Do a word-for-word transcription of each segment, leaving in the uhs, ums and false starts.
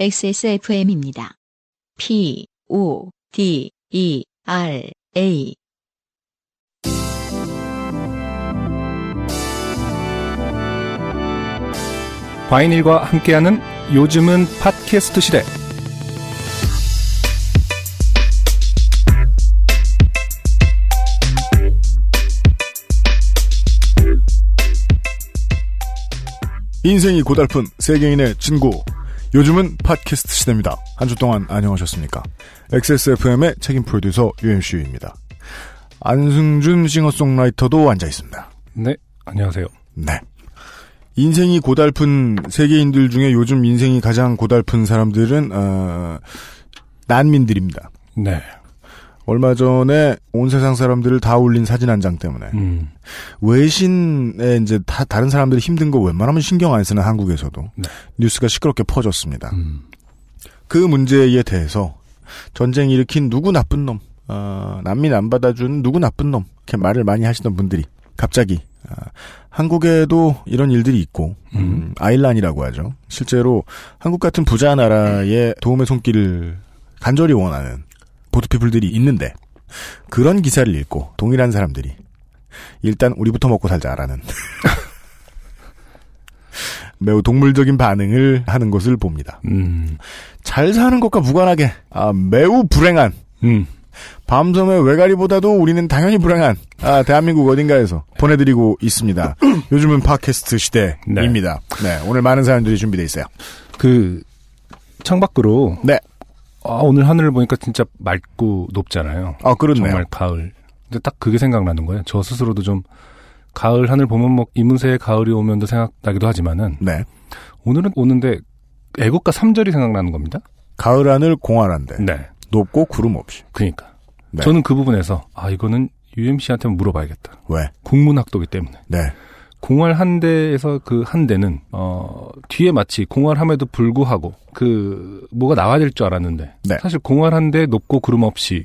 엑스에스에프엠입니다. 피 오 디 이 알 에이 바이닐과 함께하는 요즘은 팟캐스트 시대. 인생이 고달픈 세계인의 친구, 요즘은 팟캐스트 시대입니다. 한 주 동안 안녕하셨습니까? 엑스에스에프엠의 책임 프로듀서 유엠씨유입니다. 안승준 싱어송라이터도 앉아있습니다. 네, 안녕하세요. 네. 인생이 고달픈 세계인들 중에 요즘 인생이 가장 고달픈 사람들은 어, 난민들입니다. 네. 얼마 전에 온 세상 사람들을 다 올린 사진 한 장 때문에 음. 외신에 이제 다 다른 사람들이 힘든 거 웬만하면 신경 안 쓰는 한국에서도 네. 뉴스가 시끄럽게 퍼졌습니다. 음. 그 문제에 대해서 전쟁 일으킨 누구 나쁜 놈, 어, 난민 안 받아준 누구 나쁜 놈 이렇게 말을 많이 하시던 분들이 갑자기 어, 한국에도 이런 일들이 있고 음. 음, 아일란이라고 하죠. 실제로 한국 같은 부자 나라의 도움의 손길을 간절히 원하는 보트피플들이 있는데 그런 기사를 읽고 동일한 사람들이 일단 우리부터 먹고 살자라는 매우 동물적인 반응을 하는 것을 봅니다. 음. 잘 사는 것과 무관하게 아, 매우 불행한 음. 밤섬의 외가리보다도 우리는 당연히 불행한 아, 대한민국 어딘가에서 보내드리고 있습니다. 요즘은 팟캐스트 시대입니다. 네. 네, 오늘 많은 사연들이 준비되어 있어요. 그 창밖으로 네. 아, 오늘 하늘을 보니까 진짜 맑고 높잖아요. 아, 그렇네요. 정말 가을. 근데 딱 그게 생각나는 거예요. 저 스스로도 좀 가을 하늘 보면 뭐 이문세의 가을이 오면도 생각나기도 하지만은 네. 오늘은 오는데 애국가 삼 절이 생각나는 겁니다. 가을 하늘 공활한데 네. 높고 구름 없이. 그러니까. 네. 저는 그 부분에서 아, 이거는 유엠씨한테 물어봐야겠다. 왜? 국문학도기 때문에. 네. 공활 한대에서 그 한대는 어 뒤에 마치 공활함에도 불구하고 그 뭐가 나와야 될 줄 알았는데 네. 사실 공활 한대 높고 구름 없이는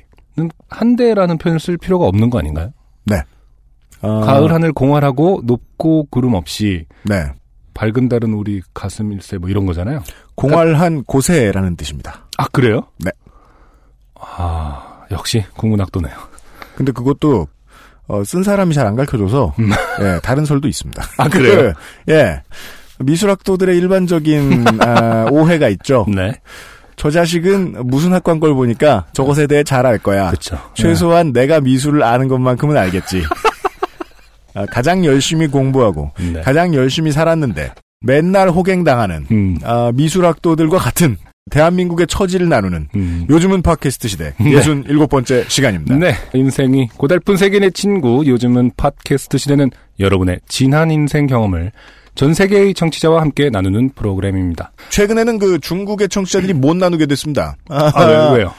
한대라는 표현을 쓸 필요가 없는 거 아닌가요? 네. 어... 가을 하늘 공활하고 높고 구름 없이 네. 밝은 달은 우리 가슴일세 뭐 이런 거잖아요. 공활한 그러니까... 곳에라는 뜻입니다. 아 그래요? 네. 아 역시 국문학도네요. 근데 그것도 어, 쓴 사람이 잘 안 가르쳐줘서, 음. 예, 다른 설도 있습니다. 아, 그래요? 그, 예. 미술학도들의 일반적인, 아, 오해가 있죠. 네. 저 자식은 무슨 학과인 걸 보니까 저것에 대해 잘 알 거야. 그쵸. 최소한 네. 내가 미술을 아는 것만큼은 알겠지. 아, 가장 열심히 공부하고, 네. 가장 열심히 살았는데, 맨날 호갱당하는, 음. 아, 미술학도들과 같은, 대한민국의 처지를 나누는 음. 요즘은 팟캐스트 시대 예순일곱 번째 네. 시간입니다. 네, 인생이 고달픈 세계인의 친구 요즘은 팟캐스트 시대는 여러분의 진한 인생 경험을 전 세계의 청취자와 함께 나누는 프로그램입니다. 최근에는 그 중국의 청취자들이 못 나누게 됐습니다. 아, 아 왜요?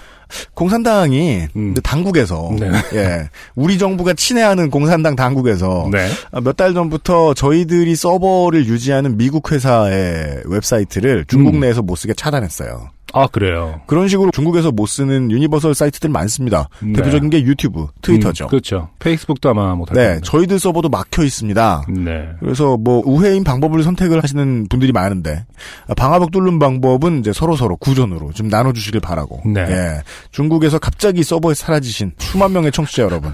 공산당이 음. 당국에서 네. 예, 우리 정부가 친애하는 공산당 당국에서 네. 몇 달 전부터 저희들이 서버를 유지하는 미국 회사의 웹사이트를 중국 음. 내에서 못 쓰게 차단했어요. 아 그래요? 그런 식으로 중국에서 못 쓰는 유니버설 사이트들 많습니다. 네. 대표적인 게 유튜브, 트위터죠. 음, 그렇죠. 페이스북도 아마 못할 네, 저희들 서버도 막혀 있습니다. 네. 그래서 뭐 우회인 방법을 선택을 하시는 분들이 많은데 방화벽 뚫는 방법은 이제 서로 서로 구전으로 좀 나눠주시길 바라고. 네. 예, 중국에서 갑자기 서버에 사라지신 수만 명의 청취자 여러분.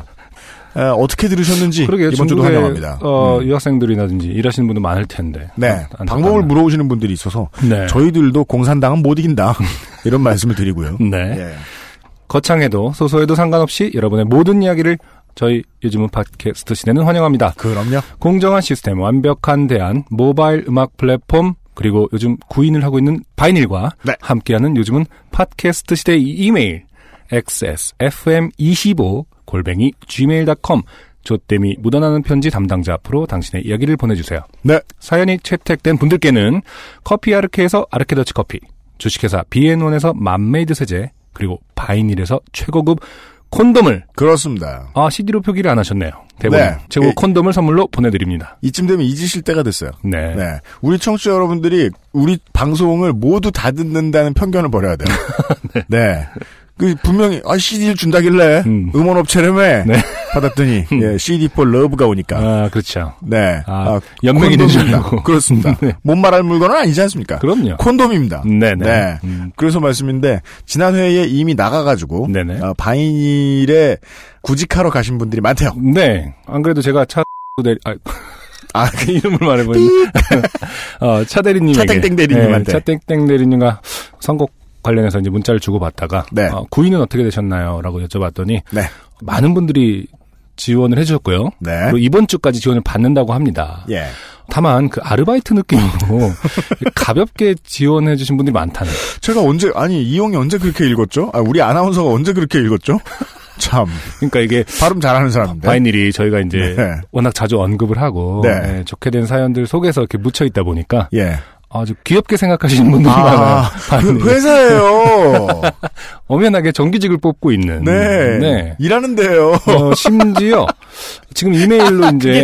아, 어떻게 들으셨는지 그러게요. 이번 주도 환영합니다. 어, 음. 유학생들이라든지 일하시는 분들 많을 텐데. 네. 안, 안 방법을 안, 물어보시는 분들이 있어서 네. 저희들도 공산당은 못 이긴다. 이런 말씀을 드리고요. 네. 예. 거창해도 소소해도 상관없이 여러분의 모든 이야기를 저희 요즘은 팟캐스트 시대는 환영합니다. 그럼요. 공정한 시스템, 완벽한 대안, 모바일 음악 플랫폼 그리고 요즘 구인을 하고 있는 바이닐과 네. 함께하는 요즘은 팟캐스트 시대의 이메일 엑스에스에프엠 이십오 골뱅이 지메일 닷컴 조땜이 묻어나는 편지 담당자 앞으로 당신의 이야기를 보내주세요. 네. 사연이 채택된 분들께는 커피 아르케에서 아르케 더치 커피, 주식회사 비앤원에서 맘메이드 세제, 그리고 바이닐에서 최고급 콘돔을. 그렇습니다. 아, 씨디로 표기를 안 하셨네요. 대본. 네. 최고급 콘돔을 선물로 보내드립니다. 이쯤 되면 잊으실 때가 됐어요. 네. 네. 우리 청취자 여러분들이 우리 방송을 모두 다 듣는다는 편견을 버려야 돼요. 네. 네. 그 분명히 아 씨디를 준다길래 음. 음원업체라며 네. 받았더니 예, 씨디 포 러브가 오니까 아 그렇죠. 네. 아, 아, 연맹이 되지 않고 그렇습니다. 네. 못 말할 물건은 아니지 않습니까? 그럼요. 콘돔입니다. 네네. 네. 음. 그래서 말씀인데 지난 회에 이미 나가가지고 네네. 아, 바이닐에 구직하러 가신 분들이 많대요. 네. 안 그래도 제가 차 내리 아. 아, 그 이름을 말해보니. 어, 차 대리님에게. 차땡땡 대리님한테. 네, 차땡땡 대리님과 선곡 관련해서 이제 문자를 주고받다가. 네. 어, 구인은 어떻게 되셨나요? 라고 여쭤봤더니. 네. 많은 분들이 지원을 해주셨고요. 네. 그리고 이번 주까지 지원을 받는다고 합니다. 예. 다만, 그 아르바이트 느낌으로 가볍게 지원해주신 분들이 많다는. 제가 언제, 아니, 이용이 언제 그렇게 읽었죠? 아, 우리 아나운서가 언제 그렇게 읽었죠? 참. 그러니까 이게 발음 잘하는 사람인데 바이닐이 저희가 이제 네. 워낙 자주 언급을 하고 네. 네, 좋게 된 사연들 속에서 이렇게 묻혀 있다 보니까 예. 아주 귀엽게 생각하시는 분들이 아, 많아요. 바이닐이. 회사예요. 엄연하게 정규직을 뽑고 있는. 네. 네. 일하는데요. 어, 심지어 지금 이메일로 이제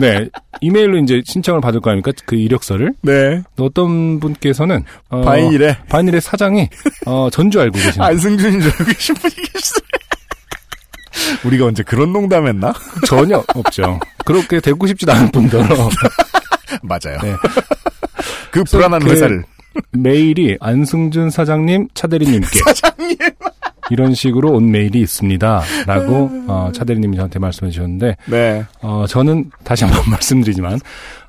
네 이메일로 이제 신청을 받을 거 아닙니까? 그 이력서를. 네. 어떤 분께서는 어, 바이닐의 바이닐의 사장이 어, 전주 알고 계신 안승준인 줄 알고 계신 분이 계시더라고요. 우리가 언제 그런 농담했나? 전혀 없죠. 그렇게 되고 싶지도 않을 뿐더러. 맞아요. 네. 그 불안한 그 회사를. 메일이 안승준 사장님, 차대리님께. 사장님! 이런 식으로 온 메일이 있습니다. 라고 어, 차대리님이 저한테 말씀해 주셨는데 네. 어, 저는 다시 한번 말씀드리지만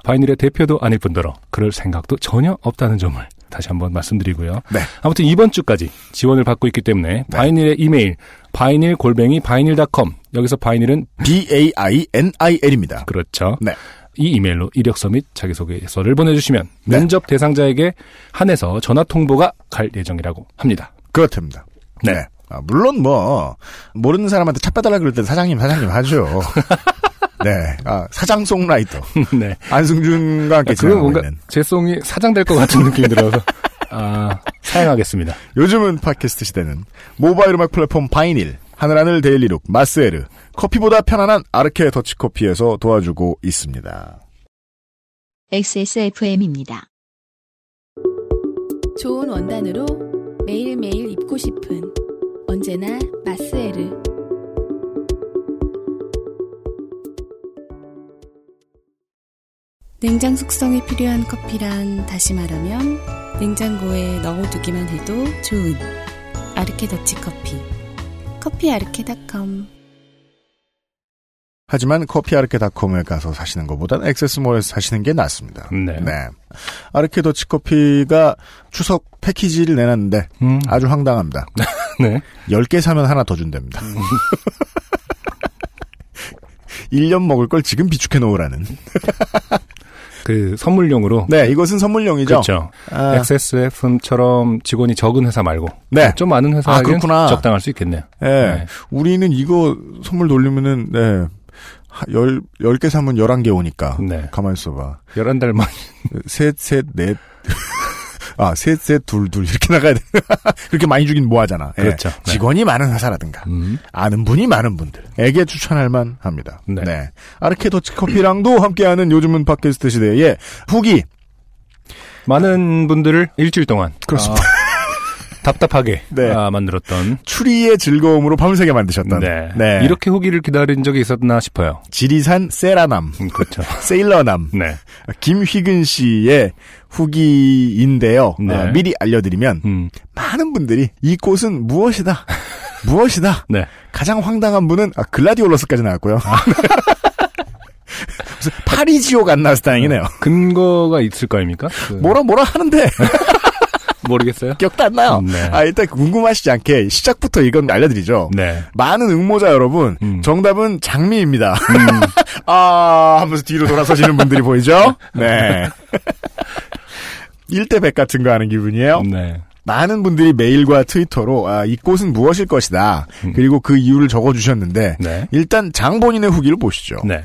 바이닐의 대표도 아닐 뿐더러 그럴 생각도 전혀 없다는 점을 다시 한번 말씀드리고요. 네. 아무튼 이번 주까지 지원을 받고 있기 때문에 네. 바이닐의 이메일 바이닐 골뱅이 바이닐 닷컴 여기서 바이닐은 비 에이 아이 엔 아이 엘입니다. 그렇죠. 네. 이 이메일로 이력서 및 자기소개서를 보내주시면 네. 면접 대상자에게 한해서 전화 통보가 갈 예정이라고 합니다. 그렇답니다. 네. 네. 아, 물론 뭐 모르는 사람한테 차 빼달라 그럴 때 사장님 사장님 하죠. 네, 아, 사장 송라이터. 네, 안승준과 함께 지금 뭔가 있는. 제 송이 사장 될 것 같은 느낌이 들어서 아, 사양하겠습니다. 요즘은 팟캐스트 시대는 모바일 음악 플랫폼 바이닐, 하늘하늘 데일리룩, 마쎄르, 커피보다 편안한 아르케 더치커피에서 도와주고 있습니다. 엑스에스에프엠입니다. 좋은 원단으로 매일매일 입고 싶은 언제나 마스에르. 냉장 숙성이 필요한 커피란 다시 말하면 냉장고에 넣어두기만 해도 좋은 아르케 더치커피. 커피 아르케 닷컴. 하지만 커피 아르케 닷컴에 가서 사시는 것보단 엑세스몰에서 사시는 게 낫습니다. 네. 네. 아르케 더치커피가 추석 패키지를 내놨는데 음. 아주 황당합니다. 네. 열 개 사면 하나 더 준답니다. 음. 일 년 먹을 걸 지금 비축해 놓으라는. 그 선물용으로. 네, 이것은 선물용이죠. 그렇죠. 아. 엑스에스에프처럼 직원이 적은 회사 말고. 네. 좀 많은 회사에겐 아, 그렇구나. 적당할 수 있겠네요. 네. 네. 우리는 이거 선물 돌리면은 네. 열, 열 개 사면 열한 개 오니까. 네. 가만히 있어봐. 열한 달 만. 셋, 셋, 넷. 아, 셋, 셋, 둘, 둘 이렇게 나가야 돼. 그렇게 많이 주긴 뭐하잖아. 그렇죠. 네. 직원이 많은 회사라든가 음. 아는 분이 많은 분들에게 추천할 만합니다. 네. 네. 아르케 더치커피랑도 함께하는 요즘은 팟캐스트 시대의 후기. 많은 분들을 일주일 동안 그렇습니다. 아, 답답하게 네. 아, 만들었던 추리의 즐거움으로 밤새게 만드셨던. 네. 네. 이렇게 후기를 기다린 적이 있었나 싶어요. 지리산 세라남. 음, 그렇죠. 세일러남. 네. 김휘근 씨의 후기인데요. 네. 아, 미리 알려드리면 음. 많은 분들이 이 꽃은 무엇이다. 무엇이다. 네. 가장 황당한 분은 아, 글라디올러스까지 나왔고요. 아. 파리지옥 안 나와서 다행이네요. 어, 근거가 있을 거 아닙니까? 그... 뭐라 뭐라 하는데. 모르겠어요. 기억도 안 나요. 네. 아, 일단 궁금하시지 않게 시작부터 이건 알려드리죠. 네. 많은 응모자 여러분, 음. 정답은 장미입니다. 음. 아, 하면서 뒤로 돌아서시는 분들이 보이죠? 네. 일 대 백 같은 거 하는 기분이에요. 네. 많은 분들이 메일과 트위터로 아, 이 꽃은 무엇일 것이다. 음. 그리고 그 이유를 적어주셨는데 네. 일단 장본인의 후기를 보시죠. 네.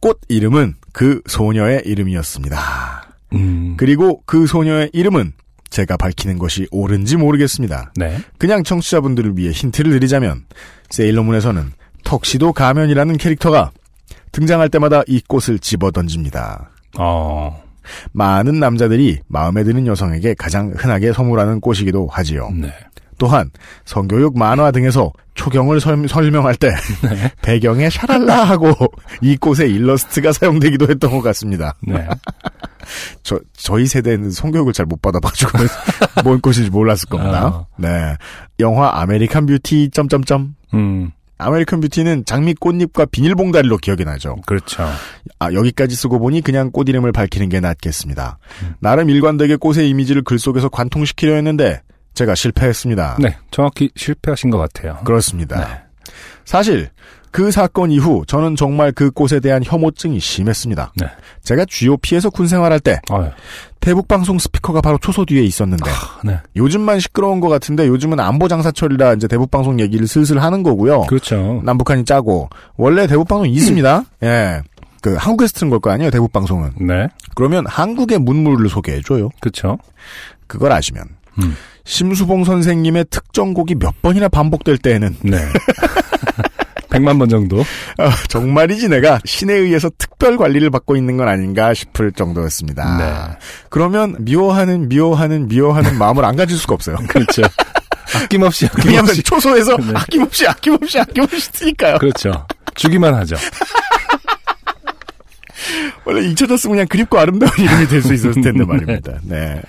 꽃 이름은 그 소녀의 이름이었습니다. 음. 그리고 그 소녀의 이름은 제가 밝히는 것이 옳은지 모르겠습니다. 네. 그냥 청취자분들을 위해 힌트를 드리자면 세일러문에서는 턱시도 가면이라는 캐릭터가 등장할 때마다 이 꽃을 집어던집니다. 어. 많은 남자들이 마음에 드는 여성에게 가장 흔하게 선물하는 꽃이기도 하지요. 네. 또한 성교육 만화 등에서 초경을 설, 설명할 때 네. 배경에 샤랄라 하고 이곳의 일러스트가 사용되기도 했던 것 같습니다. 네. 저, 저희 세대는 성교육을 잘 못 받아봐가지고 뭔 곳인지 몰랐을 겁니다. 어. 네. 영화 아메리칸 뷰티... 음. 아메리칸 뷰티는 장미 꽃잎과 비닐봉다리로 기억이 나죠. 그렇죠. 아, 여기까지 쓰고 보니 그냥 꽃 이름을 밝히는 게 낫겠습니다. 음. 나름 일관되게 꽃의 이미지를 글 속에서 관통시키려 했는데 제가 실패했습니다. 네, 정확히 실패하신 것 같아요. 그렇습니다. 네. 사실 그 사건 이후 저는 정말 그 꽃에 대한 혐오증이 심했습니다. 네. 제가 지오피에서 군 생활할 때 아유. 대북방송 스피커가 바로 초소 뒤에 있었는데 아, 네. 요즘만 시끄러운 것 같은데 요즘은 안보장사철이라 이제 대북방송 얘기를 슬슬 하는 거고요. 그렇죠. 남북한이 짜고 원래 대북방송 있습니다. 예, 그 한국에서 틀은 걸 거 아니에요. 대북방송은. 네. 그러면 한국의 문물을 소개해줘요. 그렇죠. 그걸 아시면 음. 심수봉 선생님의 특정곡이 몇 번이나 반복될 때에는 네. 백만 번 정도? 어, 정말이지 내가 신에 의해서 특별 관리를 받고 있는 건 아닌가 싶을 정도였습니다. 네. 그러면 미워하는 미워하는 미워하는 마음을 안 가질 수가 없어요. 그렇죠. 아낌없이 아낌없이 초소에서 네. 아낌없이 아낌없이 아낌없이 트니까요. 그렇죠. 주기만 하죠. 원래 잊혀졌으면 그냥 그립고 아름다운 이름이 될 수 있었을 텐데 말입니다. 네. 네.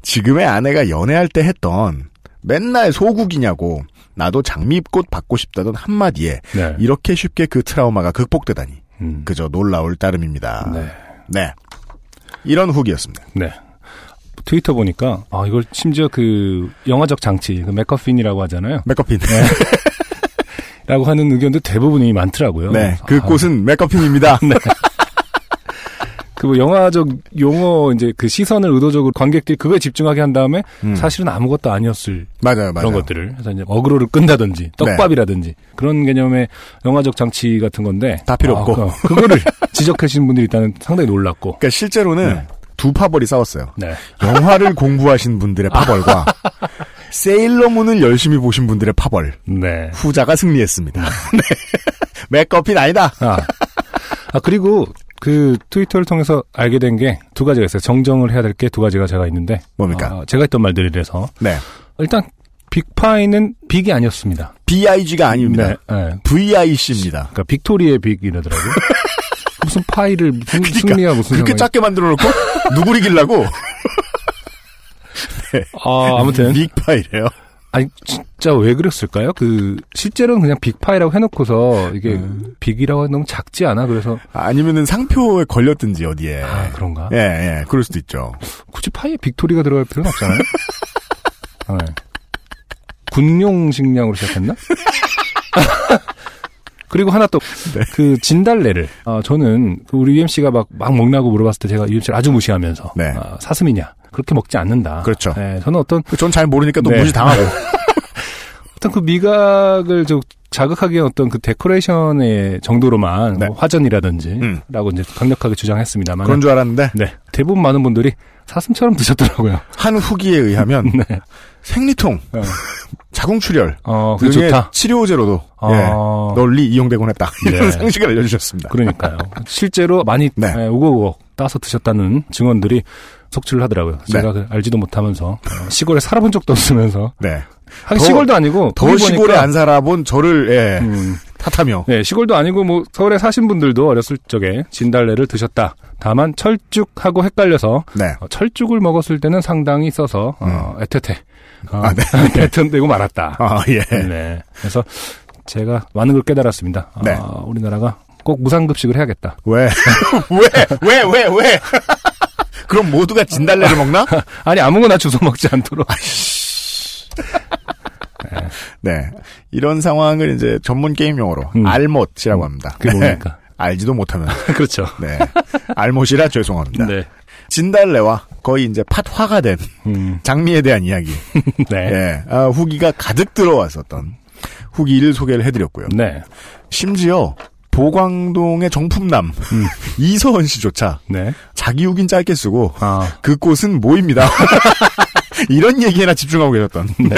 지금의 아내가 연애할 때 했던 맨날 소국이냐고 나도 장미꽃 받고 싶다던 한마디에 네. 이렇게 쉽게 그 트라우마가 극복되다니 음. 그저 놀라울 따름입니다. 네. 네. 이런 후기였습니다. 네. 트위터 보니까 아 이걸 심지어 그 영화적 장치 그 맥거핀이라고 하잖아요. 맥거핀. 네. 라고 하는 의견도 대부분이 많더라고요. 네. 그 아, 꽃은 맥거핀입니다. 네. 그 뭐 영화적 용어 이제 그 시선을 의도적으로 관객들이 그거에 집중하게 한 다음에 음. 사실은 아무것도 아니었을 맞아요, 맞아요. 그런 것들을 그래서 이제 어그로를 끈다든지 떡밥이라든지 네. 그런 개념의 영화적 장치 같은 건데 다 필요 아, 없고 그, 그거를 지적하신 분들이 일단은 상당히 놀랐고 그러니까 실제로는 네. 두 파벌이 싸웠어요. 네. 영화를 공부하신 분들의 파벌과 세일러문을 열심히 보신 분들의 파벌. 네. 후자가 승리했습니다. 네. 맥거핀 아니다. 아. 아 그리고 그 트위터를 통해서 알게 된 게 두 가지가 있어요. 정정을 해야 될 게 두 가지가 제가 있는데 뭡니까? 어, 제가 했던 말들이라서 네. 일단 빅파이는 빅이 아니었습니다. 비아이지가 아닙니다. 네, 네. 브이아이씨입니다. 그러니까 빅토리의 빅이라더라고요. 무슨 파이를 무슨 그러니까, 승리야 무슨 그렇게 상황이... 작게 만들어놓고 누굴 이기려고? 네. 아 아무튼 빅파이래요. 아니 진짜 왜 그랬을까요? 그 실제로는 그냥 빅파이라고 해놓고서 이게 음. 빅이라고 너무 작지 않아? 그래서 아니면은 상표에 걸렸든지 어디에 아 그런가? 예예 예, 그럴 수도 있죠. 굳이 파이에 빅토리가 들어갈 필요는 없잖아요. 네. 군용 식량으로 시작했나? 그리고 하나 또 그 네. 진달래를 아 저는 우리 유엠씨가 막 막 먹나고 물어봤을 때 제가 유엠씨를 아주 무시하면서 네. 아, 사슴이냐? 그렇게 먹지 않는다. 그렇죠. 네, 저는 어떤 전 잘 모르니까 또 네. 무시 당하고. 어떤 그 미각을 좀 자극하기 위한 어떤 그 데코레이션의 정도로만 네. 뭐 화전이라든지 음. 라고 이제 강력하게 주장했습니다만 그런 줄 알았는데 네. 대부분 많은 분들이 사슴처럼 드셨더라고요. 한 후기에 의하면 네. 생리통, 네. 자궁출혈 어, 등의 좋다. 치료제로도 어... 예, 널리 이용되곤 했다. 네. 이런 상식을 알려주셨습니다. 그러니까요. 실제로 많이 네. 네, 우거우거 따서 드셨다는 증언들이 속출을 하더라고요. 네. 제가 알지도 못하면서 시골에 살아본 적도 없으면서 네. 한 시골도 아니고 더 시골에 안 살아본 저를 예, 음, 탓하며 네, 시골도 아니고 뭐 서울에 사신 분들도 어렸을 적에 진달래를 드셨다. 다만 철쭉하고 헷갈려서 네. 어, 철쭉을 먹었을 때는 상당히 써서 어, 애틋해 어, 아, 네. 애틋되고 말았다. 아, 예. 네. 그래서 제가 많은 걸 깨달았습니다. 네. 어, 우리나라가 꼭 무상급식을 해야겠다. 왜? 왜? 왜? 왜? 왜? 그럼 모두가 진달래를 먹나? 아니 아무거나 주워 먹지 않도록. 네. 네. 이런 상황을 이제 전문 게임 용어로 음. 알못이라고 합니다. 그게 뭡니까? 네. 알지도 못하면. 그렇죠. 네. 알못이라 죄송합니다. 네. 진달래와 거의 이제 팥화가 된 음. 장미에 대한 이야기. 네. 네. 아, 후기가 가득 들어왔었던 후기를 소개를 해드렸고요. 네. 심지어 보광동의 정품남 음. 이서원 씨조차 네. 자기 후기는 짧게 쓰고 아. 그 꽃은 모입니다. 이런 얘기에나 집중하고 계셨던 네.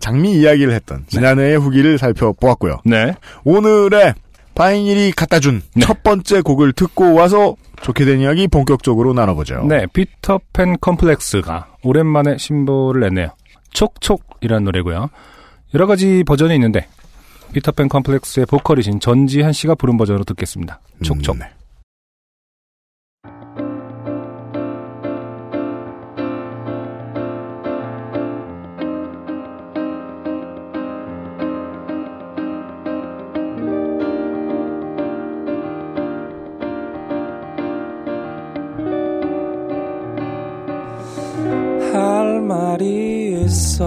장미 이야기를 했던 지난해의 네. 후기를 살펴보았고요. 네. 오늘의 바이닐이 갖다준 네. 첫 번째 곡을 듣고 와서 좋게 된 이야기 본격적으로 나눠보죠. 네, 피터팬 컴플렉스가 오랜만에 신보를 냈네요. 촉촉이라는 노래고요. 여러 가지 버전이 있는데 피터팬 컴플렉스의 보컬이신 전지한 씨가 부른 버전으로 듣겠습니다. 촉촉. 음, 네. 할 말이 있어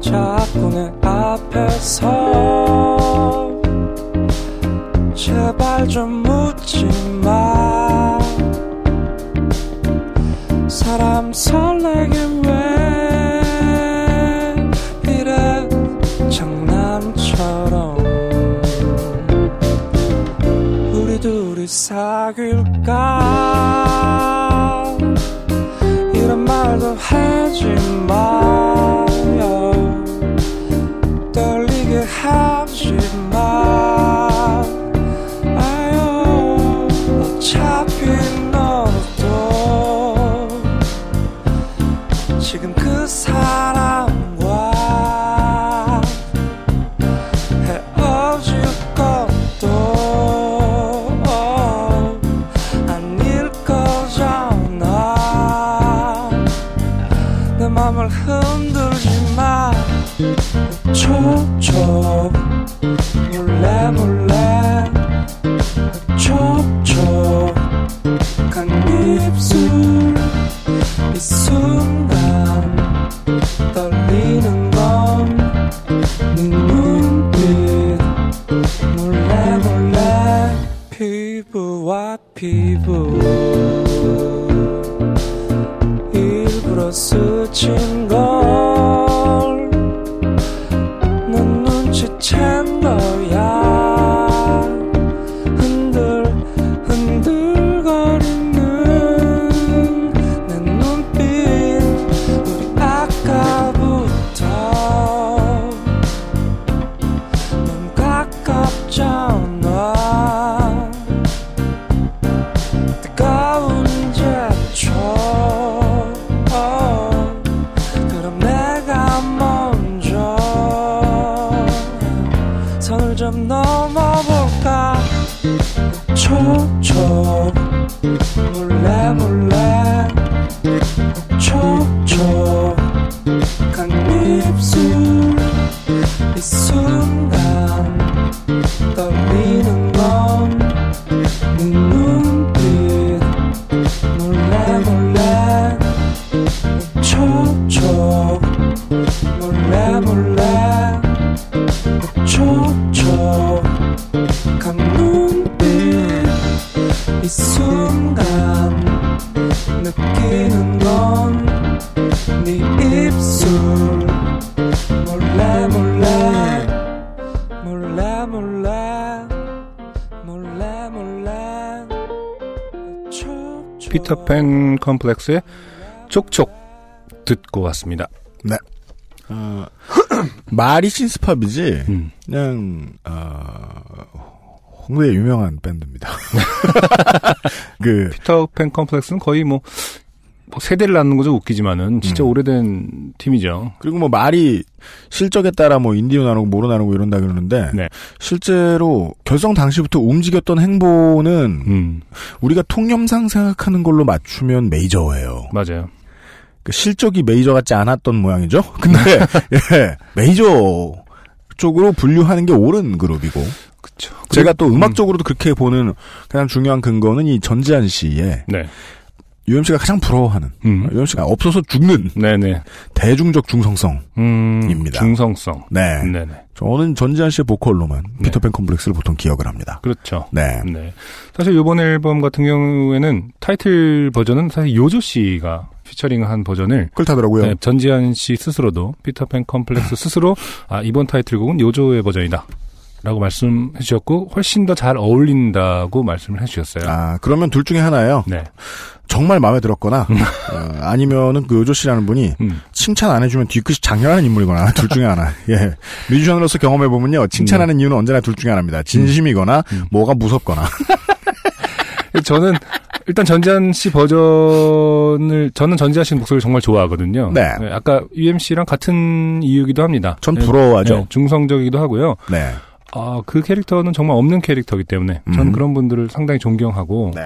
자꾸 내 앞에서 제발 좀 묻지 마 사람 설레게 왜 이래 장남처럼 우리 둘이 사귈까 말도 하지 마요 떨리게 하지 마요 어차피 너도 지금 그 사람과 헤어질 것도 아닐 거잖아 맘을 흔들지 마 촉촉 몰래 몰래 촉촉 간 입술 이 순간 떨리는 건 네 눈빛 몰래 몰래 피부와 피부 스친 걸 넌 눈치챈 거야 흔들 흔들거리는 내 눈빛 우리 아까부터 너무 가깝잖아 뜨거운 제초 촉촉 몰래 몰래 촉촉 간 입술 이 순간 떨리는 건 네 눈빛 몰래 몰래 촉촉 몰래 몰래 촉촉 간 눈빛 이 순간 느끼는 건 네 입술 몰래 몰래 몰래 몰래 몰래 몰래 촉촉 피터팬 컴플렉스의 촉촉 듣고 왔습니다. 네. 어, 말이 신스팝이지 음. 그냥 어... 홍대의 유명한 밴드입니다. 그 피터팬 컴플렉스는 거의 뭐, 뭐 세대를 낳는 거죠. 웃기지만은 진짜 음. 오래된 팀이죠. 그리고 뭐 말이 실적에 따라 뭐 인디오 나누고 모로 나누고 이런다 그러는데 네. 실제로 결성 당시부터 움직였던 행보는 음. 우리가 통념상 생각하는 걸로 맞추면 메이저예요. 맞아요. 그 실적이 메이저 같지 않았던 모양이죠. 근데 예, 메이저 쪽으로 분류하는 게 옳은 그룹이고. 그쵸. 제가 또 음악적으로도 음. 그렇게 보는 가장 중요한 근거는 이 전지한 씨의 네. 유엠씨가 가장 부러워하는 음. 유엠씨가 없어서 죽는 네네. 대중적 중성성입니다. 음, 중성성. 네. 네네. 저는 전지한 씨의 보컬로만 네. 피터팬 컴플렉스를 보통 기억을 합니다. 그렇죠. 네. 네. 사실 이번 앨범 같은 경우에는 타이틀 버전은 사실 요조 씨가 피처링한 버전을 그렇다더라고요. 네, 전지한 씨 스스로도 피터팬 컴플렉스 스스로 아 이번 타이틀곡은 요조의 버전이다. 라고 말씀해 주셨고 훨씬 더 잘 어울린다고 말씀을 해주셨어요. 아 그러면 둘 중에 하나예요. 네. 정말 마음에 들었거나 어, 아니면은 그 요조 씨라는 분이 음. 칭찬 안 해주면 뒤끝이 장렬하는 인물이거나 둘 중에 하나. 예. 뮤지션으로서 경험해 보면요 칭찬하는 음. 이유는 언제나 둘 중에 하나입니다. 진심이거나 음. 뭐가 무섭거나. 저는 일단 전지한 씨 버전을 저는 전지한 씨 목소리를 정말 좋아하거든요. 네. 네, 아까 유엠씨랑 같은 이유이기도 합니다. 전 부러워하죠. 네, 중성적이기도 하고요. 네. 아, 그 캐릭터는 정말 없는 캐릭터이기 때문에 저는 음. 그런 분들을 상당히 존경하고 네.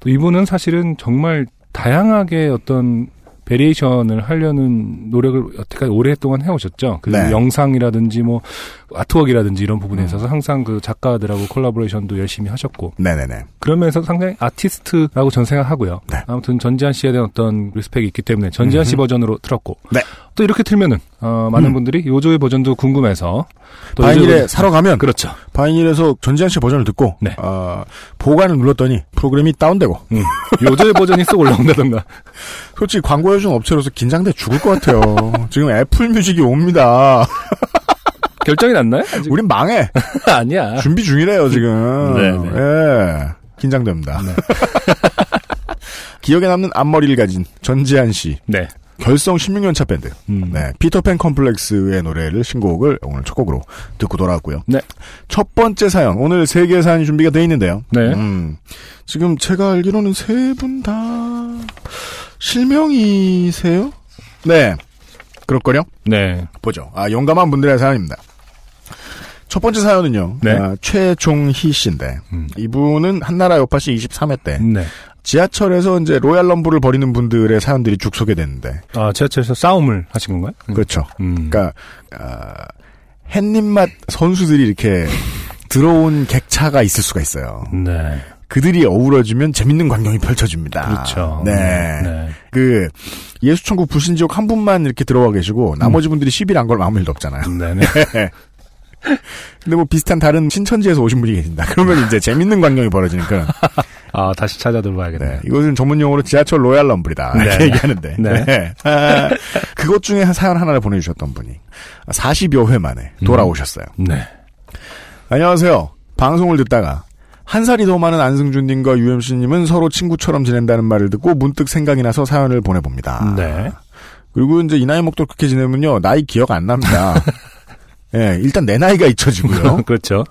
또 이분은 사실은 정말 다양하게 어떤 베리에이션을 하려는 노력을 여태까지 오랫동안 해오셨죠. 그리고 네. 영상이라든지 뭐 아트웍이라든지 이런 부분에 있어서 음. 항상 그 작가들하고 콜라보레이션도 열심히 하셨고. 네네네. 그러면서 상당히 아티스트라고 전 생각하고요. 네. 아무튼 전지한 씨에 대한 어떤 리스펙이 있기 때문에 전지한 씨 음흠. 버전으로 틀었고. 네. 또 이렇게 틀면은 어, 많은 음. 분들이 요조의 버전도 궁금해서 또 바이닐에 사러 가면 그렇죠. 바이닐에서 전지한 씨 버전을 듣고 네. 어, 보관을 눌렀더니 프로그램이 다운되고 음. 요조의 버전이 쏙 올라온다던가. 솔직히 광고해준 업체로서 긴장돼 죽을 것 같아요. 지금 애플 뮤직이 옵니다. 결정이 났나요? 아직? 우린 망해. 아니야. 준비 중이래요 지금. 네네. 예, 긴장됩니다. 네. 기억에 남는 앞머리를 가진 전지한 씨. 네. 결성 십육 년차 밴드. 음. 네, 피터팬 컴플렉스의 노래를 신곡을 오늘 첫 곡으로 듣고 돌아왔고요. 네. 첫 번째 사연. 오늘 세 개의 사연이 준비가 돼 있는데요. 네. 음, 지금 제가 알기로는 세 분 다 실명이세요? 네. 그럴걸요? 네. 보죠. 아, 용감한 분들의 사연입니다. 첫 번째 사연은요. 네. 아, 최종희 씨인데 음. 이분은 한나라 요파시 이십삼 회 때 네. 지하철에서 이제 로얄 럼블을 벌이는 분들의 사연들이 쭉 소개됐는데. 아, 지하철에서 싸움을 하신 건가요? 그렇죠. 음. 그러니까 아, 햇님맛 선수들이 이렇게 들어온 객차가 있을 수가 있어요. 네. 그들이 어우러지면 재밌는 광경이 펼쳐집니다. 그렇죠. 네. 네. 그 예수천국 불신지옥 한 분만 이렇게 들어와 계시고 나머지 음. 분들이 시비를 안 걸면 아무 일도 없잖아요. 네네. 근데 뭐 비슷한 다른 신천지에서 오신 분이 계신다. 그러면 이제 재밌는 광경이 벌어지니까. 아, 다시 찾아들어봐야겠네요. 네, 이것은 전문 용어로 지하철 로얄 럼블이다. 네. 이렇게 얘기하는데. 네. 네. 아, 그것 중에 사연 하나를 보내주셨던 분이 사십여 회 만에 돌아오셨어요. 음. 네. 안녕하세요. 방송을 듣다가 한 살이 더 많은 안승준님과 유엠씨님은 서로 친구처럼 지낸다는 말을 듣고 문득 생각이 나서 사연을 보내봅니다. 네. 그리고 이제 이 나이 먹도록 그렇게 지내면요. 나이 기억 안 납니다. 예, 일단 내 나이가 잊혀지고요. 그렇죠.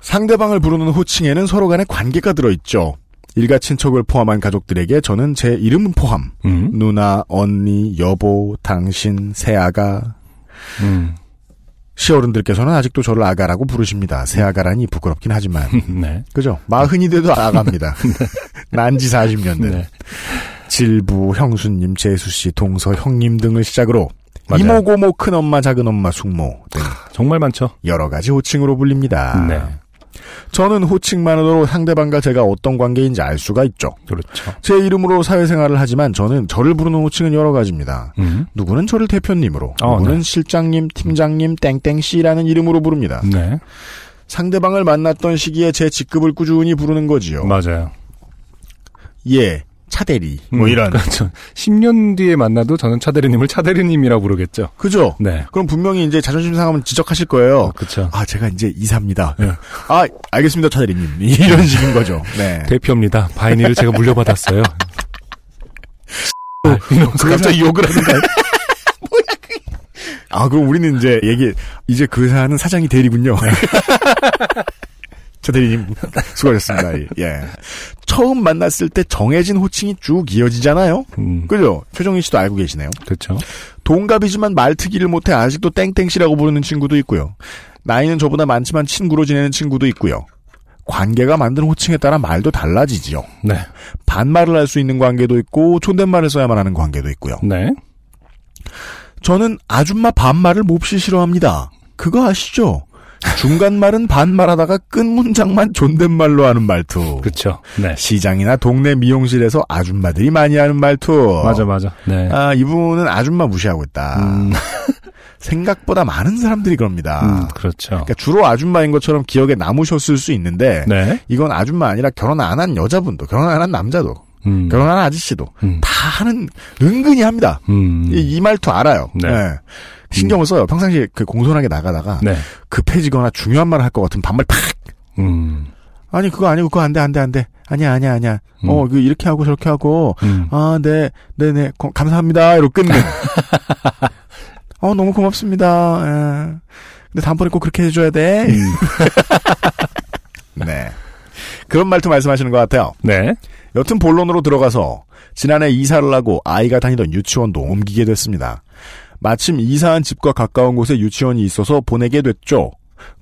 상대방을 부르는 호칭에는 서로 간의 관계가 들어있죠. 일가 친척을 포함한 가족들에게 저는 제 이름 포함 음? 누나, 언니, 여보, 당신, 새아가 음. 시어른들께서는 아직도 저를 아가라고 부르십니다. 새아가라니 부끄럽긴 하지만 네. 그죠? 마흔이 돼도 아가입니다. 난지 사십 년 된 네. 질부, 형수님, 재수씨, 동서, 형님 등을 시작으로 맞아요. 이모, 고모, 큰엄마, 작은엄마, 숙모 등 정말 많죠. 여러 가지 호칭으로 불립니다. 네. 저는 호칭만으로 상대방과 제가 어떤 관계인지 알 수가 있죠. 그렇죠. 제 이름으로 사회생활을 하지만 저는 저를 부르는 호칭은 여러 가지입니다. 음. 누구는 저를 대표님으로, 어, 누구는 네. 실장님, 팀장님, 땡땡씨라는 이름으로 부릅니다. 네. 상대방을 만났던 시기에 제 직급을 꾸준히 부르는 거지요. 맞아요. 예. 차대리 뭐 음, 이런 그렇죠. 십 년 뒤에 만나도 저는 차대리님을 차대리님이라고 부르겠죠. 그죠? 네. 그럼 분명히 이제 자존심 상하면 지적하실 거예요. 아, 그렇죠. 아 제가 이제 이사입니다. 네. 아 알겠습니다, 차대리님. 이런 식인 거죠. 네. 대표입니다. 바이닐을 제가 물려받았어요. 아, 이러면서 갑자기 욕을 하는 거야. 뭐야 그? 아 그럼 우리는 이제 얘기 이제 그 사는 사장이 대리군요. 차대리님 수고하셨습니다. 예. 처음 만났을 때 정해진 호칭이 쭉 이어지잖아요. 음. 그죠? 최종인 씨도 알고 계시네요. 그렇죠. 동갑이지만 말트기를 못해 아직도 땡땡씨라고 부르는 친구도 있고요. 나이는 저보다 많지만 친구로 지내는 친구도 있고요. 관계가 만든 호칭에 따라 말도 달라지지요. 네. 반말을 할 수 있는 관계도 있고 존댓말을 써야만 하는 관계도 있고요. 네. 저는 아줌마 반말을 몹시 싫어합니다. 그거 아시죠? 중간말은 반말하다가 끝 문장만 존댓말로 하는 말투. 그렇죠. 네. 시장이나 동네 미용실에서 아줌마들이 많이 하는 말투. 맞아, 맞아. 네. 아, 이분은 아줌마 무시하고 있다. 음. 생각보다 많은 사람들이 그럽니다. 음, 그렇죠. 그러니까 주로 아줌마인 것처럼 기억에 남으셨을 수 있는데 네. 이건 아줌마 아니라 결혼 안 한 여자분도, 결혼 안 한 남자도, 음. 결혼 안 한 아저씨도 음. 다 하는 은근히 합니다. 음. 이, 이 말투 알아요. 네. 네. 신경을 써요. 평상시에 그 공손하게 나가다가 네. 급해지거나 중요한 말을 할 것 같은 반말 팍. 음. 아니 그거 아니고 그거 안 돼 안 돼 안 돼. 아니야 아니야 아니야. 음. 어 그 이렇게 하고 저렇게 하고 음. 아 네 네네 감사합니다. 이러고 끝내. 어 너무 고맙습니다. 에. 근데 다음번에 꼭 그렇게 해줘야 돼. 음. 네. 그런 말투 말씀하시는 것 같아요. 네. 여튼 본론으로 들어가서 지난해 이사를 하고 아이가 다니던 유치원도 옮기게 됐습니다. 마침 이사한 집과 가까운 곳에 유치원이 있어서 보내게 됐죠.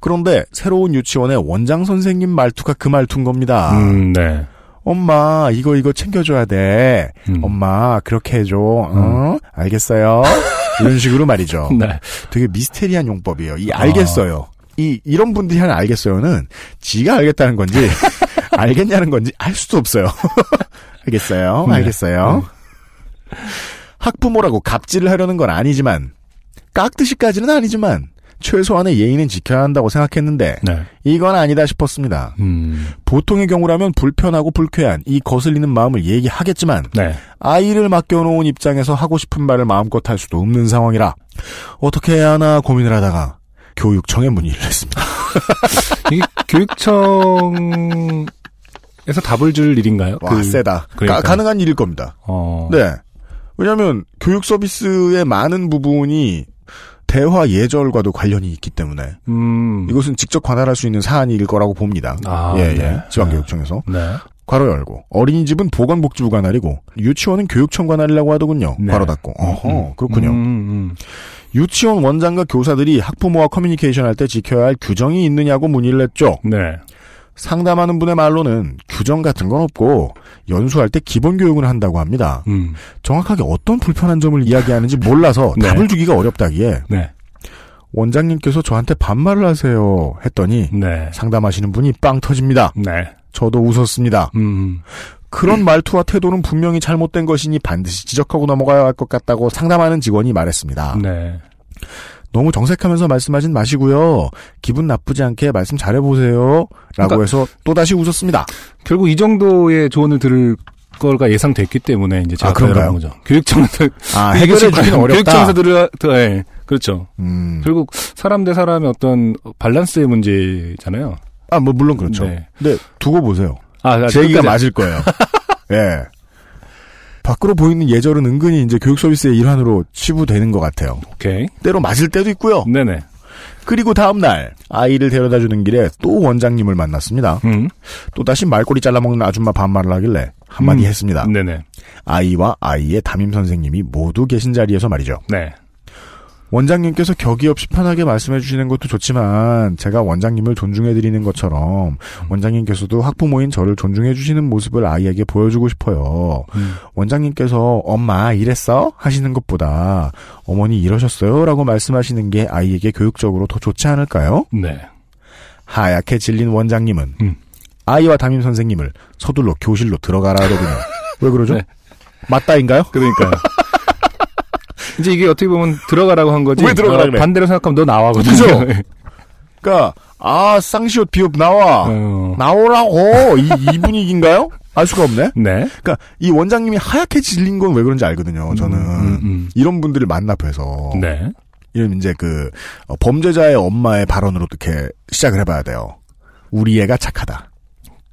그런데 새로운 유치원의 원장 선생님 말투가 그 말투인 겁니다. 음, 네. 엄마 이거 이거 챙겨줘야 돼. 음. 엄마 그렇게 해줘. 음. 어? 알겠어요. 이런 식으로 말이죠. 네. 되게 미스테리한 용법이에요. 이 알겠어요. 아. 이 이런 분들이 하는 알겠어요는 지가 알겠다는 건지 알겠냐는 건지 알 수도 없어요. 알겠어요. 네. 알겠어요. 네. 학부모라고 갑질을 하려는 건 아니지만 깍듯이까지는 아니지만 최소한의 예의는 지켜야 한다고 생각했는데 네. 이건 아니다 싶었습니다. 음. 보통의 경우라면 불편하고 불쾌한 이 거슬리는 마음을 얘기하겠지만 네. 아이를 맡겨놓은 입장에서 하고 싶은 말을 마음껏 할 수도 없는 상황이라 어떻게 해야 하나 고민을 하다가 교육청에 문의를 했습니다. 이게 교육청에서 답을 줄 일인가요? 와, 그... 세다. 그러니까. 가, 가능한 일일 겁니다. 어... 네. 왜냐하면 교육 서비스의 많은 부분이 대화 예절과도 관련이 있기 때문에 음. 이것은 직접 관할할 수 있는 사안일 거라고 봅니다. 아, 예, 네. 예. 지방교육청에서. 네. 괄호 열고 어린이집은 보건복지부 관할이고 유치원은 교육청 관할이라고 하더군요. 네. 괄호 닫고. 어허, 그렇군요. 음, 음. 유치원 원장과 교사들이 학부모와 커뮤니케이션할 때 지켜야 할 규정이 있느냐고 문의를 했죠. 네. 상담하는 분의 말로는 규정 같은 건 없고 연수할 때 기본 교육을 한다고 합니다. 음. 정확하게 어떤 불편한 점을 이야기하는지 몰라서 네. 답을 주기가 어렵다기에 네. 원장님께서 저한테 반말을 하세요 했더니 네. 상담하시는 분이 빵 터집니다. 네. 저도 웃었습니다. 음. 그런 음. 말투와 태도는 분명히 잘못된 것이니 반드시 지적하고 넘어가야 할 것 같다고 상담하는 직원이 말했습니다. 네. 너무 정색하면서 말씀하진 마시고요. 기분 나쁘지 않게 말씀 잘해보세요. 라고 그러니까 해서 또다시 웃었습니다. 결국 이 정도의 조언을 들을 걸가 예상됐기 때문에 이제 제가 아, 그런 거죠. 교육청에서 아, 해결해 주기는 어렵다. 교육청에서 들어, 네, 그렇죠. 음. 결국 사람 대 사람의 어떤 밸런스의 문제잖아요. 아, 뭐 물론 그렇죠. 네. 근데 두고 보세요. 아, 아, 제 얘기가 맞을 거예요. 예. 네. 밖으로 보이는 예절은 은근히 이제 교육 서비스의 일환으로 치부되는 것 같아요. 오케이. 때로 맞을 때도 있고요. 네네. 그리고 다음 날 아이를 데려다 주는 길에 또 원장님을 만났습니다. 음. 또 다시 말꼬리 잘라먹는 아줌마 반말을 하길래 한마디 음. 했습니다. 네네. 아이와 아이의 담임 선생님이 모두 계신 자리에서 말이죠. 네. 원장님께서 격이 없이 편하게 말씀해 주시는 것도 좋지만 제가 원장님을 존중해 드리는 것처럼 원장님께서도 학부모인 저를 존중해 주시는 모습을 아이에게 보여주고 싶어요. 음. 원장님께서 엄마 이랬어? 하시는 것보다 어머니 이러셨어요? 라고 말씀하시는 게 아이에게 교육적으로 더 좋지 않을까요? 네. 하얗게 질린 원장님은 음. 아이와 담임 선생님을 서둘러 교실로 들어가라 하더군요. 왜 그러죠? 네. 맞다인가요? 그러니까요. 이제 이게 어떻게 보면 들어가라고 한 거지. 왜 들어가라 그래? 반대로 생각하면 너 나와 거든요. 그러니까 아 쌍시옷 비옷 나와 어... 나오라고 이, 이 분위기인가요? 알 수가 없네. 네. 그러니까 이 원장님이 하얗게 질린 건 왜 그런지 알거든요. 저는 음, 음, 음. 이런 분들을 만나뵈서 네. 이런 이제 그 범죄자의 엄마의 발언으로 이렇게 시작을 해봐야 돼요. 우리 애가 착하다.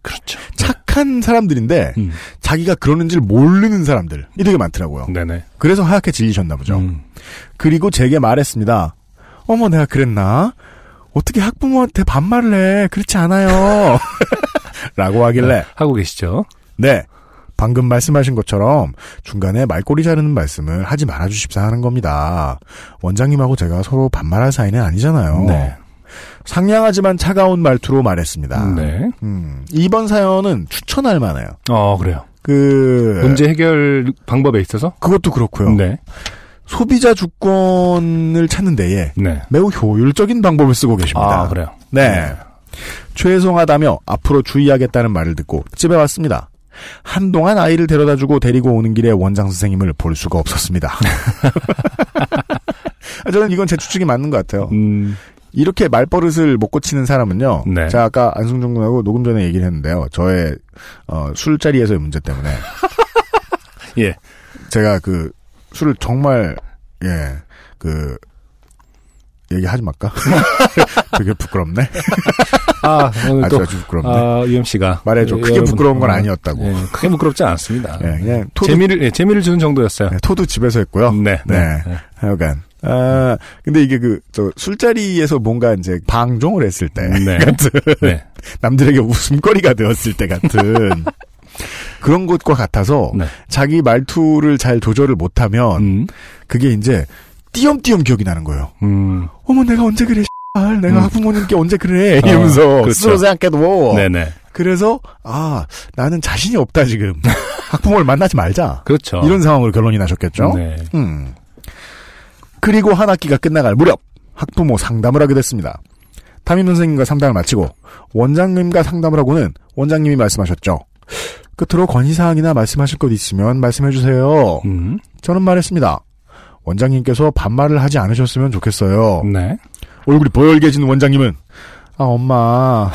그렇죠. 착한 사람들인데 음. 자기가 그러는지를 모르는 사람들 이 되게 많더라고요. 네네. 그래서 하얗게 질리셨나 보죠. 음. 그리고 제게 말했습니다. 어머 내가 그랬나? 어떻게 학부모한테 반말을 해? 그렇지 않아요. 라고 하길래 하고 계시죠? 네. 방금 말씀하신 것처럼 중간에 말꼬리 자르는 말씀을 하지 말아주십사 하는 겁니다. 원장님하고 제가 서로 반말할 사이는 아니잖아요. 네. 상냥하지만 차가운 말투로 말했습니다. 네. 음, 이번 사연은 추천할 만해요. 어, 그래요. 그 문제 해결 방법에 있어서 그것도 그렇고요. 네. 소비자 주권을 찾는 데에 네. 매우 효율적인 방법을 쓰고 계십니다. 아, 그래요. 네. 네. 죄송하다며 앞으로 주의하겠다는 말을 듣고 집에 왔습니다. 한동안 아이를 데려다주고 데리고 오는 길에 원장 선생님을 볼 수가 없었습니다. 저는 이건 제 추측이 맞는 것 같아요. 음. 이렇게 말버릇을 못 고치는 사람은요. 네. 제가 아까 안승준 군하고 녹음 전에 얘기를 했는데요. 저의 어, 술자리에서의 문제 때문에 예, 제가 그 술을 정말 예, 그 얘기하지 말까? 되게 부끄럽네. 아, 오늘 아, 또 아주 부끄럽네. 아, 유엠 씨가 말해줘. 크게 부끄러운 건 아니었다고. 예, 크게 부끄럽지 않습니다. 예, 그냥 토도, 재미를 예, 재미를 주는 정도였어요. 예, 토도 집에서 했고요. 네, 네. 네, 네. 하여간. 아, 근데 이게 그, 저, 술자리에서 뭔가 이제 방종을 했을 때. 네. 같은. 네. 남들에게 웃음거리가 되었을 때 같은. 그런 것과 같아서 네. 자기 말투를 잘 조절을 못하면 음. 그게 이제 띄엄띄엄 기억이 나는 거예요. 음. 어머 내가 언제 그래 씨발 내가 음. 부모님께 언제 그래 이러면서 어, 그렇죠. 스스로 생각해도 네네. 그래서 아 나는 자신이 없다 지금 학부모를 만나지 말자. 그렇죠. 이런 상황으로 결론이 나셨겠죠. 네. 음. 그리고 한 학기가 끝나갈 무렵 학부모 상담을 하게 됐습니다. 담임 선생님과 상담을 마치고 원장님과 상담을 하고는 원장님이 말씀하셨죠. 끝으로 건의사항이나 말씀하실 것 있으면 말씀해주세요. 음. 저는 말했습니다. 원장님께서 반말을 하지 않으셨으면 좋겠어요. 네. 얼굴이 버열개진 원장님은 아 엄마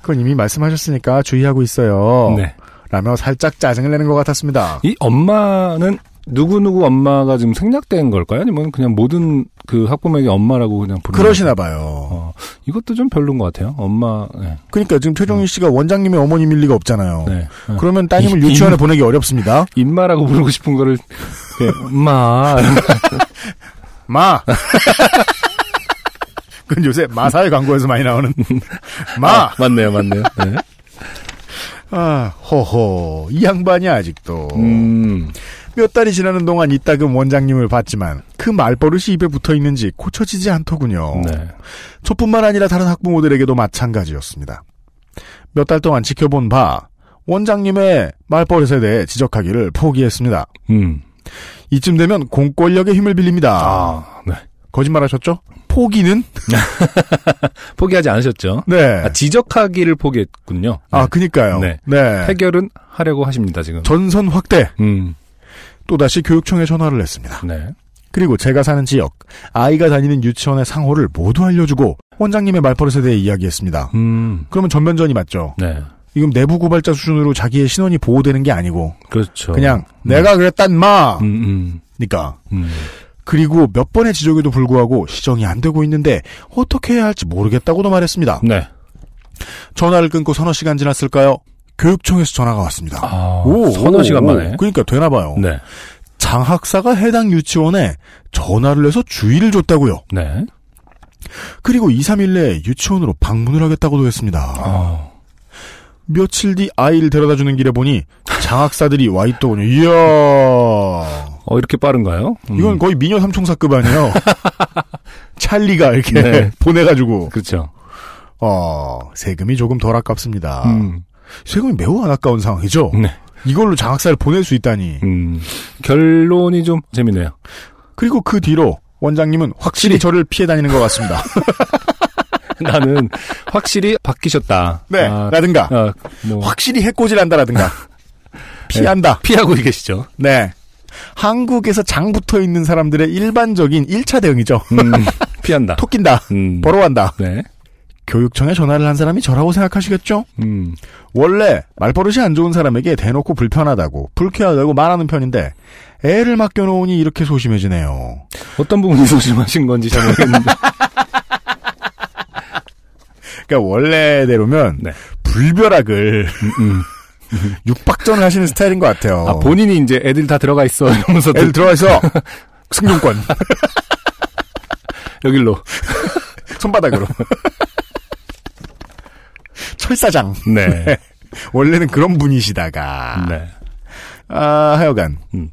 그건 이미 말씀하셨으니까 주의하고 있어요. 네. 라며 살짝 짜증을 내는 것 같았습니다. 이 엄마는 누구누구 엄마가 지금 생략된 걸까요? 아니면 그냥 모든 그 학부모에게 엄마라고 그냥 부르는 그러시나 봐요. 어, 이것도 좀 별론 것 같아요. 엄마. 네. 그러니까 지금 최종희 씨가 음. 원장님의 어머님일 리가 없잖아요. 네. 네. 그러면 따님을 이, 유치원에 임, 보내기 어렵습니다. 임마라고 부르고 싶은 거를 네. 마. 마. 그건 요새 마사의 광고에서 많이 나오는 마. 아, 맞네요. 맞네요. 네. 아, 호호. 이 양반이 아직도. 음. 몇 달이 지나는 동안 이따금 원장님을 봤지만 그 말버릇이 입에 붙어있는지 고쳐지지 않더군요. 네. 저뿐만 아니라 다른 학부모들에게도 마찬가지였습니다. 몇 달 동안 지켜본 바 원장님의 말버릇에 대해 지적하기를 포기했습니다. 음. 이쯤 되면 공권력의 힘을 빌립니다. 아, 네. 거짓말하셨죠? 포기는? 포기하지 않으셨죠? 네. 아, 지적하기를 포기했군요. 네. 아, 그니까요. 네. 네. 해결은 하려고 하십니다, 지금. 전선 확대. 음. 또다시 교육청에 전화를 했습니다. 네. 그리고 제가 사는 지역, 아이가 다니는 유치원의 상호를 모두 알려주고 원장님의 말버릇에 대해 이야기했습니다. 음. 그러면 전면전이 맞죠? 네. 이건 내부 고발자 수준으로 자기의 신원이 보호되는 게 아니고. 그렇죠. 그냥, 음. 내가 그랬단 마! 음, 음. 니까. 음. 그리고 몇 번의 지적에도 불구하고 시정이 안 되고 있는데 어떻게 해야 할지 모르겠다고도 말했습니다. 네. 전화를 끊고 서너 시간 지났을까요? 교육청에서 전화가 왔습니다. 아, 오, 서너 시간 만에. 그러니까 되나 봐요. 네. 장학사가 해당 유치원에 전화를 해서 주의를 줬다고요. 네. 그리고 이, 삼 일 내에 유치원으로 방문을 하겠다고도 했습니다. 아. 며칠 뒤 아이를 데려다주는 길에 보니 장학사들이 와 있더군요. 이야. 어, 이렇게 빠른가요? 음. 이건 거의 미녀 삼총사급 아니에요. 찰리가 이렇게 네. 보내가지고. 그렇죠. 어, 세금이 조금 덜 아깝습니다. 음. 세금이 매우 안 아까운 상황이죠. 네. 이걸로 장학사를 보낼 수 있다니. 음, 결론이 좀 재밌네요. 그리고 그 뒤로 원장님은 확실히, 확실히 저를 피해 다니는 것 같습니다. 나는 확실히 바뀌셨다. 네. 아, 라든가. 아, 뭐. 확실히 해꼬질한다라든가. 피한다. 네, 피하고 계시죠. 네. 한국에서 장 붙어 있는 사람들의 일반적인 일 차 대응이죠. 음, 피한다. 토낀다. 음. 버러한다. 네. 교육청에 전화를 한 사람이 저라고 생각하시겠죠? 음. 원래 말버릇이 안 좋은 사람에게 대놓고 불편하다고 불쾌하다고 말하는 편인데 애를 맡겨놓으니 이렇게 소심해지네요. 어떤 부분이 소심하신 건지 잘 모르겠는데. 그러니까 원래대로면 네. 불벼락을 음, 음. 육박전을 하시는 스타일인 것 같아요. 아, 본인이 이제 애들 다 들어가 있어 이러면서 애들 들어가 있어. 승용권. 여길로. 손바닥으로. 철사장. 네. 네. 원래는 그런 분이시다가. 네. 아, 하여간. 음.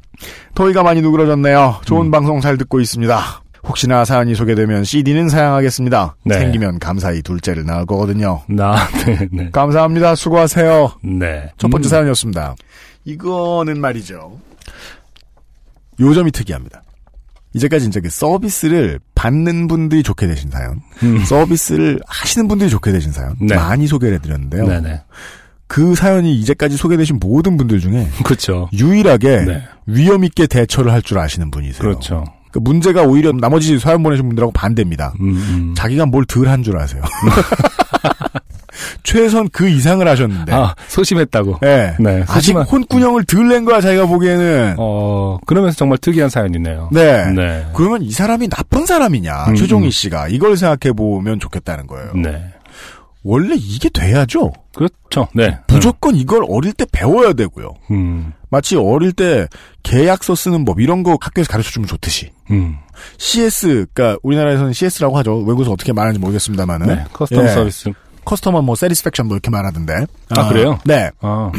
더위가 많이 누그러졌네요. 좋은 음. 방송 잘 듣고 있습니다. 혹시나 사연이 소개되면 씨디는 사양하겠습니다. 네. 생기면 감사히 둘째를 낳을 거거든요. 나, 네, 네. 감사합니다. 수고하세요. 네. 첫 번째 음. 사연이었습니다. 이거는 말이죠. 요점이 특이합니다. 이제까지 이제 그 서비스를 받는 분들이 좋게 되신 사연, 음. 서비스를 하시는 분들이 좋게 되신 사연 네. 많이 소개를 해드렸는데요. 네네. 그 사연이 이제까지 소개되신 모든 분들 중에 그렇죠. 유일하게 네. 위험 있게 대처를 할 줄 아시는 분이세요. 그렇죠. 그 문제가 오히려 나머지 사연 보내신 분들하고 반대입니다. 음음. 자기가 뭘 덜 한 줄 아세요. 최소한 그 이상을 하셨는데. 아, 소심했다고? 네. 네. 소심한... 아직 혼꾸녕을 덜 낸 거야, 자기가 보기에는. 어, 그러면서 정말 특이한 사연이네요. 네. 네. 그러면 이 사람이 나쁜 사람이냐, 음, 최종희 씨가. 이걸 생각해보면 좋겠다는 거예요. 네. 원래 이게 돼야죠. 그렇죠. 네. 무조건 음. 이걸 어릴 때 배워야 되고요. 음. 마치 어릴 때 계약서 쓰는 법, 이런 거 학교에서 가르쳐주면 좋듯이. 음. 씨에스, 그러니까 우리나라에서는 씨에스라고 하죠. 외국에서 어떻게 말하는지 모르겠습니다만은. 네. 커스텀 예. 서비스. 커스터머 뭐 세티스팩션 뭐 이렇게 말하던데. 아, 아 그래요? 네. 아.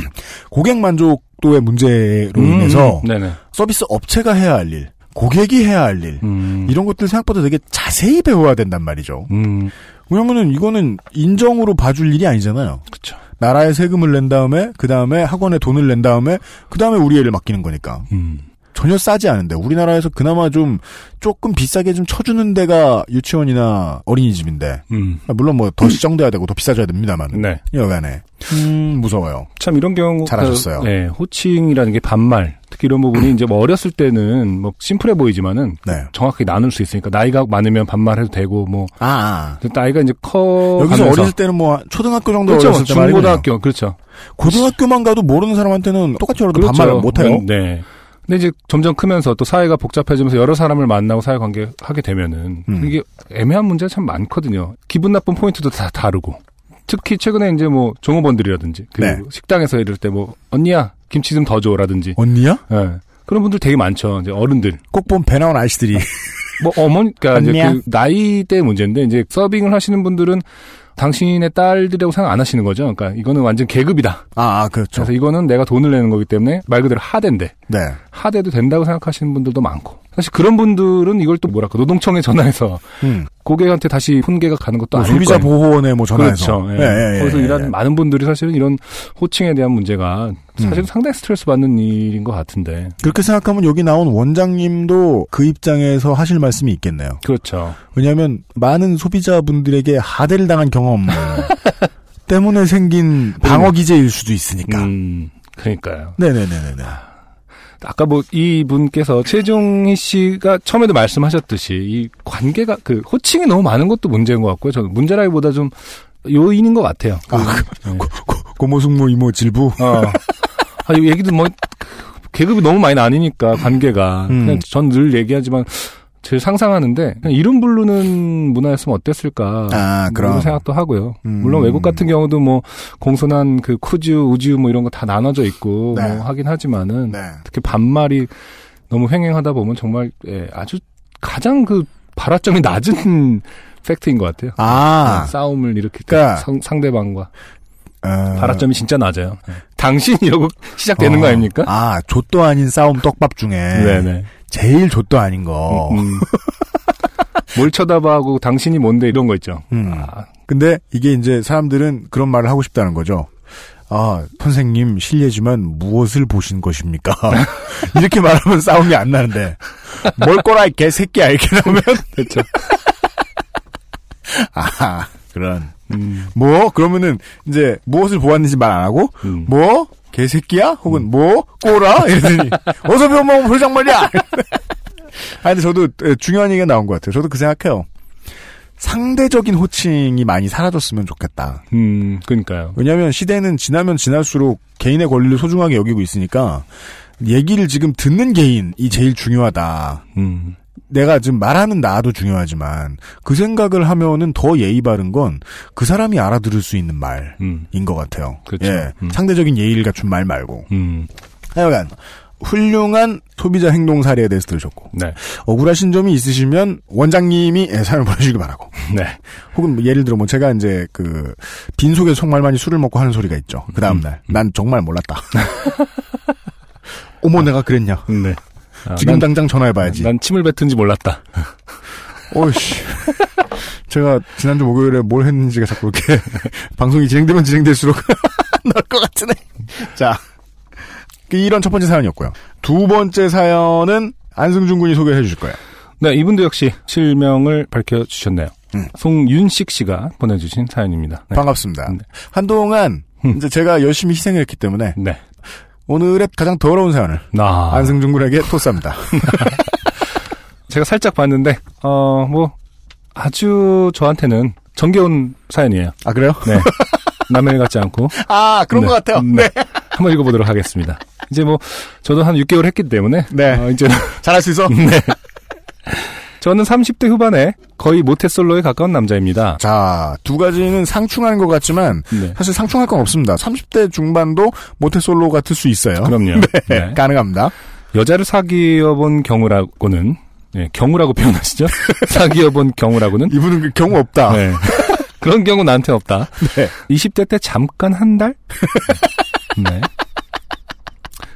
고객 만족도의 문제로 음, 인해서 네네. 서비스 업체가 해야 할 일, 고객이 해야 할 일 음. 이런 것들 생각보다 되게 자세히 배워야 된단 말이죠. 음. 왜냐면은 이거는 인정으로 봐줄 일이 아니잖아요. 그렇죠. 나라에 세금을 낸 다음에 그 다음에 학원에 돈을 낸 다음에 그 다음에 우리 애를 맡기는 거니까. 음. 전혀 싸지 않은데 우리나라에서 그나마 좀 조금 비싸게 좀 쳐주는 데가 유치원이나 어린이집인데 음. 물론 뭐 더 시정돼야 되고 더 비싸져야 됩니다만 네. 여간에 음, 무서워요. 참 이런 경우 잘하셨어요. 네, 호칭이라는 게 반말 특히 이런 부분이 이제 뭐 어렸을 때는 뭐 심플해 보이지만은 네. 정확히 나눌 수 있으니까 나이가 많으면 반말해도 되고 뭐 아, 아. 나이가 이제 커 여기서 가면서. 어릴 때는 뭐 초등학교 정도 그렇죠, 어렸을 때 중고등학교 말이군요. 그렇죠. 고등학교만 가도 모르는 사람한테는 똑같이 어려도 그렇죠. 반말을 못해요. 네. 근데 이제 점점 크면서 또 사회가 복잡해지면서 여러 사람을 만나고 사회관계 하게 되면은 음. 이게 애매한 문제가 참 많거든요. 기분 나쁜 포인트도 다 다르고 특히 최근에 이제 뭐 종업원들이라든지 네. 식당에서 이럴 때 뭐 언니야 김치 좀 더 줘라든지 언니야? 예 네. 그런 분들 되게 많죠. 이제 어른들 꼭 보면 배 나온 아이씨들이 뭐 어머니 그러니까 이제 그 나이대 문제인데 이제 서빙을 하시는 분들은 당신의 딸들이라고 생각 안 하시는 거죠. 그러니까 이거는 완전 계급이다. 아, 아 그렇죠. 그래서 이거는 내가 돈을 내는 거기 때문에 말 그대로 하대인데 네. 하대도 된다고 생각하시는 분들도 많고 사실 그런 분들은 이걸 또 뭐랄까 노동청에 전화해서 음. 고객한테 다시 훈계가 가는 것도 뭐, 아닐 거예요. 소비자 보호원에 뭐 전화해서. 그렇죠. 예. 예, 예, 예, 거기서 예, 예, 일하는 예. 많은 분들이 사실은 이런 호칭에 대한 문제가 사실은 음. 상당히 스트레스 받는 일인 것 같은데. 그렇게 생각하면 여기 나온 원장님도 그 입장에서 하실 말씀이 있겠네요. 그렇죠. 왜냐하면 많은 소비자분들에게 하대를 당한 경험 때문에 생긴 방어기제일 수도 있으니까. 음, 그러니까요. 네네네네네. 아까 뭐 이 분께서 최종희 씨가 처음에도 말씀하셨듯이 이 관계가 그 호칭이 너무 많은 것도 문제인 것 같고요. 저는 문제라기보다 좀 요인인 것 같아요. 아, 그, 네. 고, 고, 고모숙모 이모 질부. 어. 아, 이 얘기도 뭐 계급이 너무 많이 나뉘니까 관계가. 음. 그냥 전 늘 얘기하지만. 제일 상상하는데 그냥 이름 부르는 문화였으면 어땠을까 아, 그런 생각도 하고요. 음. 물론 외국 같은 경우도 뭐 공손한 그 쿠주, 우주 뭐 이런 거 다 나눠져 있고 네. 뭐 하긴 하지만은 네. 특히 반말이 너무 횡행하다 보면 정말 예, 아주 가장 그 발화점이 낮은 팩트인 것 같아요. 아 네, 싸움을 이렇게 그러니까. 상, 상대방과 어... 발화점이 진짜 낮아요. 네. 당신이라고 시작되는 어... 거 아닙니까? 아 좆도 아닌 싸움 떡밥 중에. 네네. 제일 좆도 아닌 거. 음, 음. 뭘 쳐다봐하고 당신이 뭔데 이런 거 있죠. 음. 아. 근데 이게 이제 사람들은 그런 말을 하고 싶다는 거죠. 아, 선생님 실례지만 무엇을 보신 것입니까? 이렇게 말하면 싸움이 안 나는데. 뭘 꼬라 이 개새끼야 이렇게 나오면. 그렇죠. 아, 그런. 음. 뭐 그러면은 이제 무엇을 보았는지 말 안 하고 음. 뭐? 개새끼야? 혹은 음. 뭐? 꼬라? 이러더니 어서 배워먹으면 불장 말이야! 아니 근데 저도 중요한 얘기가 나온 것 같아요. 저도 그 생각해요. 상대적인 호칭이 많이 사라졌으면 좋겠다. 음, 그러니까요. 왜냐하면 시대는 지나면 지날수록 개인의 권리를 소중하게 여기고 있으니까 얘기를 지금 듣는 개인이 제일 중요하다. 음. 내가 지금 말하는 나도 중요하지만 그 생각을 하면은 더 예의 바른 건 그 사람이 알아들을 수 있는 말인 음. 것 같아요. 그렇죠. 예, 음. 상대적인 예의를 갖춘 말 말고. 음. 하여간 훌륭한 소비자 행동 사례에 대해서 들으셨고 네. 억울하신 점이 있으시면 원장님이 사연을 보내주길 바라고. 네. 혹은 뭐 예를 들어 뭐 제가 이제 그 빈속에서 정말 많이 술을 먹고 하는 소리가 있죠. 그 다음 날 난 음. 정말 몰랐다. 어머 내가 그랬냐. 네. 아, 지금 난, 당장 전화해봐야지. 난 침을 뱉은지 몰랐다. 오이씨. 제가 지난주 목요일에 뭘 했는지가 자꾸 이렇게 방송이 진행되면 진행될수록 나올 것 같으네. 자, 이런 첫 번째 사연이었고요. 두 번째 사연은 안승준 군이 소개해 주실 거예요. 네, 이분도 역시 실명을 밝혀주셨네요. 음. 송윤식 씨가 보내주신 사연입니다. 네. 반갑습니다. 네. 한동안 음. 이제 제가 열심히 희생을 했기 때문에 네. 오늘의 가장 더러운 사연을 아. 안승준 군에게 토스합니다. 제가 살짝 봤는데 어 뭐 아주 저한테는 정겨운 사연이에요. 아 그래요? 네. 남의 일 같지 않고. 아 그런 네. 것 같아요. 네. 네. 한번 읽어보도록 하겠습니다. 이제 뭐 저도 한 육 개월 했기 때문에 네. 어, 이제 잘할 수 있어. 네. 저는 삼십 대 후반에 거의 모태솔로에 가까운 남자입니다. 자, 두 가지는 상충하는 것 같지만 네. 사실 상충할 건 없습니다. 삼십 대 중반도 모태솔로 같을 수 있어요. 그럼요. 네, 네. 가능합니다. 여자를 사귀어본 경우라고는 네, 경우라고 표현하시죠? 사귀어본 경우라고는 이분은 경우 없다. 네. 그런 경우 나한테 없다. 네. 이십 대 때 잠깐 한 달? 네.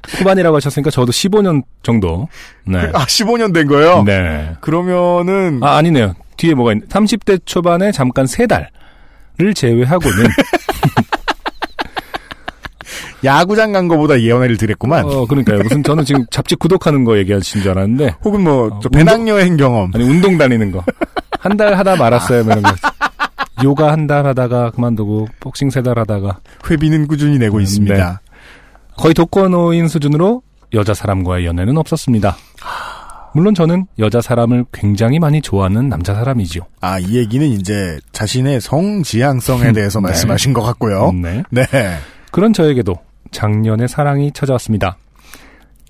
후반이라고 하셨으니까 저도 십오 년 정도. 네. 아, 십오 년 된 거예요? 네. 그러면은. 아, 아니네요. 뒤에 뭐가 있네. 삼십 대 초반에 잠깐 세 달을 제외하고는. 야구장 간 거보다 예언회를 드렸구만. 어, 그러니까요. 무슨 저는 지금 잡지 구독하는 거 얘기하신 줄 알았는데. 혹은 뭐, 어, 배낭여행 경험. 아니, 운동 다니는 거. 한 달 하다 말았어요. 요가 한 달 하다가 그만두고, 복싱 세 달 하다가. 회비는 꾸준히 내고 네, 있습니다. 네. 거의 독거노인 수준으로 여자 사람과의 연애는 없었습니다. 물론 저는 여자 사람을 굉장히 많이 좋아하는 남자 사람이죠. 아, 이 얘기는 이제 자신의 성지향성에 대해서 네. 말씀하신 것 같고요. 네. 네. 그런 저에게도 작년에 사랑이 찾아왔습니다.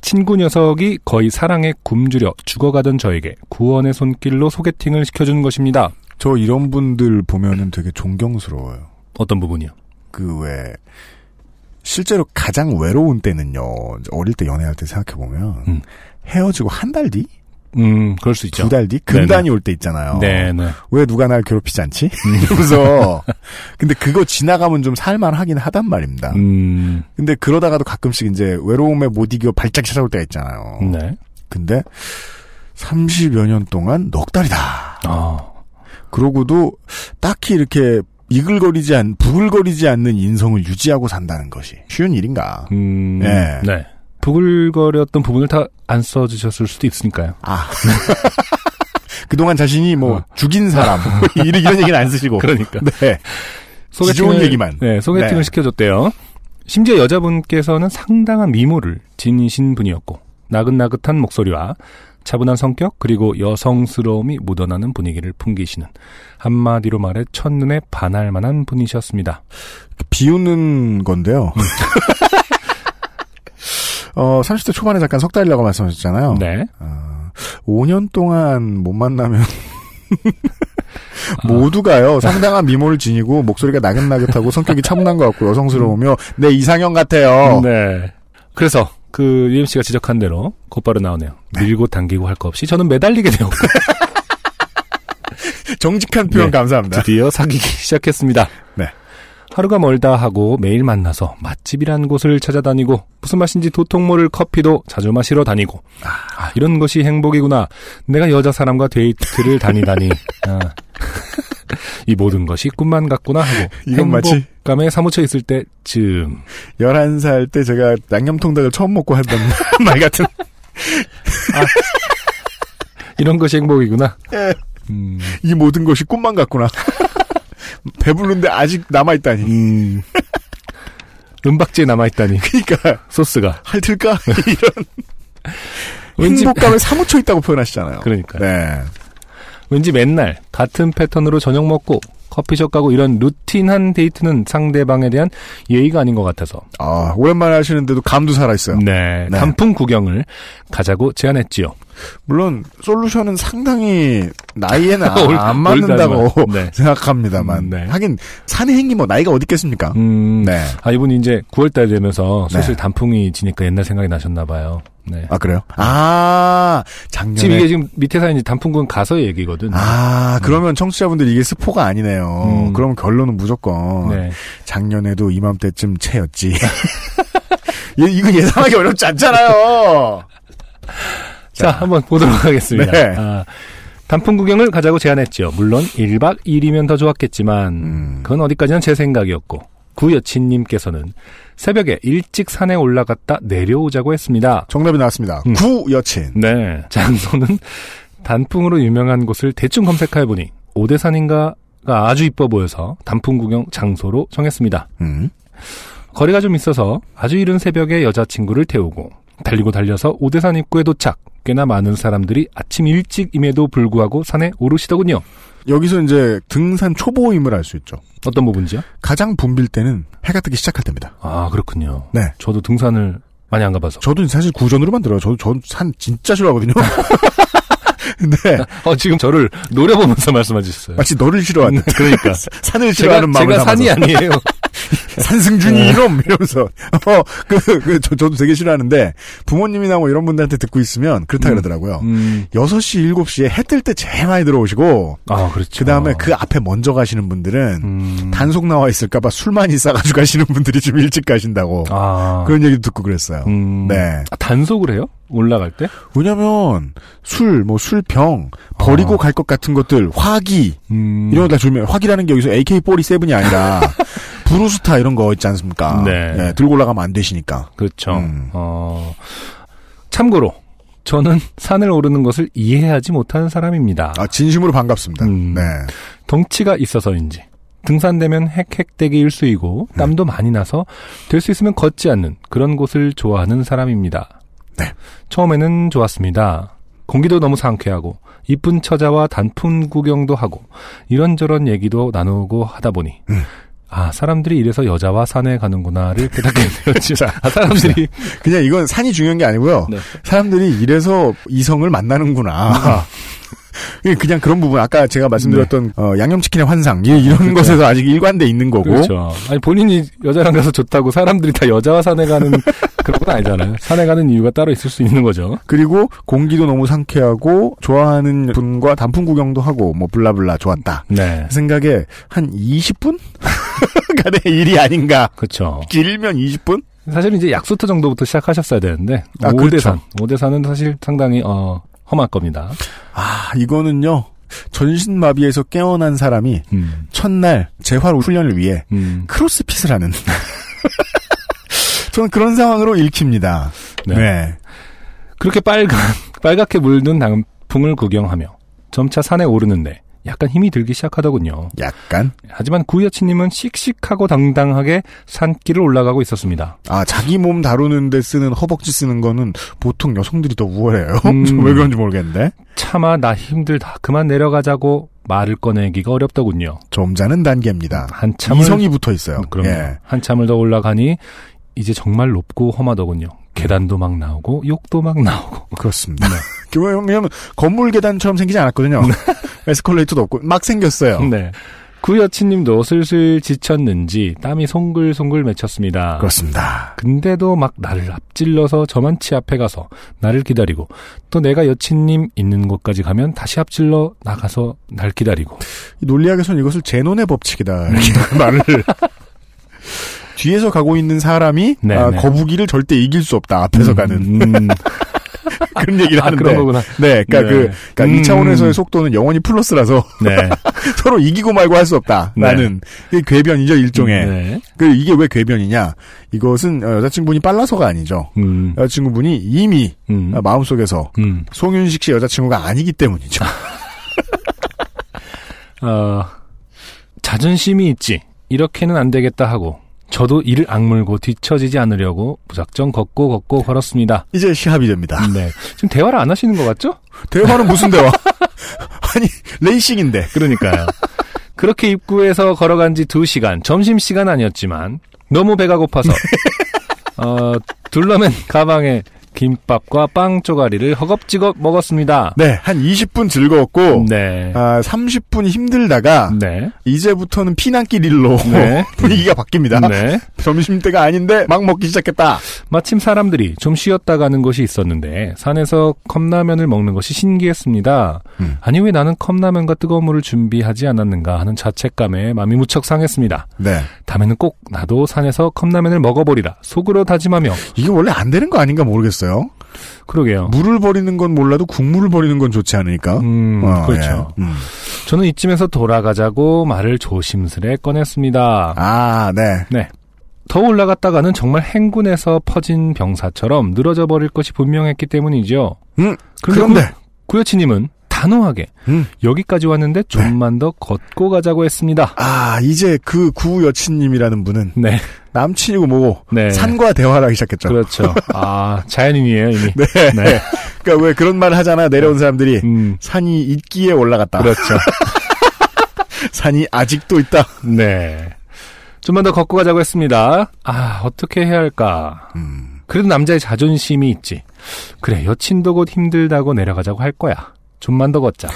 친구 녀석이 거의 사랑에 굶주려 죽어가던 저에게 구원의 손길로 소개팅을 시켜준 것입니다. 저 이런 분들 보면은 되게 존경스러워요. 어떤 부분이요? 그 왜... 실제로 가장 외로운 때는요. 어릴 때 연애할 때 생각해보면 음. 헤어지고 한 달 뒤? 음, 그럴 수 있죠. 두 달 뒤? 금단이 올 때 있잖아요. 네네. 왜 누가 날 괴롭히지 않지? 그래서 근데 그거 지나가면 좀 살만하긴 하단 말입니다. 음. 근데 그러다가도 가끔씩 이제 외로움에 못 이겨 발작 찾아올 때가 있잖아요. 네. 근데 삼십여 년 동안 넉 달이다. 아. 그러고도 딱히 이렇게 이글거리지 않, 부글거리지 않는 인성을 유지하고 산다는 것이 쉬운 일인가. 음, 네. 네. 부글거렸던 부분을 다 안 써주셨을 수도 있으니까요. 아. 그동안 자신이 뭐, 어. 죽인 사람, 이런, 이런 얘기는 안 쓰시고. 그러니까. 네. 소개팅을, 좋은 얘기만. 네, 소개팅을 네. 시켜줬대요. 심지어 여자분께서는 상당한 미모를 지니신 분이었고, 나긋나긋한 목소리와 차분한 성격 그리고 여성스러움이 묻어나는 분위기를 풍기시는, 한마디로 말해 첫눈에 반할 만한 분이셨습니다. 비웃는 건데요. 어, 삼십 대 초반에 잠깐 석 달이라고 말씀하셨잖아요. 네. 어, 오 년 동안 못 만나면 모두가요. 상당한 미모를 지니고 목소리가 나긋나긋하고 성격이 차분한 것 같고 여성스러우며 내 이상형 같아요. 네. 그래서 그 유엠씨가 지적한 대로 곧바로 나오네요. 네. 밀고 당기고 할 거 없이 저는 매달리게 되었고. 정직한 표현 네. 감사합니다. 드디어 사귀기 시작했습니다. 네. 하루가 멀다 하고 매일 만나서 맛집이라는 곳을 찾아다니고 무슨 맛인지 도통 모를 커피도 자주 마시러 다니고, 아, 이런 것이 행복이구나. 내가 여자 사람과 데이트를 다니다니. 아. 이 모든 것이 꿈만 같구나 하고 이건 마치 행복감에 사무쳐 있을 때쯤, 열한 살 때 제가 양념통닭을 처음 먹고 한단 말 같은. 아, 이런 것이 행복이구나. 예. 음. 이 모든 것이 꿈만 같구나. 배부른데 아직 남아있다니. 음. 은박지에 남아있다니. 그러니까 소스가 핥을까? 이런 왠지... 행복감에 사무쳐 있다고 표현하시잖아요. 그러니까요. 네. 왠지 맨날 같은 패턴으로 저녁 먹고 커피숍 가고 이런 루틴한 데이트는 상대방에 대한 예의가 아닌 것 같아서. 아, 오랜만에 하시는데도 감도 살아있어요. 네, 네. 단풍 구경을 가자고 제안했지요. 물론 솔루션은 상당히 나이에는 안 맞는다고 네. 생각합니다만. 네. 하긴 산의 행기 뭐 나이가 어디 있겠습니까? 음, 네. 아, 이분이 이제 구월달 되면서 슬슬 네. 단풍이 지니까 옛날 생각이 나셨나 봐요. 네. 아, 그래요? 아, 작년에. 지금 이게 지금 밑에 사는 단풍군 가서 얘기거든. 아, 그러면 음. 청취자분들 이게 스포가 아니네요. 음. 그럼 결론은 무조건. 네. 작년에도 이맘때쯤 채였지. 이건 예상하기 어렵지 않잖아요. 자, 자, 한번 보도록 하겠습니다. 네. 아, 단풍 구경을 가자고 제안했죠. 물론 일박 이일이면 더 좋았겠지만 음. 그건 어디까지나 제 생각이었고, 구여친님께서는 새벽에 일찍 산에 올라갔다 내려오자고 했습니다. 정답이 나왔습니다. 음. 구여친. 네. 장소는 단풍으로 유명한 곳을 대충 검색해보니 오대산인가가 아주 이뻐 보여서 단풍 구경 장소로 정했습니다. 음. 거리가 좀 있어서 아주 이른 새벽에 여자친구를 태우고 달리고 달려서 오대산 입구에 도착. 꽤나 많은 사람들이 아침 일찍임에도 불구하고 산에 오르시더군요. 여기서 이제 등산 초보임을 알 수 있죠. 어떤 부분이죠? 가장 붐빌 때는 해가 뜨기 시작할 때입니다. 아, 그렇군요. 네. 저도 등산을 많이 안 가봐서. 저도 사실 구전으로만 들어요. 저도 전 산 진짜 싫어하거든요. 네. 어, 지금 저를 노려보면서 말씀하셨어요. 마치 너를 싫어하는. 그러니까. 산을 싫어하는 마음을 담아서. 제가 산이 아니에요. 산승준이 이놈! 이러면서. 어, 그, 그, 저, 저도 되게 싫어하는데, 부모님이나 뭐 이런 분들한테 듣고 있으면 그렇다 음, 그러더라고요. 음. 여섯 시, 일곱 시에 해 뜰 때 제일 많이 들어오시고, 아, 그렇죠. 그 다음에 그 앞에 먼저 가시는 분들은, 음. 단속 나와 있을까봐 술 많이 싸가지고 가시는 분들이 좀 일찍 가신다고. 아. 그런 얘기도 듣고 그랬어요. 음. 네. 아, 단속을 해요? 올라갈 때? 왜냐면, 술, 뭐, 술병, 버리고 아. 갈 것 같은 것들, 화기, 음. 이런 거 다 줄면, 화기라는 게 여기서 에이케이 포티세븐이 아니라, 브루스타 이런 거 있지 않습니까? 네. 네. 들고 올라가면 안 되시니까. 그렇죠. 음. 어, 참고로, 저는 산을 오르는 것을 이해하지 못하는 사람입니다. 아, 진심으로 반갑습니다. 음. 네. 덩치가 있어서인지. 등산되면 헥헥대기 일수이고, 땀도 음. 많이 나서, 될 수 있으면 걷지 않는 그런 곳을 좋아하는 사람입니다. 네. 처음에는 좋았습니다. 공기도 너무 상쾌하고 이쁜 처자와 단풍 구경도 하고 이런저런 얘기도 나누고 하다 보니 음. 아 사람들이 이래서 여자와 산에 가는구나를 깨닫게 되었지. 아, 사람들이 그냥 이건 산이 중요한 게 아니고요. 네. 사람들이 이래서 이성을 만나는구나. 그냥 그런 부분 아까 제가 말씀드렸던 네. 어, 양념치킨의 환상 예, 이런 그렇죠. 것에서 아직 일관돼 있는 거고 그렇죠. 아니 본인이 여자랑 가서 좋다고 사람들이 다 여자와 산에 가는 그런 건 아니잖아요. 산에 가는 이유가 따로 있을 수 있는 거죠. 그리고 공기도 너무 상쾌하고 좋아하는 분과 단풍 구경도 하고 뭐 블라블라 좋았다. 네. 생각에 한 이십 분? 간의 일이 아닌가. 그렇죠. 길면 이십 분? 사실 이제 약수터 정도부터 시작하셨어야 되는데 아, 오대산. 그렇죠. 오대산은 사실 상당히 어 험할 겁니다. 아, 이거는요. 전신마비에서 깨어난 사람이 음. 첫날 재활 훈련을 위해 음. 크로스핏을 하는 저는 그런 상황으로 읽힙니다. 네. 네. 그렇게 빨간, 빨갛게 물든 단풍을 구경하며 점차 산에 오르는데 약간 힘이 들기 시작하더군요. 약간? 하지만 구여친님은 씩씩하고 당당하게 산길을 올라가고 있었습니다. 아, 자기 몸 다루는데 쓰는 허벅지 쓰는 거는 보통 여성들이 더 우월해요. 음, 왜 그런지 모르겠는데. 차마 나 힘들다. 그만 내려가자고 말을 꺼내기가 어렵더군요. 점잖은 단계입니다. 한참을, 이성이 붙어 있어요. 그럼요. 예. 한참을 더 올라가니 이제 정말 높고 험하더군요. 계단도 막 나오고 욕도 막 나오고. 그렇습니다. 네. 왜냐면 건물 계단처럼 생기지 않았거든요. 에스컬레이터도 없고 막 생겼어요. 네. 구 여친님도 슬슬 지쳤는지 땀이 송글송글 맺혔습니다. 그렇습니다. 근데도 막 나를 앞질러서 저만치 앞에 가서 나를 기다리고 또 내가 여친님 있는 곳까지 가면 다시 앞질러 나가서 날 기다리고. 논리학에서는 이것을 제논의 법칙이다. 이렇게 말을. 뒤에서 가고 있는 사람이 아, 거북이를 절대 이길 수 없다. 앞에서 음, 가는. 음. 그런 얘기를 아, 하는데. 그런 거구나. 네, 그러니까 네. 그 그러니까 음. 이 차원에서의 속도는 영원히 플러스라서 네. 서로 이기고 말고 할 수 없다. 네. 나는 이게 궤변이죠 일종의. 네. 그 이게 왜 궤변이냐? 이것은 여자친구분이 빨라서가 아니죠. 음. 여자친구분이 이미 음. 마음속에서 음. 송윤식 씨 여자친구가 아니기 때문이죠. 어, 자존심이 있지. 이렇게는 안 되겠다 하고. 저도 이를 악물고 뒤처지지 않으려고 무작정 걷고 걷고 걸었습니다. 이제 시합이 됩니다. 네. 지금 대화를 안 하시는 것 같죠? 대화는 무슨 대화? 아니, 레이싱인데. 그러니까요. 그렇게 입구에서 걸어간 지 두 시간, 점심시간 아니었지만 너무 배가 고파서 어, 둘러맨 가방에 김밥과 빵 쪼가리를 허겁지겁 먹었습니다. 네, 한 이십 분 즐거웠고, 네, 아, 삼십 분 힘들다가, 네, 이제부터는 피난길 일로 네. 분위기가 바뀝니다. 네, 점심 때가 아닌데 막 먹기 시작했다. 마침 사람들이 좀 쉬었다 가는 곳이 있었는데 산에서 컵라면을 먹는 것이 신기했습니다. 음. 아니 왜 나는 컵라면과 뜨거운 물을 준비하지 않았는가 하는 자책감에 마음이 무척 상했습니다. 네, 다음에는 꼭 나도 산에서 컵라면을 먹어보리라 속으로 다짐하며 이게 원래 안 되는 거 아닌가 모르겠어요. 그러게요. 물을 버리는 건 몰라도 국물을 버리는 건 좋지 않으니까. 음, 어, 그렇죠. 예. 음. 저는 이쯤에서 돌아가자고 말을 조심스레 꺼냈습니다. 아, 네. 네. 더 올라갔다가는 정말 행군에서 퍼진 병사처럼 늘어져 버릴 것이 분명했기 때문이죠. 음, 그런데 구여치님은 단호하게 음. 여기까지 왔는데 좀만 네. 더 걷고 가자고 했습니다. 아, 이제 그 구 여친님이라는 분은 네. 남친이고 뭐고 네. 산과 대화를 하기 시작했죠. 그렇죠. 아, 자연인이에요 이미. 네. 네. 그러니까 왜 그런 말 하잖아. 내려온 사람들이 음. 산이 있기에 올라갔다. 그렇죠. 산이 아직도 있다. 네. 좀만 더 걷고 가자고 했습니다. 아, 어떻게 해야 할까. 음. 그래도 남자의 자존심이 있지. 그래, 여친도 곧 힘들다고 내려가자고 할 거야. 좀만 더 걷자.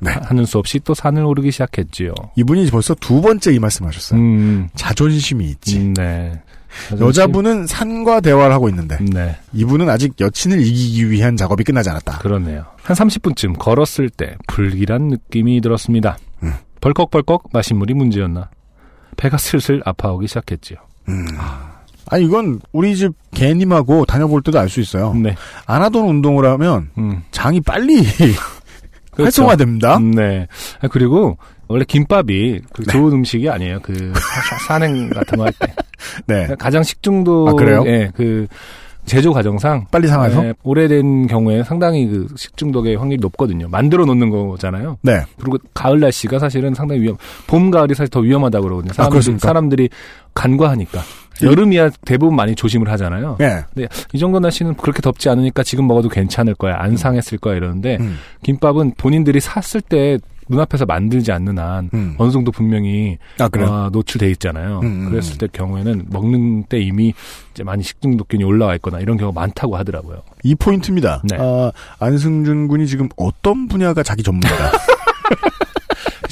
네. 하는 수 없이 또 산을 오르기 시작했지요. 이분이 벌써 두 번째 이 말씀하셨어요. 음. 자존심이 있지. 음, 네. 자존심. 여자분은 산과 대화를 하고 있는데 네. 이분은 아직 여친을 이기기 위한 작업이 끝나지 않았다. 그러네요. 한 삼십 분쯤 걸었을 때 불길한 느낌이 들었습니다. 음. 벌컥벌컥 마신 물이 문제였나. 배가 슬슬 아파오기 시작했지요. 음. 아니 이건 우리 집 개님하고 다녀볼 때도 알 수 있어요. 네. 안 하던 운동을 하면 음. 장이 빨리 그렇죠. 활성화됩니다. 네. 그리고 원래 김밥이 그 네. 좋은 음식이 아니에요. 그 산행 같은 거 할 때. 네. 가장 식중독. 아, 그래요? 예. 그 제조 과정상 빨리 상해서 네, 오래된 경우에 상당히 그 식중독의 확률이 높거든요. 만들어 놓는 거잖아요. 네. 그리고 가을 날씨가 사실은 상당히 위험. 봄 가을이 사실 더 위험하다고 그러거든요. 사람들, 아, 그렇습니까? 사람들이 간과하니까. 여름이야 대부분 많이 조심을 하잖아요. 네. 근데 이 정도 날씨는 그렇게 덥지 않으니까 지금 먹어도 괜찮을 거야, 안 상했을 거야 이러는데 음. 김밥은 본인들이 샀을 때 눈앞에서 만들지 않는 한 음. 어느 정도 분명히 아, 어, 노출돼 있잖아요. 음. 그랬을 때 경우에는 먹는 때 이미 이제 많이 식중독균이 올라와 있거나 이런 경우가 많다고 하더라고요. 이 포인트입니다. 네. 아, 안승준 군이 지금 어떤 분야가 자기 전문가다.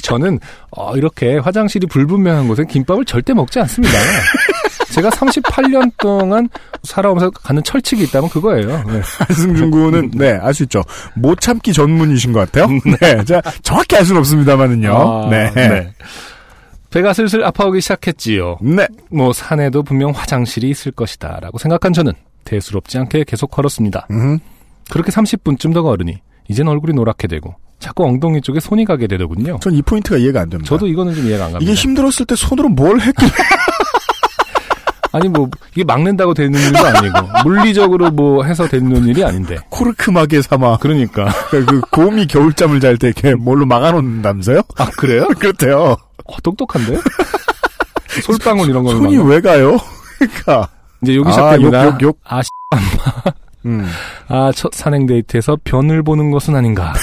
저는 어, 이렇게 화장실이 불분명한 곳에 김밥을 절대 먹지 않습니다. 제가 삼십팔 년 동안 살아오면서 가는 철칙이 있다면 그거예요. 네. 안승준 군은 네, 알 수 있죠. 못 참기 전문이신 것 같아요. 네, 제가 정확히 알 수는 없습니다만은요. 아, 네. 네. 배가 슬슬 아파오기 시작했지요. 네. 뭐 산에도 분명 화장실이 있을 것이다 라고 생각한 저는 대수롭지 않게 계속 걸었습니다. 음. 그렇게 삼십 분쯤 더 걸으니 이젠 얼굴이 노랗게 되고 자꾸 엉덩이 쪽에 손이 가게 되더군요. 전 이 포인트가 이해가 안 됩니다. 저도 이거는 좀 이해가 안 갑니다. 이게 힘들었을 때 손으로 뭘 했길래. 아니 뭐 이게 막는다고 되는 일도 아니고 물리적으로 뭐 해서 되는 일이 아닌데 코르크마개 삼아 그러니까 그 곰이 겨울잠을 잘 때 이렇게 뭘로 막아놓는다면서요? 아 그래요? 그렇대요. 어, 똑똑한데? 솔방울 이런 거는 손이 왜 가요? 그러니까 이제 여기 시작됩니다. 아 씨 음. 아, 첫 산행 데이트에서 변을 보는 것은 아닌가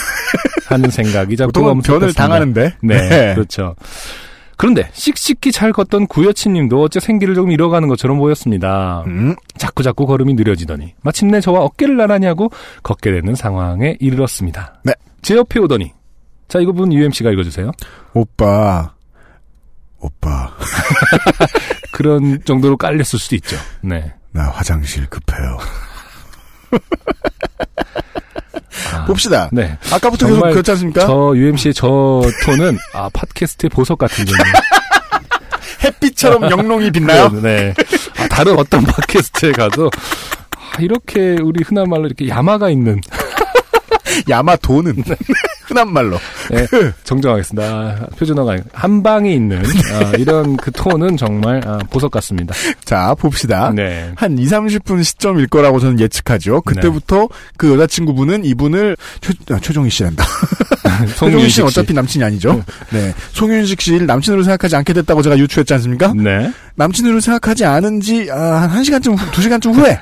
하는 생각이 자꾸 보통은 변을 당하는데. 네, 네. 그렇죠. 그런데 씩씩히 잘 걷던 구여친님도 어째 생기를 조금 잃어가는 것처럼 보였습니다. 음? 자꾸자꾸 걸음이 느려지더니 마침내 저와 어깨를 나란히 하고 걷게 되는 상황에 이르렀습니다. 네. 제 옆에 오더니 자 이거 분 유엠씨가 읽어주세요. 오빠 오빠 그런 정도로 깔렸을 수도 있죠. 네. 나 화장실 급해요. 아, 봅시다. 네. 아까부터 계속 그렇지 않습니까? 저 유엠씨의 저 톤은 아 팟캐스트의 보석 같은 거예요. 햇빛처럼 영롱히 빛나요? 네. 아, 다른 어떤 팟캐스트에 가도 아, 이렇게 우리 흔한 말로 이렇게 야마가 있는 야마도는 흔한 말로 네, 정정하겠습니다. 아, 표준어가 한 방에 있는 아, 이런 그 톤은 정말 아, 보석 같습니다. 자 봅시다. 네. 한 이삼십 분 시점일 거라고 저는 예측하죠. 그때부터 네. 그 여자친구분은 이분을 최, 아, 최종희 씨란다. 최종희 씨는 어차피 남친이 아니죠. 네. 송윤식 씨를 남친으로 생각하지 않게 됐다고 제가 유추했지 않습니까? 네. 남친으로 생각하지 않은지 아, 한 한 시간쯤 두 시간쯤 후에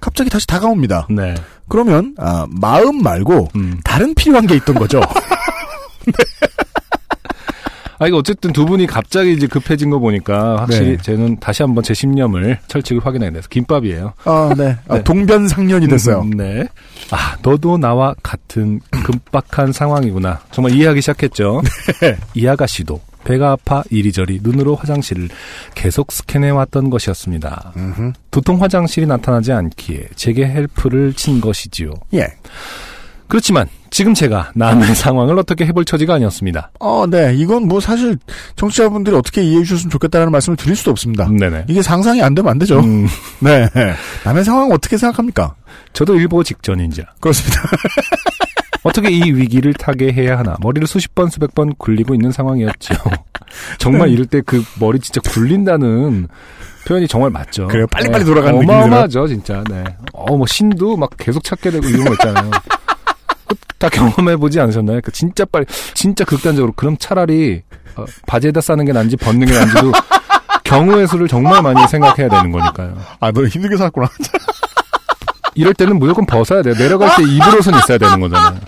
갑자기 다시 다가옵니다. 네. 그러면 아, 마음 말고 음. 다른 필요한 게 있던 거죠. 네. 아 이거 어쨌든 두 분이 갑자기 이제 급해진 거 보니까 확실히 네. 저는 다시 한번 제 십념을 철칙을 확인하게 돼서 김밥이에요. 아 네. 아, 네. 동변상련이 됐어요. 음, 네. 아 너도 나와 같은 급박한 상황이구나. 정말 이해하기 시작했죠. 네. 이 아가씨도 배가 아파 이리저리 눈으로 화장실을 계속 스캔해왔던 것이었습니다. 음흠. 도통 화장실이 나타나지 않기에 제게 헬프를 친 것이지요. 예. 그렇지만 지금 제가 남의 상황을 어떻게 해볼 처지가 아니었습니다. 어, 네. 이건 뭐 사실 청취자분들이 어떻게 이해해 주셨으면 좋겠다라는 말씀을 드릴 수도 없습니다. 네네. 이게 상상이 안 되면 안 되죠. 음. 네. 남의 상황 어떻게 생각합니까? 저도 일보 직전인지라. 그렇습니다. 어떻게 이 위기를 타게 해야 하나. 머리를 수십 번, 수백 번 굴리고 있는 상황이었죠. 정말 이럴 때 그 머리 진짜 굴린다는 표현이 정말 맞죠. 그래요. 빨리빨리 네. 돌아가는 느낌이 들어요. 어마어마하죠, 진짜. 네. 어, 뭐 신도 막 계속 찾게 되고 이런 거 있잖아요. 다 경험해보지 않으셨나요? 그 진짜 빨리, 진짜 극단적으로. 그럼 차라리 어, 바지에다 싸는 게 난지 벗는 게 난지도 경우의 수를 정말 많이 생각해야 되는 거니까요. 아, 너 힘들게 살았구나. 이럴 때는 무조건 벗어야 돼요. 내려갈 때 입으로선 있어야 되는 거잖아요.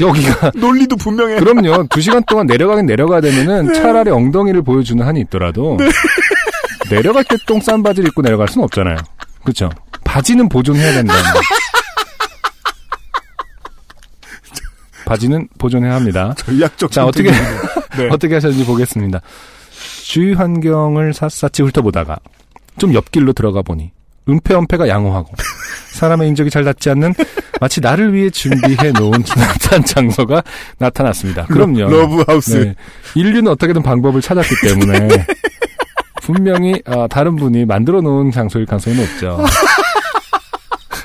여기가. 논리도 분명해요. 그럼요. 두 시간 동안 내려가긴 내려가야 되면은 네. 차라리 엉덩이를 보여주는 한이 있더라도. 네. 내려갈 때 똥 싼 바지를 입고 내려갈 수는 없잖아요. 그쵸? 바지는 보존해야 된다는 거. 바지는 보존해야 합니다. 전략적 자, 어떻게, 네. 어떻게 하셨는지 보겠습니다. 주위 환경을 샅샅이 훑어보다가 좀 옆길로 들어가 보니 은폐언폐가 양호하고 사람의 인적이 잘 닿지 않는 마치 나를 위해 준비해 놓은 지나친 장소가 나타났습니다. 그럼요. 러브하우스. 네. 인류는 어떻게든 방법을 찾았기 때문에 분명히 어, 다른 분이 만들어 놓은 장소일 가능성이 높죠.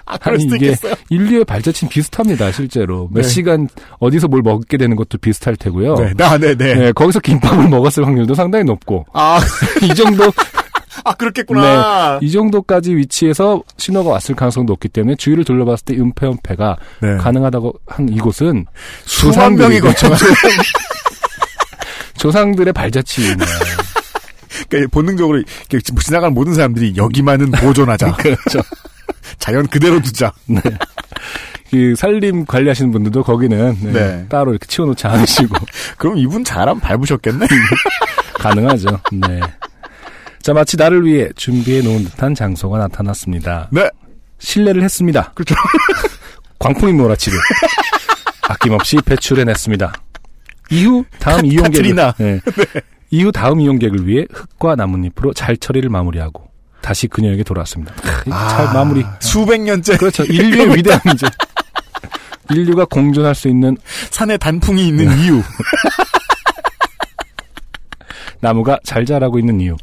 아니, 이게 있겠어요? 인류의 발자취는 비슷합니다, 실제로. 몇 네. 시간 어디서 뭘 먹게 되는 것도 비슷할 테고요. 네, 나, 네, 네. 네, 거기서 김밥을 먹었을 확률도 상당히 높고. 아, 이 정도. 아, 그렇겠구나. 네, 이 정도까지 위치에서 신호가 왔을 가능성이 높기 때문에 주위를 둘러봤을 때 은폐은폐가 네. 가능하다고 한 이곳은 수상병이 거쳐간 조상들의 발자취입니다. 그러니까 본능적으로 지나가는 모든 사람들이 여기만은 보존하자. 그렇죠. 자연 그대로 두자. 네. 그 산림 관리하시는 분들도 거기는 네, 네. 따로 이렇게 치워놓지 않으시고. 그럼 이분 잘하면 밟으셨겠네. 가능하죠. 네. 자, 마치 나를 위해 준비해 놓은 듯한 장소가 나타났습니다. 네. 신뢰를 했습니다. 그렇죠. 광풍이 몰아치듯 아낌없이 배출해냈습니다. 이후 다음 카, 이용객을 네. 네. 이후 다음 이용객을 위해 흙과 나뭇잎으로 잘 처리를 마무리하고. 다시 그녀에게 돌아왔습니다. 아, 잘 마무리. 수백 년째. 그렇죠. 인류의 위대한 이제. 인류가 공존할 수 있는. 산에 단풍이 있는 네. 이유. 나무가 잘 자라고 있는 이유.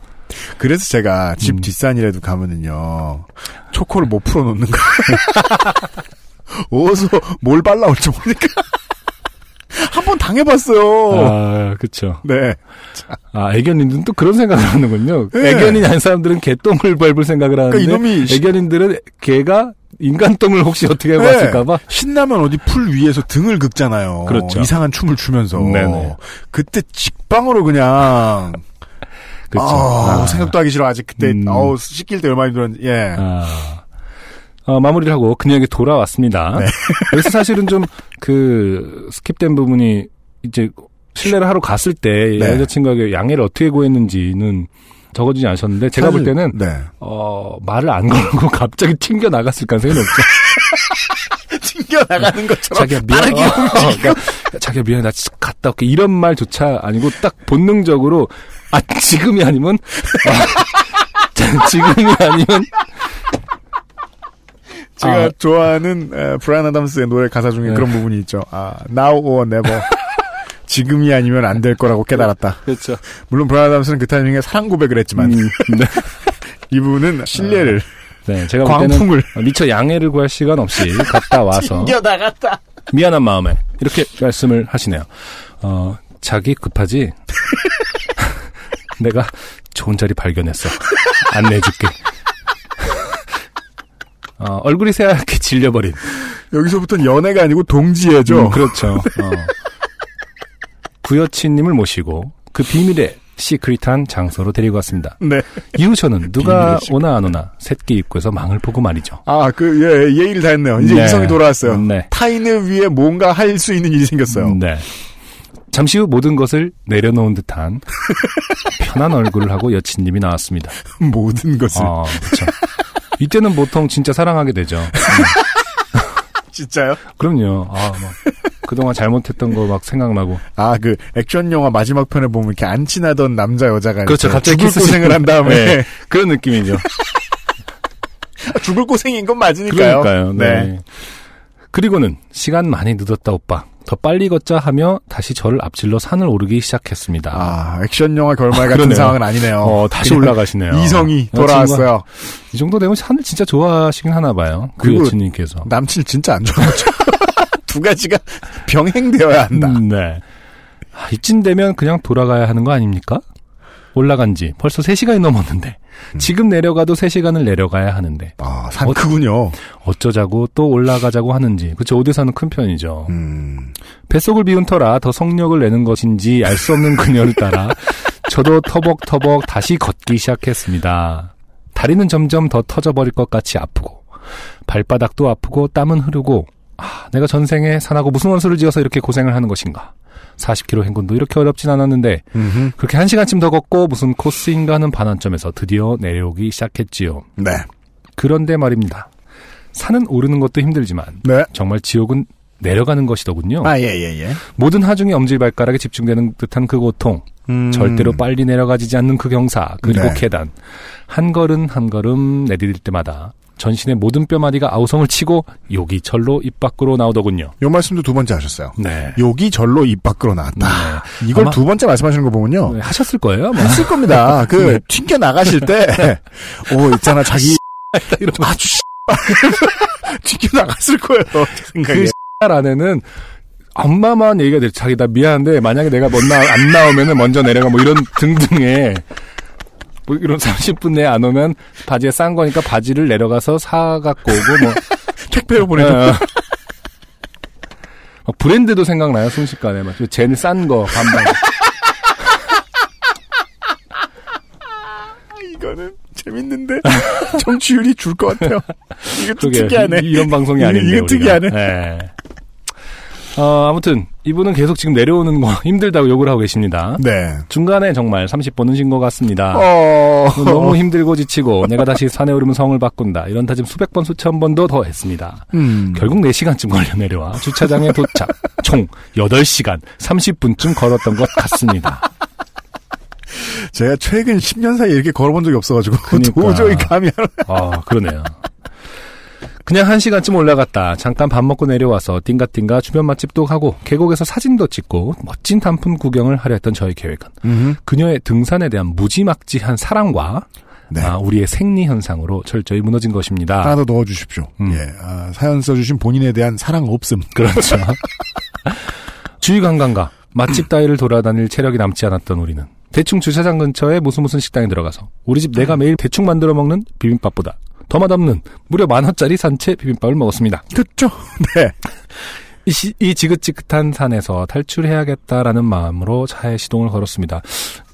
그래서 제가 집 음. 뒷산이라도 가면은요. 초코를 못 풀어놓는 거예요. 어디서 뭘 발라올지 모르니까. 한번 당해봤어요. 아, 그쵸. 네. 아, 애견인들은 또 그런 생각을 하는군요. 네. 애견인이 아닌 사람들은 개똥을 밟을 생각을 하는데, 그러니까 이놈이 애견인들은 개가 인간 똥을 혹시 어떻게 해봤을까봐. 네. 신나면 어디 풀 위에서 등을 긁잖아요. 그렇죠. 이상한 춤을 추면서. 네네. 그때 직방으로 그냥. 그쵸. 아, 아. 생각도 하기 싫어. 아직 그때, 음. 어우, 씻길 때 얼마나 힘들었는지, 예. 아. 어, 마무리를 하고 그녀에게 돌아왔습니다. 네. 여기서 사실은 좀 그 스킵된 부분이 이제 신뢰를 하러 갔을 때 네. 여자친구에게 양해를 어떻게 구했는지는 적어주지 않으셨는데 제가 사실, 볼 때는 네. 어, 말을 안 걸고 갑자기 튕겨 나갔을 가능성이 높죠. 튕겨 나가는 것처럼 자기야 미안. 어, 어, 그러니까, 자기야 미안해 나 갔다 올게 이런 말조차 아니고 딱 본능적으로 아 지금이 아니면 아, 지금이 아니면. 제가 아. 좋아하는 에, 브라이언 아담스의 노래 가사 중에 네. 그런 부분이 있죠. 아, now or never. 지금이 아니면 안 될 거라고 깨달았다. 그렇죠. 물론 브라이언 아담스는 그 타이밍에 사랑 고백을 했지만 음, 네. 이분은 신뢰를 아, 네, 제가 광풍을 미처 양해를 구할 시간 없이 갔다 와서 튕겨 나갔다. 미안한 마음에 이렇게 말씀을 하시네요. 어, 자기 급하지? 내가 좋은 자리 발견했어. 안내해줄게. 어, 얼굴이 새하얗게 질려버린. 여기서부터는 연애가 아니고 동지애죠. 음, 그렇죠. 어. 구여친님을 모시고 그 비밀의 시크릿한 장소로 데리고 왔습니다. 네. 이후 저는 누가 오나 안 오나 새끼 입구에서 망을 보고 말이죠. 아, 그, 예, 예의를 다 했네요. 이제 네. 이성이 돌아왔어요. 네. 타인을 위해 뭔가 할 수 있는 일이 생겼어요. 네. 잠시 후 모든 것을 내려놓은 듯한 편한 얼굴을 하고 여친님이 나왔습니다. 모든 것을. 어, 그렇죠. 이때는 보통 진짜 사랑하게 되죠. 진짜요? 그럼요. 아, 막 그동안 잘못했던 거 막 생각나고. 아, 그 액션 영화 마지막 편에 보면 이렇게 안 친하던 남자 여자가 그렇죠. 갑자기 죽을 고생을 한 다음에 네, 그런 느낌이죠. 죽을 고생인 건 맞으니까요. 그러니까요. 네. 네. 그리고는 시간 많이 늦었다 오빠. 더 빨리 걷자 하며 다시 저를 앞질러 산을 오르기 시작했습니다. 아, 액션 영화 결말 아, 같은 그러네요. 상황은 아니네요. 어, 다시 올라가시네요. 이성이 돌아왔어요. 이 정도 되면 산을 진짜 좋아하시긴 하나 봐요. 그 여친님께서. 남친을 진짜 안 좋아하죠. 두 가지가 병행되어야 한다. 음, 네. 아, 이쯤 되면 그냥 돌아가야 하는 거 아닙니까? 올라간 지 벌써 세 시간이 넘었는데 음. 지금 내려가도 세 시간을 내려가야 하는데 아, 산 어, 크군요. 어쩌자고 또 올라가자고 하는지. 그렇죠. 오대산은 큰 편이죠. 음. 뱃속을 비운 터라 더 성력을 내는 것인지 알 수 없는 그녀를 따라 저도 터벅터벅 다시 걷기 시작했습니다. 다리는 점점 더 터져버릴 것 같이 아프고 발바닥도 아프고 땀은 흐르고 아, 내가 전생에 산하고 무슨 원수를 지어서 이렇게 고생을 하는 것인가. 사십 킬로미터 행군도 이렇게 어렵진 않았는데 음흠. 그렇게 한 시간쯤 더 걷고 무슨 코스인가 하는 반환점에서 드디어 내려오기 시작했지요. 네. 그런데 말입니다. 산은 오르는 것도 힘들지만 네. 정말 지옥은 내려가는 것이더군요. 아, 예, 예, 예. 모든 하중이 엄지발가락에 집중되는 듯한 그 고통. 음. 절대로 빨리 내려가지지 않는 그 경사. 그리고 네. 계단. 한 걸음 한 걸음 내디딜 때마다 전신의 모든 뼈마디가 아우성을 치고 요기 절로 입 밖으로 나오더군요. 요 말씀도 두 번째 하셨어요. 네. 요기 절로 입 밖으로 나왔다. 네. 이걸 두 번째 말씀하시는 거 보면요. 네, 하셨을 거예요. 아마. 하실 겁니다. 그 네. 튕겨 나가실 때 오 있잖아 자기 이런 아주 튕겨 나갔을 거예요. 그 ᄉ 안에는 엄마만 얘기가 돼. 자기 나 미안한데 만약에 내가 못 나 안 나오면은 먼저 내려가 뭐 이런 등등의. 뭐 이런 삼십 분 내에 안 오면 바지에 싼 거니까 바지를 내려가서 사 갖고 오고 뭐 택배로 보내고 막 브랜드도 생각나요 순식간에 막 제일 싼 거 반반 이거는 재밌는데 청취율이 줄 것 같아요. 이거 특이하네. 이, 이런 방송이 아닌데 이거 특이하네. 네. 어, 아무튼 이분은 계속 지금 내려오는 거 힘들다고 욕을 하고 계십니다. 네. 중간에 정말 삼십 번은 쉰 것 같습니다. 어... 너무 힘들고 지치고 내가 다시 산에 오르면 성을 바꾼다. 이런 다짐 수백 번 수천 번도 더 했습니다. 음... 결국 네 시간쯤 걸려 내려와 주차장에 도착. 총 여덟 시간 삼십 분쯤 걸었던 것 같습니다. 제가 최근 십 년 사이에 이렇게 걸어본 적이 없어가지고 그러니까... 도저히 감이 안 와요. 아, 그러네요. 그냥 한 시간쯤 올라갔다. 잠깐 밥 먹고 내려와서 띵가띵가 주변 맛집도 가고 계곡에서 사진도 찍고 멋진 단풍 구경을 하려 했던 저의 계획은 음흠. 그녀의 등산에 대한 무지막지한 사랑과 네. 아, 우리의 생리현상으로 철저히 무너진 것입니다. 하나 더 넣어주십시오. 음. 예, 아, 사연 써주신 본인에 대한 사랑 없음. 그렇죠. 주위 관광과 맛집 따위를 돌아다닐 체력이 남지 않았던 우리는 대충 주차장 근처에 무슨무슨 식당에 들어가서 우리 집 내가 매일 대충 만들어 먹는 비빔밥보다 더 맛없는 무려 만 원짜리 산채 비빔밥을 먹었습니다. 그렇죠. 네. 이, 시, 이 지긋지긋한 산에서 탈출해야겠다라는 마음으로 차에 시동을 걸었습니다.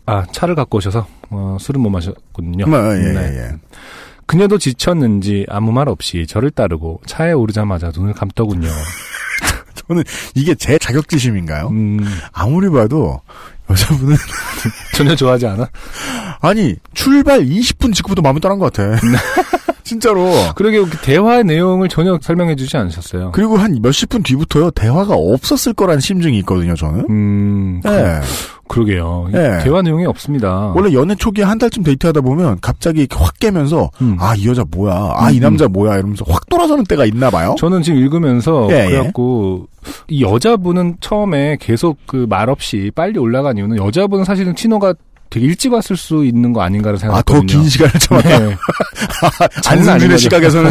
아, 차를 갖고 오셔서 어, 술은 못 마셨군요. 아, 예, 네. 예. 그녀도 지쳤는지 아무 말 없이 저를 따르고 차에 오르자마자 눈을 감더군요. 저는 이게 제 자격지심인가요? 음... 아무리 봐도 여자분은 전혀 좋아하지 않아? 아니 출발 이십 분 직후부터 마음이 떠난 것 같아. 진짜로. 그러게 대화의 내용을 전혀 설명해 주지 않으셨어요. 그리고 한 몇십 분 뒤부터요. 대화가 없었을 거란 심증이 있거든요. 저는. 음, 예. 네. 그러게요. 네. 대화 내용이 없습니다. 원래 연애 초기에 한 달쯤 데이트하다 보면 갑자기 이렇게 확 깨면서 음. 아, 이 여자 뭐야. 아, 이 남자 뭐야. 이러면서 확 돌아서는 때가 있나 봐요. 저는 지금 읽으면서 예, 그래갖고 예. 이 여자분은 처음에 계속 그 말없이 빨리 올라간 이유는 여자분은 사실은 신호가 되게 일찍 왔을 수 있는 거 아닌가를 생각했거든요. 아, 더 긴 시간을 참았다. 네. 아, 안승준의 시각에서는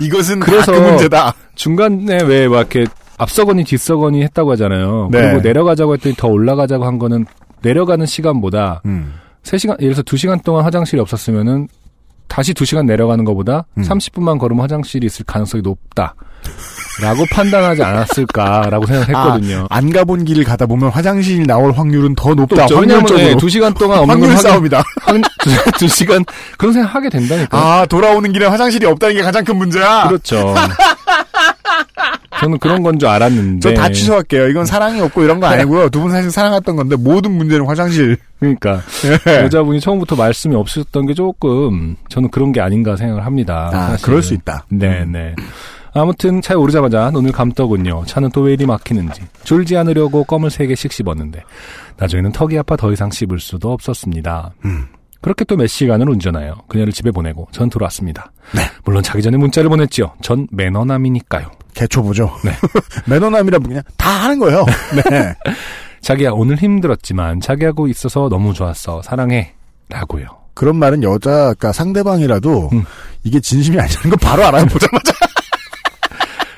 이것은 그래서 그 문제다. 중간에 왜 막 이렇게 앞서거니 뒤서거니 했다고 하잖아요. 네. 그리고 내려가자고 했더니 더 올라가자고 한 거는 내려가는 시간보다 음. 세 시간, 예를 들어서 두 시간 동안 화장실이 없었으면은 다시 두 시간 내려가는 것보다 음. 삼십 분만 걸으면 화장실이 있을 가능성이 높다. 라고 판단하지 않았을까라고 생각했거든요. 아, 안 가본 길을 가다 보면 화장실 나올 확률은 더 높다. 확률적으로. 네, 두 시간 동안 없는 확률 싸움이다. 한, 두 시간 그런 생각 하게 된다니까. 아, 돌아오는 길에 화장실이 없다는 게 가장 큰 문제야. 그렇죠. 저는 그런 건 줄 알았는데. 저 다 취소할게요. 이건 사랑이 없고 이런 거 아니고요. 두 분 사실 사랑했던 건데 모든 문제는 화장실. 그러니까 예. 여자분이 처음부터 말씀이 없으셨던 게 조금 저는 그런 게 아닌가 생각을 합니다. 아, 사실. 그럴 수 있다. 네, 네. 아무튼 차에 오르자마자 눈을 감더군요. 차는 또 왜 이리 막히는지. 졸지 않으려고 껌을 세 개씩 씹었는데 나중에는 턱이 아파 더 이상 씹을 수도 없었습니다. 음. 그렇게 또 몇 시간을 운전하여 그녀를 집에 보내고 전 돌아왔습니다. 네. 물론 자기 전에 문자를 보냈지요. 전 매너남이니까요. 개초보죠. 네. 매너남이라면 그냥 다 하는 거예요. 네. 자기야 오늘 힘들었지만 자기하고 있어서 너무 좋았어. 사랑해. 라고요. 그런 말은 여자 그러니까 상대방이라도 음. 이게 진심이 아니라는 거 바로 알아요. 보자마자.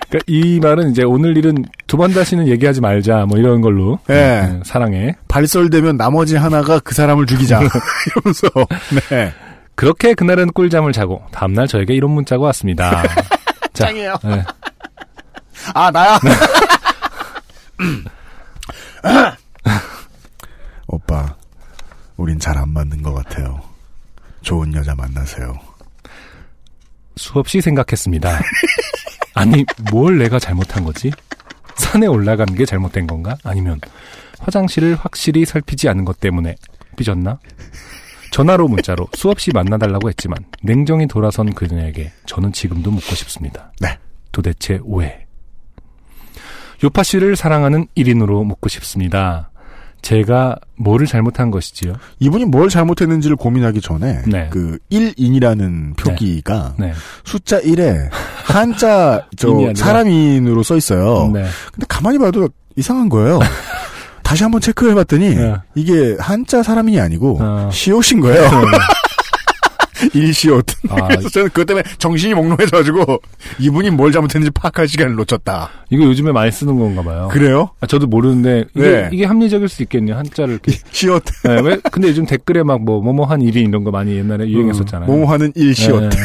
그러니까 이 말은 이제 오늘 일은 두 번 다시는 얘기하지 말자 뭐 이런 걸로 예. 네, 사랑해 발설되면 나머지 하나가 그 사람을 죽이자 이러면서 네. 그렇게 그날은 꿀잠을 자고 다음날 저에게 이런 문자가 왔습니다. 자, 짱이에요. 네. 아 나야. 오빠 우린 잘 안 맞는 것 같아요. 좋은 여자 만나세요. 수없이 생각했습니다. 아니 뭘 내가 잘못한 거지? 산에 올라간 게 잘못된 건가? 아니면 화장실을 확실히 살피지 않은 것 때문에 삐졌나? 전화로 문자로 수없이 만나달라고 했지만 냉정히 돌아선 그녀에게 저는 지금도 묻고 싶습니다. 네. 도대체 왜? 요파 씨를 사랑하는 일 인으로 묻고 싶습니다. 제가 뭐를 잘못한 것이지요? 이분이 뭘 잘못했는지를 고민하기 전에 네. 그 일 인이라는 표기가 네. 네. 숫자 일에 한자 저 사람인으로 써 있어요. 네. 근데 가만히 봐도 이상한 거예요. 다시 한번 체크해봤더니 네. 이게 한자 사람인이 아니고 어. 시옷인 거예요. 일시옷. 아, 그래서 저는 그것 때문에 정신이 몽롱해져가지고 이분이 뭘 잘못했는지 파악할 시간을 놓쳤다. 이거 요즘에 많이 쓰는 건가 봐요. 그래요? 아, 저도 모르는데 이게, 네. 이게 합리적일 수 있겠네요. 한자를 이렇게. 시옷. 네, 왜? 근데 요즘 댓글에 막 뭐 뭐뭐한 일인 이런 거 많이 옛날에 유행했었잖아요. 음, 뭐뭐하는 일시옷. 네, 네, 네.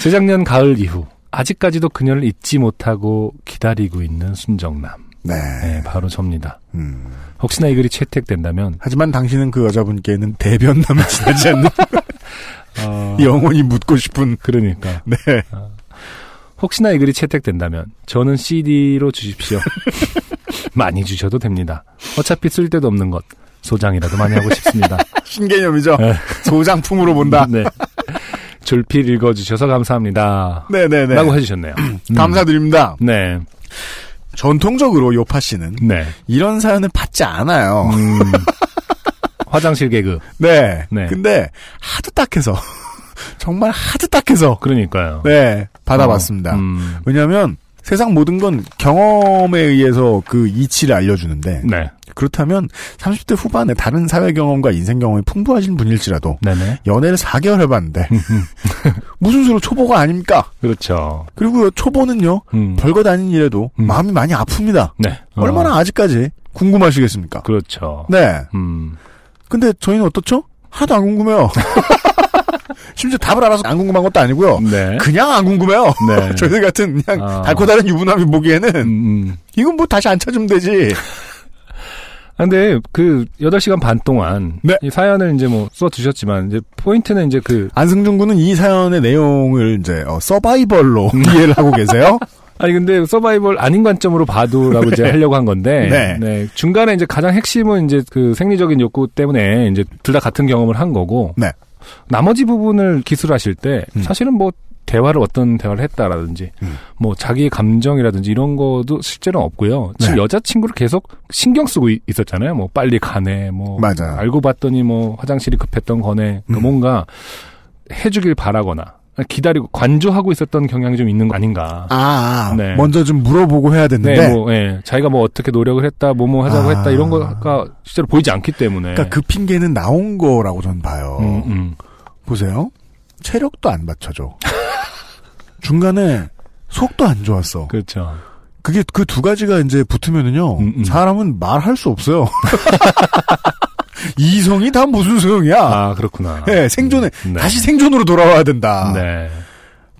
재작년 가을 이후 아직까지도 그녀를 잊지 못하고 기다리고 있는 순정남. 네, 네 바로 접니다. 음. 혹시나 이 글이 채택된다면 하지만 당신은 그 여자분께는 대변남이 지나지 않는 어... 영원히 묻고 싶은 그러니까 네 어... 혹시나 이 글이 채택된다면 저는 씨디로 주십시오. 많이 주셔도 됩니다. 어차피 쓸데도 없는 것 소장이라도 많이 하고 싶습니다. 신개념이죠. 네. 소장품으로 본다. 네. 졸필 읽어주셔서 감사합니다. 네네네 라고 해주셨네요. 음. 감사드립니다. 네 전통적으로 요파 씨는 네. 이런 사연을 받지 않아요. 음, 화장실 개그. 네. 네. 근데 하도 딱해서 정말 하도 딱해서 그러니까요. 네. 받아봤습니다. 어, 음. 왜냐하면 세상 모든 건 경험에 의해서 그 이치를 알려주는데 네. 그렇다면 삼십 대 후반에 다른 사회 경험과 인생 경험이 풍부하신 분일지라도 네네. 연애를 사 개월 해봤는데 무슨 수로 초보가 아닙니까? 그렇죠. 그리고 초보는요. 음. 별것 아닌 일에도 음. 마음이 많이 아픕니다. 네. 어. 얼마나 아직까지 궁금하시겠습니까? 그렇죠. 네. 음. 근데 저희는 어떻죠? 하나도 안 궁금해요. 심지어 답을 알아서 안 궁금한 것도 아니고요. 네. 그냥 안 궁금해요. 네. 저희들 같은 그냥 아. 달코다른 유부남이 보기에는 음. 이건 뭐 다시 안 찾으면 되지. 근데 그 여덟 시간 반 동안 네. 이 사연을 이제 뭐 써 두셨지만 이제 포인트는 이제 그 안승준 군은 이 사연의 내용을 이제 어 서바이벌로 이해를 하고 계세요. 아니 근데 서바이벌 아닌 관점으로 봐도라고 네. 이제 하려고 한 건데 네. 네. 중간에 이제 가장 핵심은 이제 그 생리적인 욕구 때문에 이제 둘 다 같은 경험을 한 거고 네. 나머지 부분을 기술하실 때 음. 사실은 뭐 대화를 어떤 대화를 했다라든지 음. 뭐 자기의 감정이라든지 이런 것도 실제는 없고요. 네. 지금 여자친구를 계속 신경 쓰고 있었잖아요. 뭐 빨리 가네. 뭐 맞아. 알고 봤더니 뭐 화장실이 급했던 거네. 음. 뭔가 해주길 바라거나 기다리고 관조하고 있었던 경향이 좀 있는 거 아닌가. 아, 아. 네. 먼저 좀 물어보고 해야 됐는데. 네, 뭐, 예. 자기가 뭐 어떻게 노력을 했다, 뭐뭐 하자고 아. 했다 이런 거가 실제로 보이지 않기 때문에. 그러니까 그 핑계는 나온 거라고 저는 봐요. 음, 음. 보세요. 체력도 안 받쳐줘. 중간에 속도 안 좋았어. 그렇죠. 그게 그 두 가지가 이제 붙으면은요. 음, 음. 사람은 말할 수 없어요. 이성이 다 무슨 소용이야. 아, 그렇구나. 네, 생존에, 네. 다시 생존으로 돌아와야 된다. 네.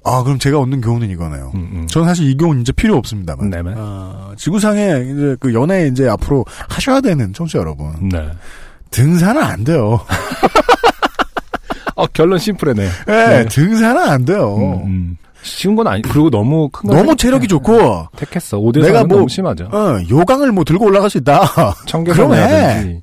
아, 그럼 제가 얻는 교훈은 이거네요. 음, 음. 저는 사실 이 교훈 이제 필요 없습니다만. 네, 네. 아, 지구상에 이제 그 연애 이제 앞으로 하셔야 되는 청취자 여러분. 네. 등산은 안 돼요. 어, 결론 심플하네요. 네, 네. 등산은 안 돼요. 음, 음. 쉬운 건 아니, 그리고 너무 큰 거. 너무 체력이 좋고. 택했어. 오대사는 뭐, 너무 심하죠. 어, 요강을 뭐 들고 올라갈 수 있다. 청계산이라든지.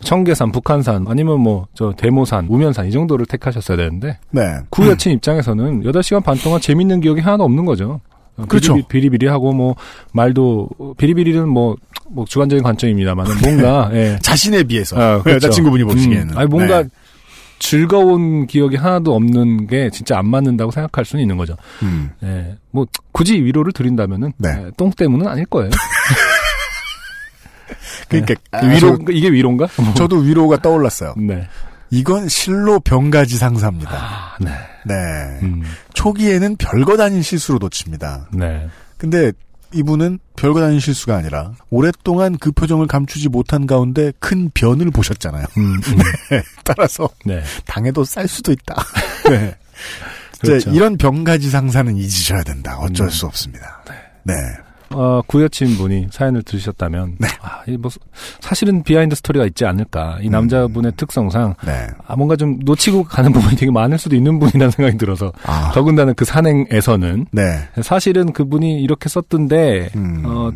청계산, 북한산, 아니면 뭐, 저, 대모산, 우면산, 이 정도를 택하셨어야 되는데. 네. 구여친 음. 입장에서는 여덟 시간 반 동안 재밌는 기억이 하나도 없는 거죠. 그렇죠. 비리비, 비리비리하고 뭐, 말도, 비리비리는 뭐, 뭐, 주관적인 관점입니다만, 뭔가, 예. 자신에 비해서. 아, 그렇죠. 여자친구분이 보시기에는. 음, 아니, 뭔가, 네. 즐거운 기억이 하나도 없는 게 진짜 안 맞는다고 생각할 수는 있는 거죠. 음. 예. 뭐, 굳이 위로를 드린다면은, 네. 예, 똥 때문은 아닐 거예요. 그러니까 네. 위로 저, 이게 위로인가? 저도 위로가 떠올랐어요. 네, 이건 실로 병가지 상사입니다. 아, 네, 네. 음. 초기에는 별것 아닌 실수로 놓칩니다. 네. 근데 이분은 별것 아닌 실수가 아니라 오랫동안 그 표정을 감추지 못한 가운데 큰 변을 보셨잖아요. 음, 음. 네. 따라서 네. 당해도 쌀 수도 있다. 네. 그렇죠. 이런 병가지 상사는 잊으셔야 된다. 어쩔 음. 수 없습니다. 네. 네. 어, 구여친분이 사연을 들으셨다면 네. 아, 뭐, 사실은 비하인드 스토리가 있지 않을까. 이 남자분의 음. 특성상 네. 아, 뭔가 좀 놓치고 가는 부분이 되게 많을 수도 있는 분이라는 생각이 들어서 아. 더군다나 그 산행에서는 네. 사실은 그분이 이렇게 썼던데 음. 어,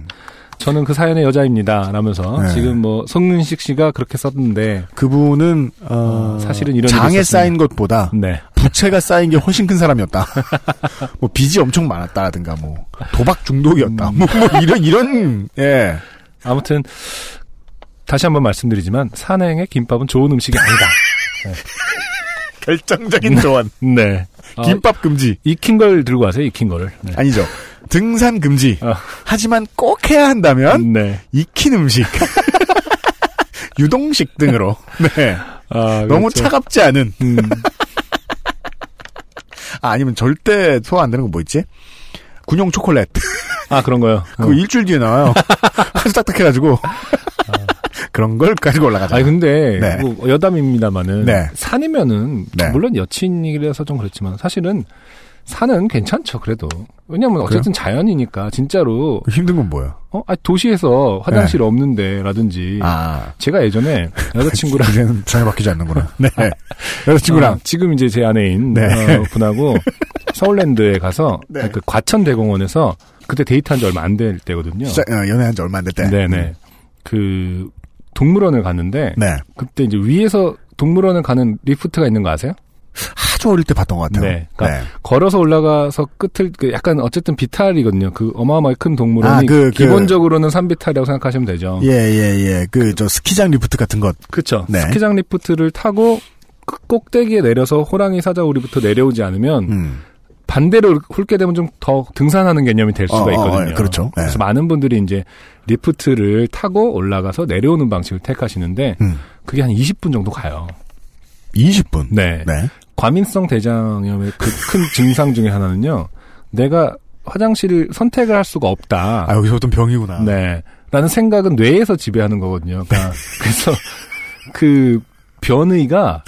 저는 그 사연의 여자입니다. 라면서 네. 지금 뭐 성윤식 씨가 그렇게 썼는데 그분은 어, 사실은 이런 장에 쌓인 것보다 네. 부채가 쌓인 게 훨씬 큰 사람이었다. 뭐 빚이 엄청 많았다라든가 뭐 도박 중독이었다. 뭐, 뭐 이런 이런 예. 아무튼 다시 한번 말씀드리지만 산행의 김밥은 좋은 음식이 아니다. 네. 결정적인 조언. 네. 김밥 금지. 어, 익힌 걸 들고 가세요. 익힌 걸. 네. 아니죠. 등산 금지. 어. 하지만 꼭 해야 한다면 네. 익힌 음식. 유동식 등으로. 네. 아, 너무 그렇죠. 차갑지 않은. 음. 아, 아니면 절대 소화 안 되는 거 뭐 있지? 군용 초콜릿. 아, 그런 거요? 그거 어. 일주일 뒤에 나와요. 아주 딱딱해가지고. 그런 걸 가지고 올라가자. 아니, 근데, 네. 뭐 여담입니다만은, 네. 산이면은, 네. 물론 여친이라서 좀 그렇지만, 사실은, 산은 괜찮죠, 그래도. 왜냐면, 어쨌든 그래요? 자연이니까, 진짜로. 힘든 건 뭐야? 어? 아니, 도시에서 화장실 네. 없는데, 라든지. 아. 제가 예전에, 여자친구랑. 이제는 전혀 바뀌지 않는구나. 네. 여자친구랑. 어, 지금 이제 제 아내인, 네. 어, 분하고, 서울랜드에 가서, 네. 아니, 그 과천대공원에서, 그때 데이트한 지 얼마 안 될 때거든요. 진짜, 어, 연애한 지 얼마 안 될 때? 네네. 음. 그, 동물원을 갔는데 네. 그때 이제 위에서 동물원을 가는 리프트가 있는 거 아세요? 아주 어릴 때 봤던 것 같아요. 네, 그러니까 네. 걸어서 올라가서 끝을 그 약간 어쨌든 비탈이거든요. 그 어마어마하게 큰 동물원이 아, 그, 그, 기본적으로는 산비탈이라고 생각하시면 되죠. 예예예. 예, 그 저 스키장 리프트 같은 것. 그렇죠. 네. 스키장 리프트를 타고 그 꼭대기에 내려서 호랑이 사자우리부터 내려오지 않으면. 음. 반대로 훑게 되면 좀 더 등산하는 개념이 될 수가 있거든요. 어, 어, 그렇죠. 네. 그래서 많은 분들이 이제 리프트를 타고 올라가서 내려오는 방식을 택하시는데 음. 그게 한 이십 분 정도 가요. 이십 분? 네. 네. 과민성 대장염의 그 큰 증상 중에 하나는요. 내가 화장실을 선택을 할 수가 없다. 아, 여기서 어떤 병이구나. 네. 라는 생각은 뇌에서 지배하는 거거든요. 그러니까 그래서 그 변의가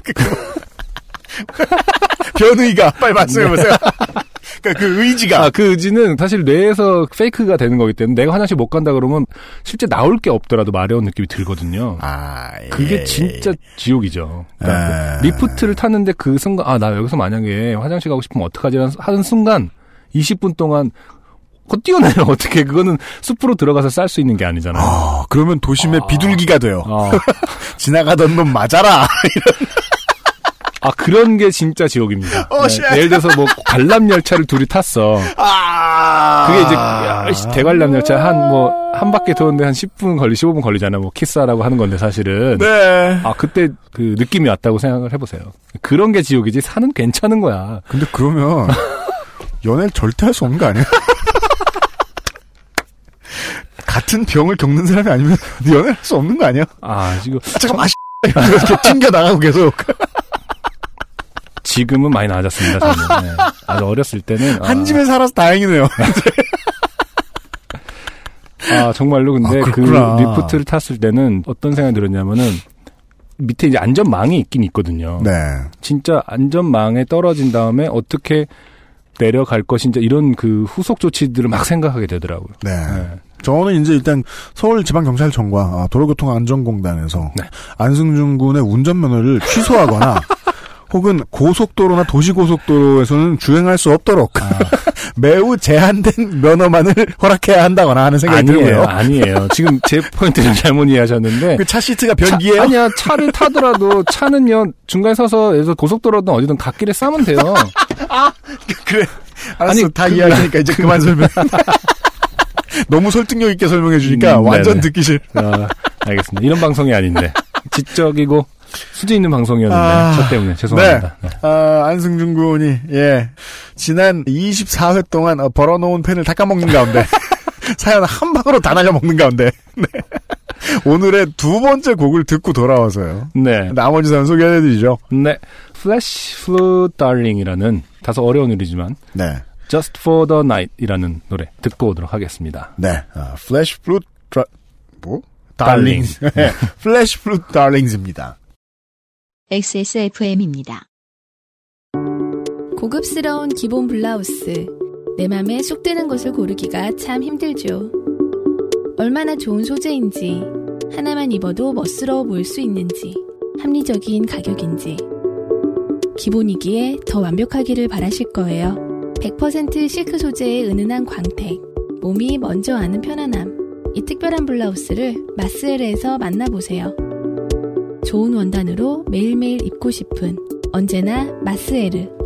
변의가 빨리 말씀해보세요. 그, 그 의지가. 아, 그 의지는 사실 뇌에서 페이크가 되는 거기 때문에 내가 화장실 못 간다 그러면 실제 나올 게 없더라도 마려운 느낌이 들거든요. 아, 예. 그게 진짜 지옥이죠. 그러니까 아. 그 리프트를 탔는데 그 순간, 아, 나 여기서 만약에 화장실 가고 싶으면 어떡하지? 하는 순간 이십 분 동안 그거 뛰어내요. 어떻게. 그거는 숲으로 들어가서 쌀 수 있는 게 아니잖아요. 아, 그러면 도심에 아. 비둘기가 돼요. 아. 지나가던 놈 맞아라. 이런. 아, 그런 게 진짜 지옥입니다. 오, 네. 예를 들어서 뭐 관람 열차를 둘이 탔어. 아, 그게 이제 야, 대관람 열차 한 뭐 한 바퀴 도는데 한 십 분 걸리, 십오 분 걸리잖아. 뭐 키스하라고 하는 건데 사실은. 네. 아, 그때 그 느낌이 왔다고 생각을 해보세요. 그런 게 지옥이지 산은 괜찮은 거야. 근데 그러면 연애를 절대 할 수 없는 거 아니야? 같은 병을 겪는 사람이 아니면 연애를 할 수 없는 거 아니야? 아, 지금 아, 잠깐 마시 이렇게 튕겨 나가고 계속. 지금은 많이 나아졌습니다. 저는. 네. 아주 어렸을 때는 한 아... 집에 살아서 다행이네요. 아, 정말로 근데 아, 그 리프트를 탔을 때는 어떤 생각이 들었냐면은 밑에 이제 안전망이 있긴 있거든요. 네. 진짜 안전망에 떨어진 다음에 어떻게 내려갈 것인지 이런 그 후속 조치들을 막 생각하게 되더라고요. 네. 네. 저는 이제 일단 서울지방경찰청과 도로교통안전공단에서 네. 안승준 군의 운전면허를 취소하거나. 혹은 고속도로나 도시고속도로에서는 주행할 수 없도록 아. 매우 제한된 면허만을 허락해야 한다거나 하는 생각이 아니에요, 들고요. 아니에요. 지금 제 포인트를 잘못 이해하셨는데 그 차 시트가 변기예요? 차, 아니야. 차를 타더라도 차는요. 중간에 서서 예를 들어 고속도로든 어디든 갓길에 싸면 돼요. 아 그래. 알았어. 아니, 다 그, 이해하시니까 이제 그, 그만 설명. 너무 설득력 있게 설명해 주니까 음, 완전 네네. 듣기 싫. 아, 알겠습니다. 이런 방송이 아닌데. 지적이고. 수지 있는 방송이었는데 아... 저 때문에 죄송합니다. 네. 네. 아, 안승준 군이 예 지난 이십사 회 동안 벌어놓은 펜을 닦아먹는 가운데 사연 한 방으로 다 날려먹는 가운데 네. 오늘의 두 번째 곡을 듣고 돌아와서요. 네. 나머지 사연 소개해드리죠. 네. Flash Flute Darling이라는 다소 어려운 일이지만 네. Just for the Night이라는 노래 듣고 오도록 하겠습니다. 네. 아, Flash Flute Dra... 뭐? Darlings. 네. Flash Flute Darlings입니다. 엑스에스에프엠입니다. 고급스러운 기본 블라우스. 내 맘에 쏙 드는 것을 고르기가 참 힘들죠. 얼마나 좋은 소재인지, 하나만 입어도 멋스러워 보일 수 있는지, 합리적인 가격인지. 기본이기에 더 완벽하기를 바라실 거예요. 백 퍼센트 실크 소재의 은은한 광택, 몸이 먼저 아는 편안함. 이 특별한 블라우스를 마쎄르에서 만나보세요. 좋은 원단으로 매일매일 입고 싶은 언제나 마스에르.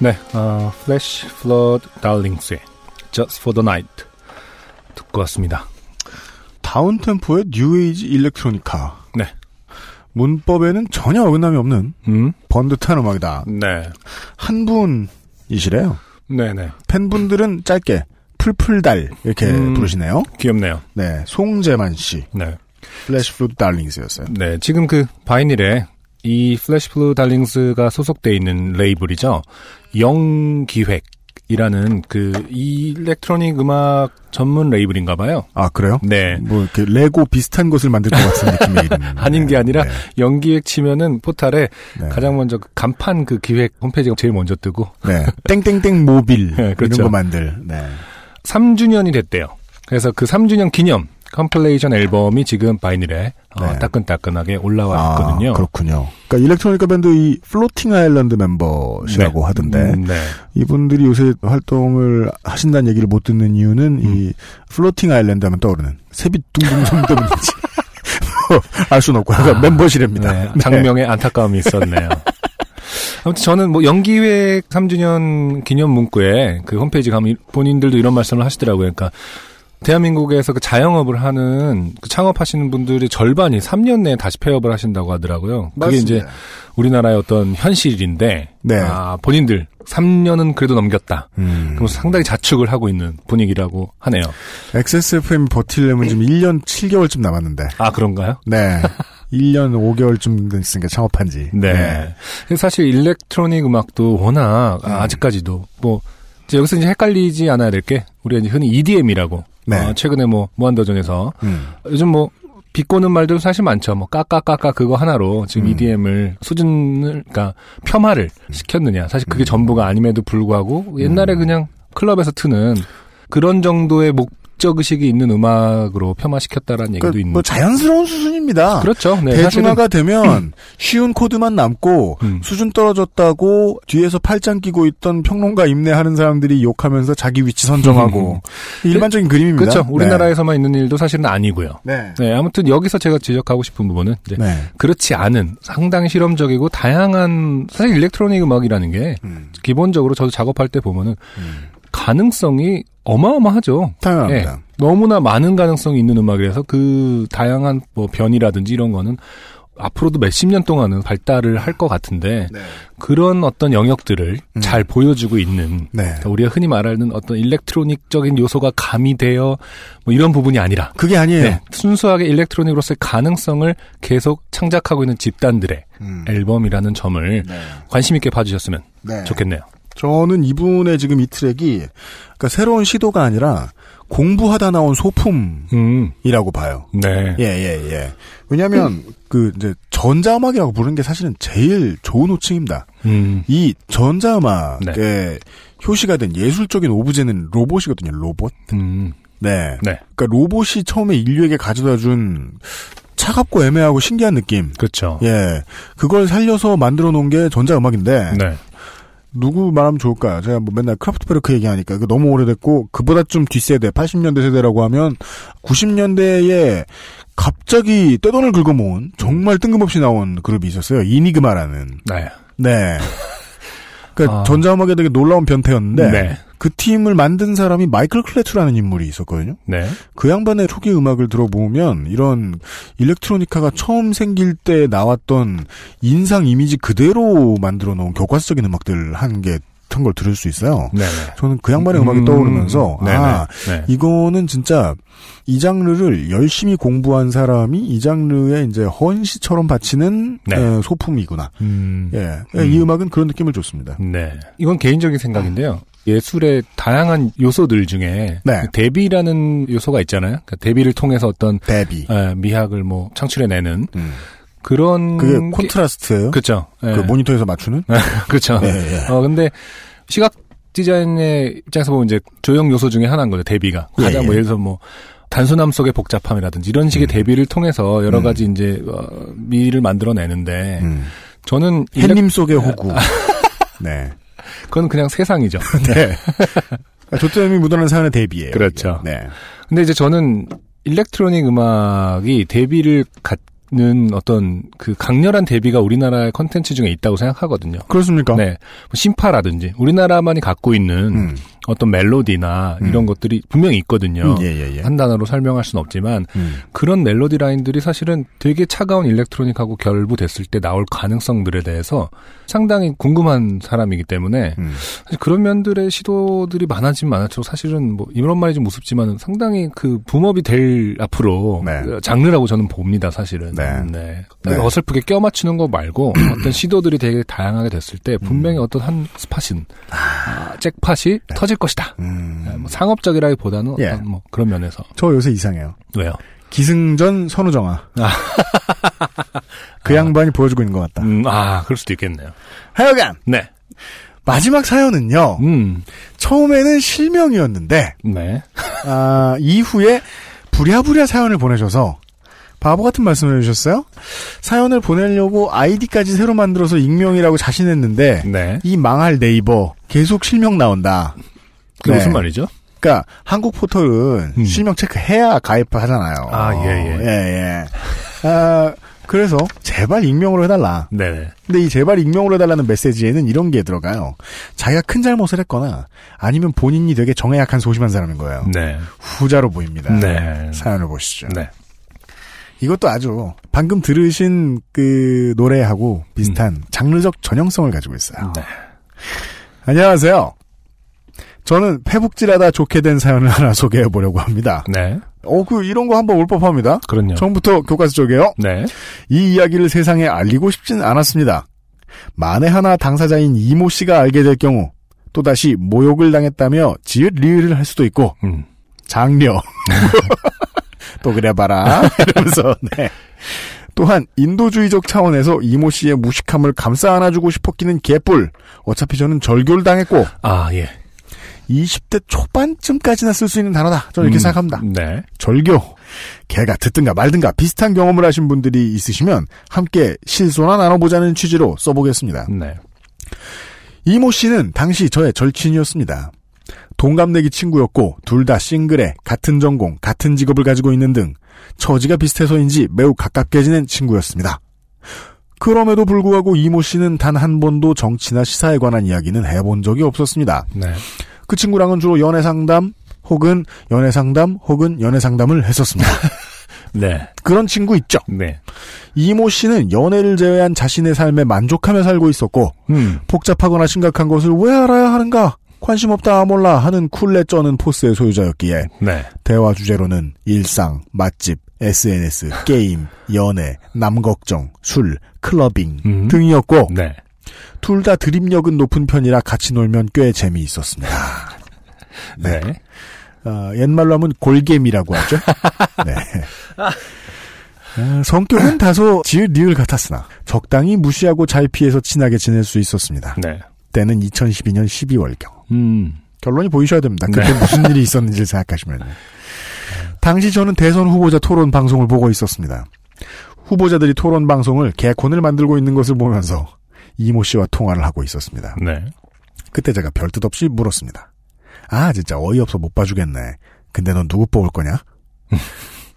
네, 어, Flash Flute Darlings, Just for the Night 듣고 왔습니다. 다운템포의 뉴에이지 일렉트로니카. 네. 문법에는 전혀 어긋남이 없는 음? 번듯한 음악이다. 네. 한 분이시래요. 네네. 팬분들은 짧게 풀풀달 이렇게 음, 부르시네요. 귀엽네요. 네, 송재만 씨. 네. Flash Flute Darlings였어요. 네, 지금 그 바이닐에 이 플래시 플루 달링스가 소속되어 있는 레이블이죠. 영 기획, 이라는 그 일렉트로닉 음악 전문 레이블인가 봐요. 아, 그래요? 네. 뭐 이렇게 레고 비슷한 것을 만들 것 같은 느낌이 있는. 아닌 게 아니라 네. 영 기획 치면은 포탈에 네. 가장 먼저 그 간판 그 기획 홈페이지가 제일 먼저 뜨고. 네. 땡땡땡 모빌 네, 그렇죠. 이런 거 만들. 네. 삼 주년이 됐대요. 그래서 그 삼 주년 기념 컴필레이션 앨범이 지금 바이닐에 네. 어, 따끈따끈하게 올라와 있거든요. 아, 그렇군요. 그러니까 일렉트로니카 밴드 이 플로팅 아일랜드 멤버시라고 네. 하던데 음, 네. 이분들이 요새 활동을 하신다는 얘기를 못 듣는 이유는 음. 이 플로팅 아일랜드 하면 떠오르는 새빛 둥둥섬 때문인지 알 수는 없고 아, 멤버시랍니다. 네. 장명에 네. 안타까움이 있었네요. 아무튼 저는 뭐 연기획 삼 주년 기념 문구에 그 홈페이지 가면 본인들도 이런 말씀을 하시더라고요. 그러니까 대한민국에서 그 자영업을 하는 그 창업하시는 분들이 절반이 삼 년 내에 다시 폐업을 하신다고 하더라고요. 맞습니다. 그게 이제 우리나라의 어떤 현실인데 네. 아, 본인들 삼 년은 그래도 넘겼다. 음. 그러면서 상당히 자축을 하고 있는 분위기라고 하네요. 엑스에스에프엠 버틸려면 지금 일 년 칠 개월쯤 남았는데. 아, 그런가요? 네. 일 년 오 개월쯤 됐으니까 창업한 지. 네. 네. 사실 일렉트로닉 음악도 워낙 음. 아직까지도 뭐 이제 여기서 이제 헷갈리지 않아야 될 게 우리가 이제 흔히 이디엠이라고 네. 어, 최근에 뭐 무한도전에서 음. 요즘 뭐 비꼬는 말도 사실 많죠. 뭐 까까까까 그거 하나로 지금 음. 이디엠을 수준을 그러니까 폄하를 시켰느냐. 사실 그게 음. 전부가 아님에도 불구하고 옛날에 음. 그냥 클럽에서 트는 그런 정도의 목적의식이 있는 음악으로 폄하시켰다라는 그러니까 얘기도 있는. 뭐 자연스러운 수준입니다. 그렇죠. 네, 대중화가 되면 음. 쉬운 코드만 남고 음. 수준 떨어졌다고 뒤에서 팔짱 끼고 있던 평론가 임내하는 사람들이 욕하면서 자기 위치 선정하고 음. 일반적인 그, 그림입니다. 그렇죠. 우리나라에서만 네. 있는 일도 사실은 아니고요. 네. 네. 아무튼 여기서 제가 지적하고 싶은 부분은 이제 네. 그렇지 않은 상당히 실험적이고 다양한 사실 일렉트로닉 음악이라는 게 음. 기본적으로 저도 작업할 때 보면은 음. 가능성이 어마어마하죠. 당연합니다. 네, 너무나 많은 가능성이 있는 음악이라서 그 다양한 뭐 변이라든지 이런 거는 앞으로도 몇십 년 동안은 발달을 할 것 같은데 네. 그런 어떤 영역들을 음. 잘 보여주고 있는 네. 그러니까 우리가 흔히 말하는 어떤 일렉트로닉적인 요소가 가미되어 뭐 이런 부분이 아니라 그게 아니에요. 네, 순수하게 일렉트로닉으로서의 가능성을 계속 창작하고 있는 집단들의 음. 앨범이라는 점을 네. 관심 있게 봐주셨으면 네. 좋겠네요. 저는 이분의 지금 이 트랙이 그러니까 새로운 시도가 아니라 공부하다 나온 소품이라고 봐요. 네. 예, 예, 예. 왜냐하면 음. 그 이제 전자음악이라고 부르는 게 사실은 제일 좋은 호칭입니다. 음. 이 전자음악에 네. 효시가 된 예술적인 오브제는 로봇이거든요. 로봇. 음. 네. 네. 그러니까 로봇이 처음에 인류에게 가져다준 차갑고 애매하고 신기한 느낌. 그렇죠. 예. 그걸 살려서 만들어 놓은 게 전자음악인데. 네. 누구 말하면 좋을까요? 제가 뭐 맨날 크라프트베르크 얘기하니까 이거 너무 오래됐고 그보다 좀 뒷세대 팔십 년대 세대라고 하면 구십 년대에 갑자기 떼돈을 긁어모은 정말 뜬금없이 나온 그룹이 있었어요. 이니그마라는. 네. 네. 그러니까 아... 전자음악에 되게 놀라운 변태였는데 네. 그 팀을 만든 사람이 마이클 클레투라는 인물이 있었거든요. 네. 그 양반의 초기 음악을 들어보면 이런 일렉트로니카가 처음 생길 때 나왔던 인상 이미지 그대로 만들어 놓은 격과적인 음악들 한 게 튼 걸 들을 수 있어요. 네네. 저는 그 양반의 음악이 음... 떠오르면서 아, 네네. 이거는 진짜 이 장르를 열심히 공부한 사람이 이 장르에 이제 헌시처럼 바치는 네. 소품이구나. 음... 예, 음... 이 음악은 그런 느낌을 줬습니다. 네, 이건 개인적인 생각인데요. 예술의 다양한 요소들 중에 네. 대비라는 요소가 있잖아요. 그러니까 대비를 통해서 어떤 대비. 에, 미학을 뭐 창출해내는 음. 그런 그게 콘트라스트예요. 그렇죠. 예. 그 모니터에서 맞추는. 그렇죠. 예, 예. 어 근데 시각 디자인의 입장에서 보면 이제 조형 요소 중에 하나인 거죠. 대비가 가장 예, 예. 뭐 예를 들어서 뭐 단순함 속의 복잡함이라든지 이런 식의 음. 대비를 통해서 여러 가지 음. 이제 어, 미를 만들어내는데 음. 저는 햇님 일렉... 속의 호구. 네. 그건 그냥 세상이죠. 네. 조점이 묻어나는 사안의 대비예요. 그렇죠. 이게. 네. 근데 이제 저는 일렉트로닉 음악이 대비를 갖는 어떤 그 강렬한 대비가 우리나라의 컨텐츠 중에 있다고 생각하거든요. 그렇습니까? 네. 심파라든지 우리나라만이 갖고 있는 음. 어떤 멜로디나 음. 이런 것들이 분명히 있거든요. 음, 예, 예, 예. 한 단어로 설명할 수는 없지만 음. 그런 멜로디 라인들이 사실은 되게 차가운 일렉트로닉하고 결부됐을 때 나올 가능성들에 대해서 상당히 궁금한 사람이기 때문에 음. 사실 그런 면들의 시도들이 많아지면 많아지고 사실은 뭐 이런 말이 좀 우습지만 상당히 그 붐업이 될 앞으로 네. 장르라고 저는 봅니다. 사실은. 네. 네. 네. 어설프게 껴맞추는 거 말고 어떤 시도들이 되게 다양하게 됐을 때 분명히 음. 어떤 한 스팟인 아, 잭팟이 네. 터질 것이다. 음. 네, 뭐 상업적이라기보다는 예. 어떤 뭐 그런 면에서. 저 요새 이상해요. 왜요? 기승전 선우정아. 아. 그 아. 양반이 보여주고 있는 것 같다. 음, 아, 그럴 수도 있겠네요. 하여간 네. 마지막 사연은요. 음. 처음에는 실명이었는데 네. 아, 이후에 부랴부랴 사연을 보내셔서 바보 같은 말씀을 해주셨어요. 사연을 보내려고 아이디까지 새로 만들어서 익명이라고 자신했는데 네. 이 망할 네이버 계속 실명 나온다. 그게 네. 무슨 말이죠? 그러니까 한국 포털은 음. 실명 체크해야 가입하잖아요. 아 예예. 예. 예, 예. 아, 그래서 제발 익명으로 해달라. 네네. 근데 이 제발 익명으로 해달라는 메시지에는 이런 게 들어가요. 자기가 큰 잘못을 했거나 아니면 본인이 되게 정에 약한 소심한 사람인 거예요. 네. 후자로 보입니다. 네. 사연을 보시죠. 네. 이것도 아주 방금 들으신 그 노래하고 비슷한 음. 장르적 전형성을 가지고 있어요. 네. 안녕하세요. 저는 페북질하다 좋게 된 사연을 하나 소개해보려고 합니다. 네. 어, 그 이런 거 한번 올 법합니다. 그럼요. 처음부터 교과서 쪽이에요. 네. 이 이야기를 세상에 알리고 싶진 않았습니다. 만에 하나 당사자인 이모 씨가 알게 될 경우 또다시 모욕을 당했다며 지읒 리을을 할 수도 있고 음. 장려. 또 그래봐라 이러면서 네. 또한 인도주의적 차원에서 이모 씨의 무식함을 감싸 안아주고 싶었기는 개뿔. 어차피 저는 절교를 당했고 아 예. 이십 대 초반쯤까지나 쓸 수 있는 단어다. 저는 이렇게 음, 생각합니다. 네. 절교. 개가 듣든가 말든가 비슷한 경험을 하신 분들이 있으시면 함께 실소나 나눠보자는 취지로 써보겠습니다. 네. 이모 씨는 당시 저의 절친이었습니다. 동갑내기 친구였고 둘 다 싱글에 같은 전공, 같은 직업을 가지고 있는 등 처지가 비슷해서인지 매우 가깝게 지낸 친구였습니다. 그럼에도 불구하고 이모 씨는 단 한 번도 정치나 시사에 관한 이야기는 해본 적이 없었습니다. 네. 그 친구랑은 주로 연애상담 혹은 연애상담 혹은 연애상담을 했었습니다. 네. 그런 친구 있죠. 네. 이모 씨는 연애를 제외한 자신의 삶에 만족하며 살고 있었고 음. 복잡하거나 심각한 것을 왜 알아야 하는가? 관심 없다 몰라 하는 쿨레 쩌는 포스의 소유자였기에 네. 대화 주제로는 일상, 맛집, 에스엔에스, 게임, 연애, 남 걱정, 술, 클러빙 음. 등이었고 네. 둘 다 드립력은 높은 편이라 같이 놀면 꽤 재미있었습니다. 네. 네. 어, 옛말로 하면 골개미라고 하죠. 네. 어, 성격은 다소 지읒 리을 같았으나 적당히 무시하고 잘 피해서 친하게 지낼 수 있었습니다. 네. 때는 이천십이 년 십이월경. 음. 결론이 보이셔야 됩니다. 그때 네. 무슨 일이 있었는지를 생각하시면. 당시 저는 대선 후보자 토론 방송을 보고 있었습니다. 후보자들이 토론 방송을 개콘을 만들고 있는 것을 보면서 이모 씨와 통화를 하고 있었습니다. 네. 그때 제가 별뜻 없이 물었습니다. 아, 진짜 어이없어 못 봐주겠네. 근데 넌 누구 뽑을 거냐?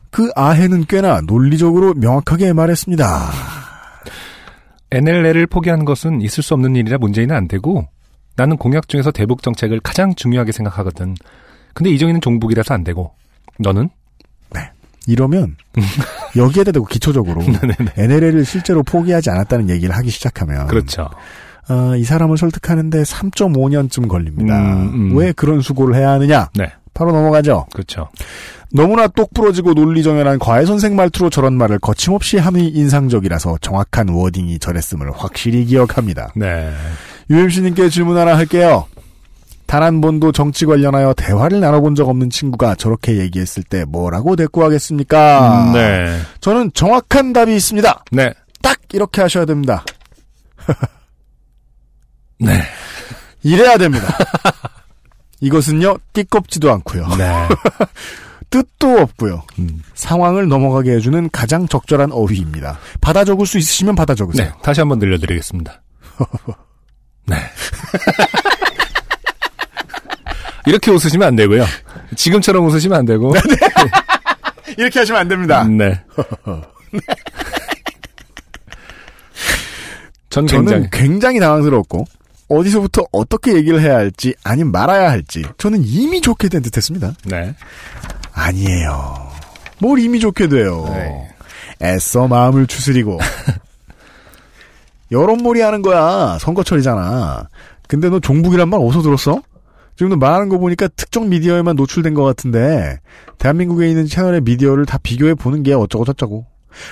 그 아해는 꽤나 논리적으로 명확하게 말했습니다. 엔엘엘을 포기한 것은 있을 수 없는 일이라 문제인은 안 되고 나는 공약 중에서 대북 정책을 가장 중요하게 생각하거든. 근데 이정희는 종북이라서 안 되고 너는? 네. 이러면 여기에 대고 기초적으로 엔엘엘을 실제로 포기하지 않았다는 얘기를 하기 시작하면 그렇죠. 어, 이 사람을 설득하는데 삼 점 오 년쯤 걸립니다. 음, 음. 왜 그런 수고를 해야 하느냐? 네. 바로 넘어가죠. 그렇죠. 너무나 똑부러지고 논리정연한 과외선생 말투로 저런 말을 거침없이 함이 인상적이라서 정확한 워딩이 저랬음을 확실히 기억합니다. 네. 유엠씨님께 질문 하나 할게요. 단 한 번도 정치 관련하여 대화를 나눠본 적 없는 친구가 저렇게 얘기했을 때 뭐라고 대꾸하겠습니까? 음, 네. 저는 정확한 답이 있습니다. 네. 딱 이렇게 하셔야 됩니다. 네. 이래야 됩니다. 이것은요, 띠껍지도 않고요. 네. 뜻도 없고요. 음. 상황을 넘어가게 해주는 가장 적절한 어휘입니다. 받아 적을 수 있으시면 받아 적으세요. 네, 다시 한번 들려드리겠습니다. 네. 이렇게 웃으시면 안 되고요. 지금처럼 웃으시면 안 되고. 네. 이렇게 하시면 안 됩니다. 음, 네. 네. 전 굉장히. 저는 굉장히 당황스러웠고 어디서부터 어떻게 얘기를 해야 할지 아니면 말아야 할지 저는 이미 좋게 된 듯했습니다. 네. 아니에요. 뭘 이미 좋게 돼요. 네. 애써 마음을 추스리고 여론몰이 하는 거야. 선거철이잖아. 근데 너 종북이란 말 어디서 들었어? 지금 너 말하는 거 보니까 특정 미디어에만 노출된 것 같은데 대한민국에 있는 채널의 미디어를 다 비교해 보는 게 어쩌고 저쩌고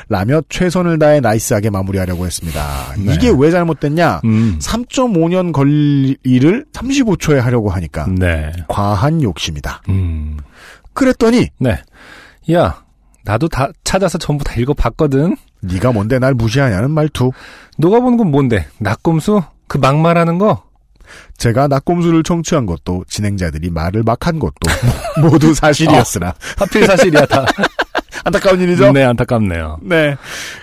라며 최선을 다해 나이스하게 마무리하려고 했습니다. 네. 이게 왜 잘못됐냐? 음. 삼 점 오 년 걸릴 일을 삼십오 초에 하려고 하니까 네. 과한 욕심이다. 음. 그랬더니 네. 야, 나도 다 찾아서 전부 다 읽어봤거든. 네가 뭔데 날 무시하냐는 말투. 너가 보는 건 뭔데? 낙검수? 그 막말하는 거? 제가 낙곰수를 청취한 것도 진행자들이 말을 막 한 것도 모두 사실이었으나 어, 하필 사실이야 다. 안타까운 일이죠? 네, 안타깝네요. 네,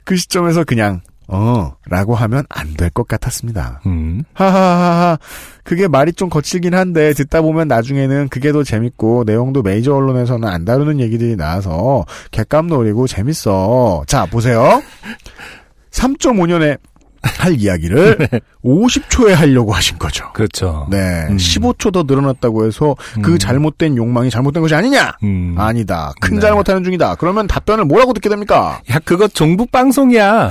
그 시점에서 그냥 어 라고 하면 안 될 것 같았습니다. 음. 하하하하 그게 말이 좀 거칠긴 한데 듣다 보면 나중에는 그게 더 재밌고 내용도 메이저 언론에서는 안 다루는 얘기들이 나와서 객감놀이고 재밌어. 자 보세요. 삼 점 오 년에 할 이야기를 네. 오십 초에 하려고 하신 거죠. 그렇죠. 네, 음. 십오 초 더 늘어났다고 해서 그 음. 잘못된 욕망이 잘못된 것이 아니냐? 음. 아니다. 큰 네. 잘못하는 중이다. 그러면 답변을 뭐라고 듣게 됩니까? 야, 그거 종북 방송이야.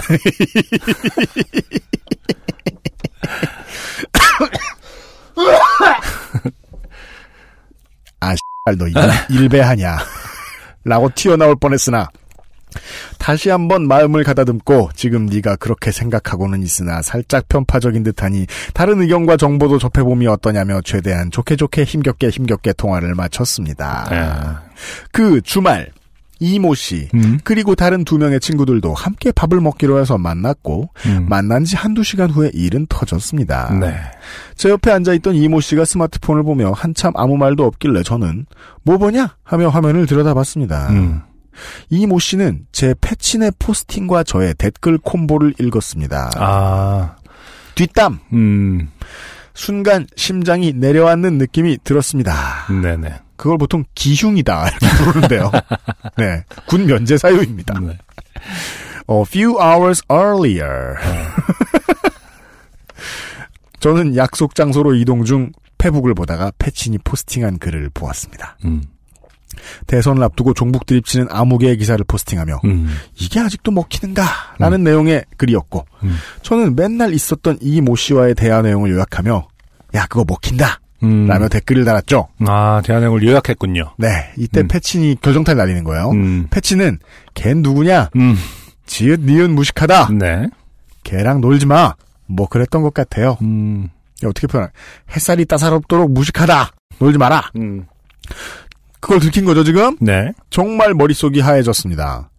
아, 씨발 너 일배하냐? 라고 튀어나올 뻔했으나. 다시 한번 마음을 가다듬고 지금 네가 그렇게 생각하고는 있으나 살짝 편파적인 듯하니 다른 의견과 정보도 접해보면 어떠냐며 최대한 좋게 좋게 힘겹게 힘겹게 통화를 마쳤습니다. 아. 그 주말 이모 씨 음? 그리고 다른 두 명의 친구들도 함께 밥을 먹기로 해서 만났고 음. 만난 지 한두 시간 후에 일은 터졌습니다. 네. 제 옆에 앉아있던 이모 씨가 스마트폰을 보며 한참 아무 말도 없길래 저는 뭐 보냐 하며 화면을 들여다봤습니다. 음. 이 모 씨는 제 패친의 포스팅과 저의 댓글 콤보를 읽었습니다. 아. 뒷담. 음. 순간 심장이 내려앉는 느낌이 들었습니다. 네네. 그걸 보통 기흉이다. 이렇게 부르는데요. 네. 군 면제 사유입니다. 네. A few hours earlier. 저는 약속 장소로 이동 중 페북을 보다가 패친이 포스팅한 글을 보았습니다. 음. 대선을 앞두고 종북 드립치는 암흑의 기사를 포스팅하며 음. 이게 아직도 먹히는가라는 음. 내용의 글이었고 음. 저는 맨날 있었던 이 모 씨와의 대화 내용을 요약하며 야 그거 먹힌다 음. 라며 댓글을 달았죠. 아 대화 내용을 요약했군요. 네. 이때 음. 패친이 결정타를 날리는 거예요. 음. 패친은 걘 누구냐 음. 지읒 니은 무식하다 네. 걔랑 놀지 마 뭐 그랬던 것 같아요. 음. 어떻게 표현해 햇살이 따사롭도록 무식하다 놀지 마라. 음. 그걸 들킨 거죠, 지금? 네. 정말 머릿속이 하얘졌습니다.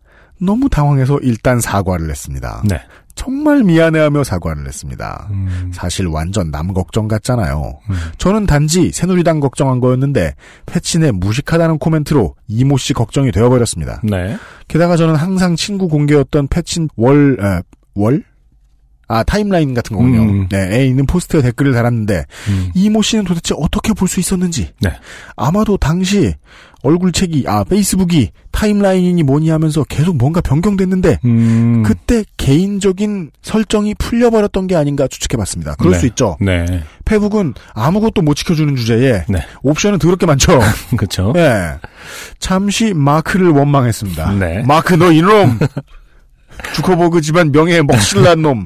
너무 당황해서 일단 사과를 했습니다. 네. 정말 미안해하며 사과를 했습니다. 음. 사실 완전 남 걱정 같잖아요. 음. 저는 단지 새누리당 걱정한 거였는데 패친의 무식하다는 코멘트로 이모 씨 걱정이 되어버렸습니다. 네. 게다가 저는 항상 친구 공개였던 패친 월... 에, 월? 아 타임라인 같은 거군요. 음. 네, 에 있는 포스트에 댓글을 달았는데 음. 이모 씨는 도대체 어떻게 볼 수 있었는지. 네. 아마도 당시 얼굴책이 아 페이스북이 타임라인이니 뭐니 하면서 계속 뭔가 변경됐는데 음. 그때 개인적인 설정이 풀려버렸던 게 아닌가 추측해봤습니다. 그럴 네. 수 있죠. 네. 페북은 아무것도 못 지켜주는 주제에 네. 옵션은 더럽게 많죠. 그렇죠. 네. 잠시 마크를 원망했습니다. 네. 마크 너 이놈 주커버그 집안 명예 먹실난 놈.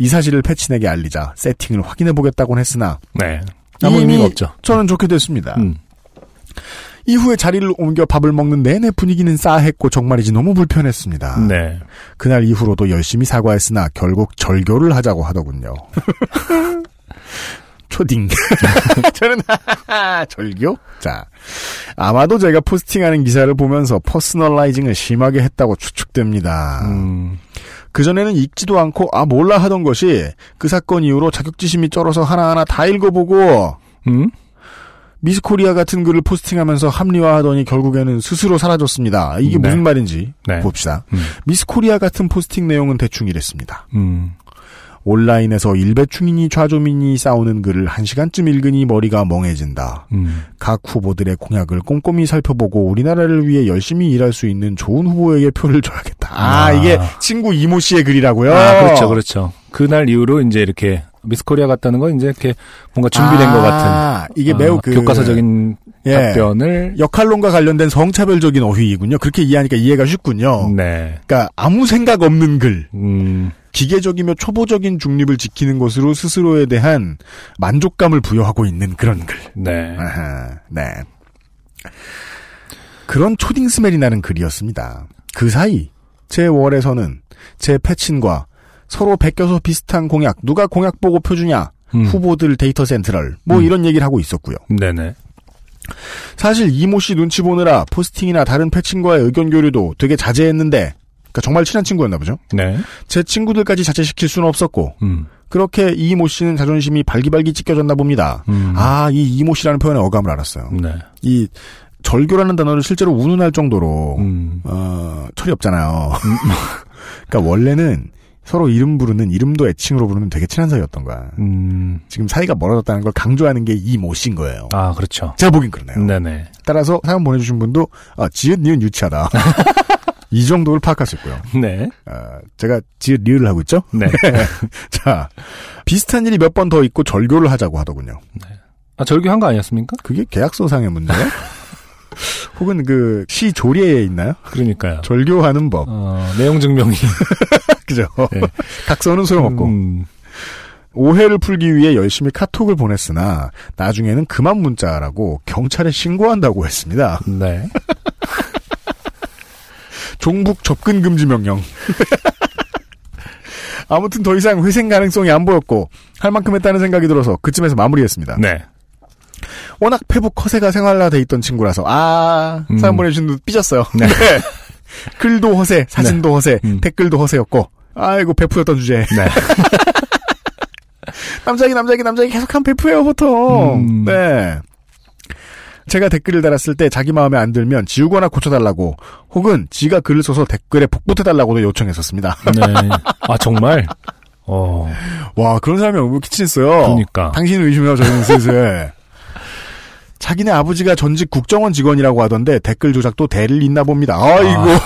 이 사실을 패친에게 알리자 세팅을 확인해보겠다고는 했으나 네, 아무 의미가 없죠. 저는 좋게 됐습니다. 음. 이후에 자리를 옮겨 밥을 먹는 내내 분위기는 싸했고 정말이지 너무 불편했습니다. 네. 그날 이후로도 열심히 사과했으나 결국 절교를 하자고 하더군요. 초딩. 저는 절교? 자, 아마도 제가 포스팅하는 기사를 보면서 퍼스널라이징을 심하게 했다고 추측됩니다. 음. 그전에는 읽지도 않고 아 몰라 하던 것이 그 사건 이후로 자격지심이 쩔어서 하나하나 다 읽어보고 음? 미스코리아 같은 글을 포스팅하면서 합리화하더니 결국에는 스스로 사라졌습니다. 이게 네. 무슨 말인지 네. 봅시다. 음. 미스코리아 같은 포스팅 내용은 대충 이랬습니다. 음. 온라인에서 일배충이니 좌조민이 싸우는 글을 한 시간쯤 읽으니 머리가 멍해진다. 음. 각 후보들의 공약을 꼼꼼히 살펴보고 우리나라를 위해 열심히 일할 수 있는 좋은 후보에게 표를 줘야겠다. 아, 아 이게 친구 이모 씨의 글이라고요? 아, 그렇죠, 그렇죠. 그날 이후로 이제 이렇게 미스코리아 같다는 건 이제 이렇게 뭔가 준비된 아, 것 같은 이게 어, 매우 그 교과서적인 예, 답변을 역할론과 관련된 성차별적인 어휘이군요. 그렇게 이해하니까 이해가 쉽군요. 네. 그러니까 아무 생각 없는 글, 음. 기계적이며 초보적인 중립을 지키는 것으로 스스로에 대한 만족감을 부여하고 있는 그런 글. 네. 아하, 네. 그런 초딩 스멜이 나는 글이었습니다. 그 사이 제 월에서는 제 패친과 서로 베껴서 비슷한 공약, 누가 공약 보고표 주냐, 음. 후보들 데이터 센트럴, 뭐 음. 이런 얘기를 하고 있었고요. 네네. 사실 이모 씨 눈치 보느라 포스팅이나 다른 패친과의 의견 교류도 되게 자제했는데, 그러니까 정말 친한 친구였나 보죠. 네. 제 친구들까지 자제시킬 수는 없었고, 음. 그렇게 이모 씨는 자존심이 발기발기 찢겨졌나 봅니다. 음. 아, 이 이모 씨라는 표현의 어감을 알았어요. 네. 이 절교라는 단어를 실제로 운운할 정도로 음. 어, 철이 없잖아요. 그러니까 원래는 서로 이름 부르는, 이름도 애칭으로 부르는 되게 친한 사이였던 거야. 음. 지금 사이가 멀어졌다는 걸 강조하는 게 이 모씨인 거예요. 아, 그렇죠. 제가 보긴 그러네요. 네네. 따라서 사연 보내주신 분도, 아, 지읒, 니은 유치하다. 이 정도를 파악할 수 있고요. 네. 아, 제가 지읒, 니을 하고 있죠? 네. 자, 비슷한 일이 몇 번 더 있고 절교를 하자고 하더군요. 네. 아, 절교한 거 아니었습니까? 그게 계약서상의 문제예요? 혹은 그 시 조례에 있나요? 그러니까요. 절교하는 법. 어, 내용 증명이. 그죠. 네. 각서는 소용없고. 음... 오해를 풀기 위해 열심히 카톡을 보냈으나 나중에는 그만 문자라고 경찰에 신고한다고 했습니다. 네. 종북 접근 금지 명령. 아무튼 더 이상 회생 가능성이 안 보였고 할 만큼 했다는 생각이 들어서 그쯤에서 마무리했습니다. 네. 워낙 페북 허세가 생활화돼 있던 친구라서 아 음. 사연 보내주신 분도 삐졌어요. 네. 글도 허세, 사진도 네. 허세, 음. 댓글도 허세였고 아이고 배프였던 주제. 네. 남자기 남자기 남자기 계속한 배프예요 보통. 음. 네. 제가 댓글을 달았을 때 자기 마음에 안 들면 지우거나 고쳐달라고 혹은 지가 글을 써서 댓글에 복붙해달라고도 요청했었습니다. 네. 아 정말? 어. 와 그런 사람이 얼굴 키친했어요. 그러니까. 당신은 의심해요 저희는 슬슬. 자기네 아버지가 전직 국정원 직원이라고 하던데 댓글 조작도 대를 잇나 봅니다. 아이고. 아.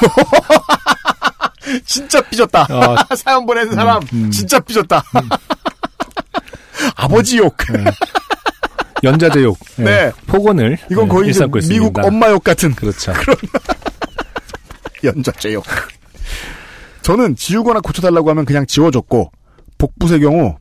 진짜 삐졌다. 아. 사연 보내는 사람 음, 음. 진짜 삐졌다. 음. 아버지 욕. 네. 연자제 욕. 네. 네. 폭언을 이건 거의 네, 미국 있습니다. 엄마 욕 같은. 그렇죠. 그런 연자제 욕. 저는 지우거나 고쳐달라고 하면 그냥 지워줬고 복붙의 경우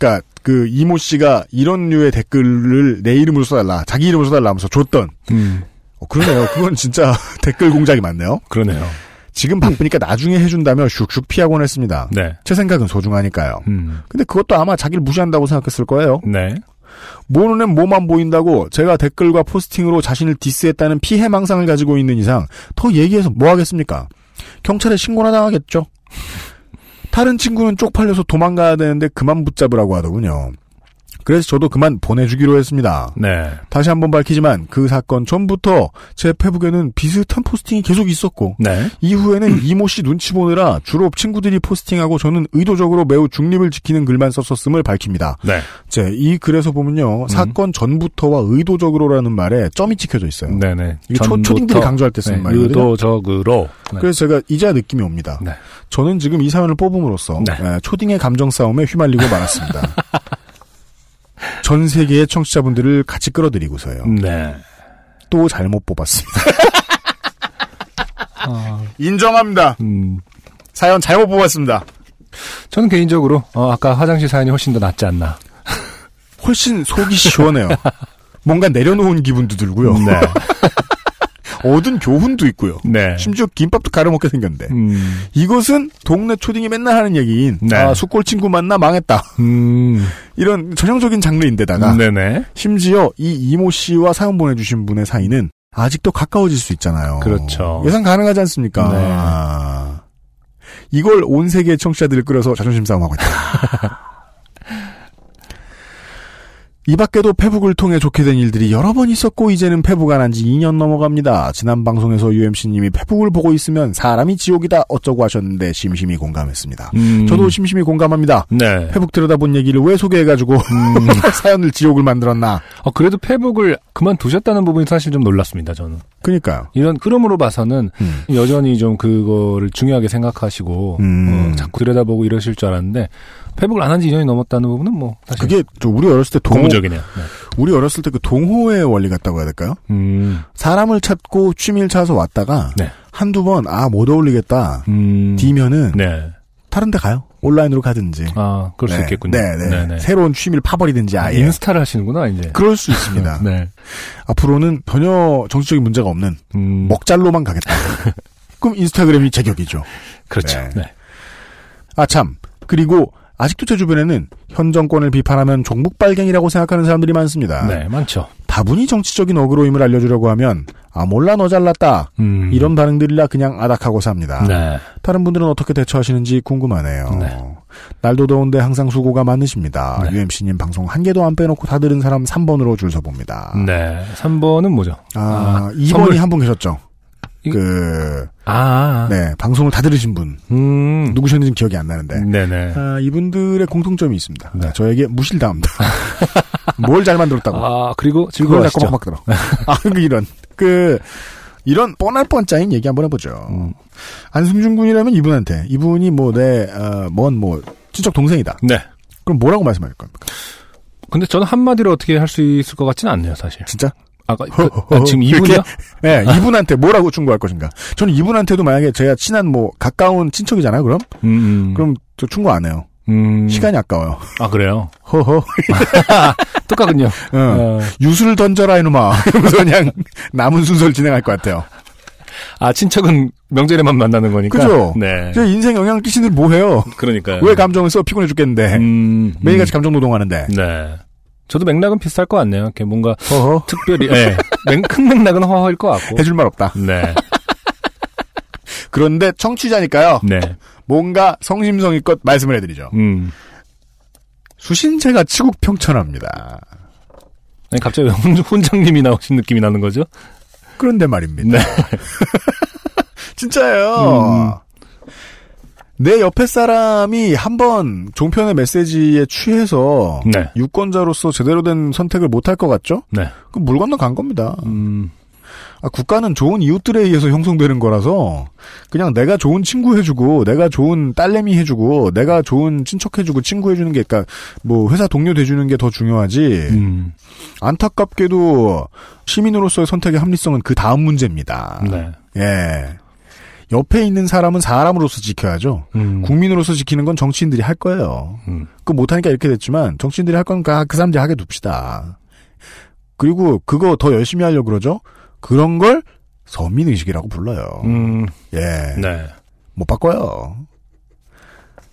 그러니까 그 이모 씨가 이런 류의 댓글을 내 이름으로 써달라, 자기 이름으로 써달라 하면서 줬던. 음. 어, 그러네요. 그건 진짜 댓글 공작이 맞네요. 그러네요. 지금 바쁘니까 나중에 해준다며 슉슉 피하곤 했습니다. 네. 제 생각은 소중하니까요. 음. 근데 그것도 아마 자기를 무시한다고 생각했을 거예요. 네. 모르는 몸만 보인다고 제가 댓글과 포스팅으로 자신을 디스했다는 피해망상을 가지고 있는 이상 더 얘기해서 뭐 하겠습니까? 경찰에 신고나 당하겠죠. 다른 친구는 쪽팔려서 도망가야 되는데 그만 붙잡으라고 하더군요. 그래서 저도 그만 보내주기로 했습니다. 네. 다시 한번 밝히지만 그 사건 전부터 제 페북에는 비슷한 포스팅이 계속 있었고 네. 이후에는 이모 씨 눈치 보느라 주로 친구들이 포스팅하고 저는 의도적으로 매우 중립을 지키는 글만 썼었음을 밝힙니다. 네. 제 이 글에서 보면요. 음. 사건 전부터와 의도적으로라는 말에 점이 찍혀져 있어요. 네네. 이게 초, 초딩들이 강조할 때 쓰는 네, 말이거든요. 의도적으로. 네. 그래서 제가 이제야 느낌이 옵니다. 네. 저는 지금 이 사연을 뽑음으로써 네. 초딩의 감정 싸움에 휘말리고 말았습니다. 전 세계의 청취자분들을 같이 끌어들이고서요. 네. 또 잘못 뽑았습니다. 어... 인정합니다. 음... 사연 잘못 뽑았습니다. 저는 개인적으로 어, 아까 화장실 사연이 훨씬 더 낫지 않나. 훨씬 속이 시원해요. 뭔가 내려놓은 기분도 들고요. 네. 얻은 교훈도 있고요. 네. 심지어 김밥도 가려먹게 생겼는데. 음. 이것은 동네 초딩이 맨날 하는 얘기인 네. 아, 숙골 친구 만나 망했다. 음. 이런 전형적인 장르인데다가 네네. 심지어 이 이모 씨와 사연 보내주신 분의 사이는 아직도 가까워질 수 있잖아요. 그렇죠. 예상 가능하지 않습니까? 네. 아. 이걸 온 세계의 청취자들을 끌어서 자존심 싸움하고 있다. 이 밖에도 페북을 통해 좋게 된 일들이 여러 번 있었고 이제는 페북 안 한 지 이 년 넘어갑니다. 지난 방송에서 유엠씨님이 페북을 보고 있으면 사람이 지옥이다 어쩌고 하셨는데 심심히 공감했습니다. 음. 저도 심심히 공감합니다. 네. 페북 들여다본 얘기를 왜 소개해가지고 음. 사연을 지옥을 만들었나. 아, 그래도 페북을 그만두셨다는 부분이 사실 좀 놀랐습니다, 저는. 그러니까요. 이런 흐름으로 봐서는 음. 여전히 좀 그거를 중요하게 생각하시고 음. 어, 자꾸 들여다보고 이러실 줄 알았는데 회복을 안 한 지 이 년이 넘었다는 부분은 뭐 사실 그게 좀 우리 어렸을 때 동호, 고무적이네요. 네. 우리 어렸을 때 그 동호의 원리 같다고 해야 될까요? 음. 사람을 찾고 취미를 찾아서 왔다가 네. 한두 번 아, 못 어울리겠다 음. 뒤면은 네. 다른 데 가요. 온라인으로 가든지. 아, 그럴 네. 수 있겠군요. 네네. 네네. 새로운 취미를 파버리든지 아예. 인스타를 하시는구나, 이제. 그럴 수 있습니다. 네. 앞으로는 전혀 정치적인 문제가 없는 음... 먹잘로만 가겠다. 그럼 인스타그램이 제격이죠. 그렇죠. 네. 네. 아, 참. 그리고 아직도 제 주변에는 현 정권을 비판하면 종북빨갱이라고 생각하는 사람들이 많습니다. 네, 많죠. 다분히 정치적인 어그로임을 알려주려고 하면 아 몰라 너 잘났다 음. 이런 반응들이라 그냥 아닥하고 삽니다. 네. 다른 분들은 어떻게 대처하시는지 궁금하네요. 네. 날도 더운데 항상 수고가 많으십니다. 네. 유엠씨님 방송 한 개도 안 빼놓고 다 들은 사람 삼 번으로 줄 서봅니다. 네. 삼 번은 뭐죠? 아, 아 이 번이 한 분 계셨죠. 이... 그 아, 네 방송을 다 들으신 분 음. 누구셨는지 기억이 안 나는데 네네. 아, 이분들의 공통점이 있습니다. 네. 저에게 무실당합니다. 뭘 잘 만들었다고? 아 그리고 즐거워하시죠. 자꾸 막 들어. 아 이런 그 이런 뻔할 뻔짜인 얘기 한번 해보죠. 음. 안승준 군이라면 이분한테 이분이 뭐 내 먼 뭐 어, 친척 동생이다. 네. 그럼 뭐라고 말씀할 겁니까? 근데 저는 한마디로 어떻게 할 수 있을 것 같지는 않네요, 사실. 진짜? 아까 그, 아, 지금 이분이요? 네, 이분한테 뭐라고 충고할 것인가? 저는 이분한테도 만약에 제가 친한 뭐 가까운 친척이잖아요, 그럼 음. 그럼 저 충고 안 해요. 음. 시간이 아까워요. 아 그래요? 허허. 똑같군요. 응. 어. 유술 던져라 이놈아. 이러면서 그냥 남은 순서를 진행할 것 같아요. 아 친척은 명절에만 만나는 거니까. 그죠. 네. 제 인생 영향을 끼치는 뭐 해요? 그러니까요. 왜 감정을 써 피곤해 죽겠는데. 음. 매일같이 음. 감정 노동하는데. 네. 저도 맥락은 비슷할 것 같네요. 이렇게 뭔가 허허. 특별히 네. 큰 맥락은 허허일 것 같고 해줄 말 없다. 네. 그런데 청취자니까요. 네. 뭔가 성심성의껏 말씀을 해드리죠. 음. 수신체가 치국평천합니다. 아니 갑자기 훈장님이 나오신 느낌이 나는 거죠? 그런데 말입니다. 네. 진짜예요. 음. 내 옆에 사람이 한번 종편의 메시지에 취해서 네. 유권자로서 제대로 된 선택을 못할 것 같죠? 네. 그럼 물 건너 간 겁니다. 음. 아, 국가는 좋은 이웃들에 의해서 형성되는 거라서 그냥 내가 좋은 친구 해주고 내가 좋은 딸내미 해주고 내가 좋은 친척 해주고 친구 해주는 게 그러니까 뭐 회사 동료 돼주는 게 더 중요하지 음. 안타깝게도 시민으로서의 선택의 합리성은 그 다음 문제입니다. 네. 예. 옆에 있는 사람은 사람으로서 지켜야죠. 음. 국민으로서 지키는 건 정치인들이 할 거예요. 음. 그거 못하니까 이렇게 됐지만 정치인들이 할 건가 그 사람들이 하게 둡시다. 그리고 그거 더 열심히 하려고 그러죠. 그런 걸 서민의식이라고 불러요. 음. 예. 네. 못 바꿔요.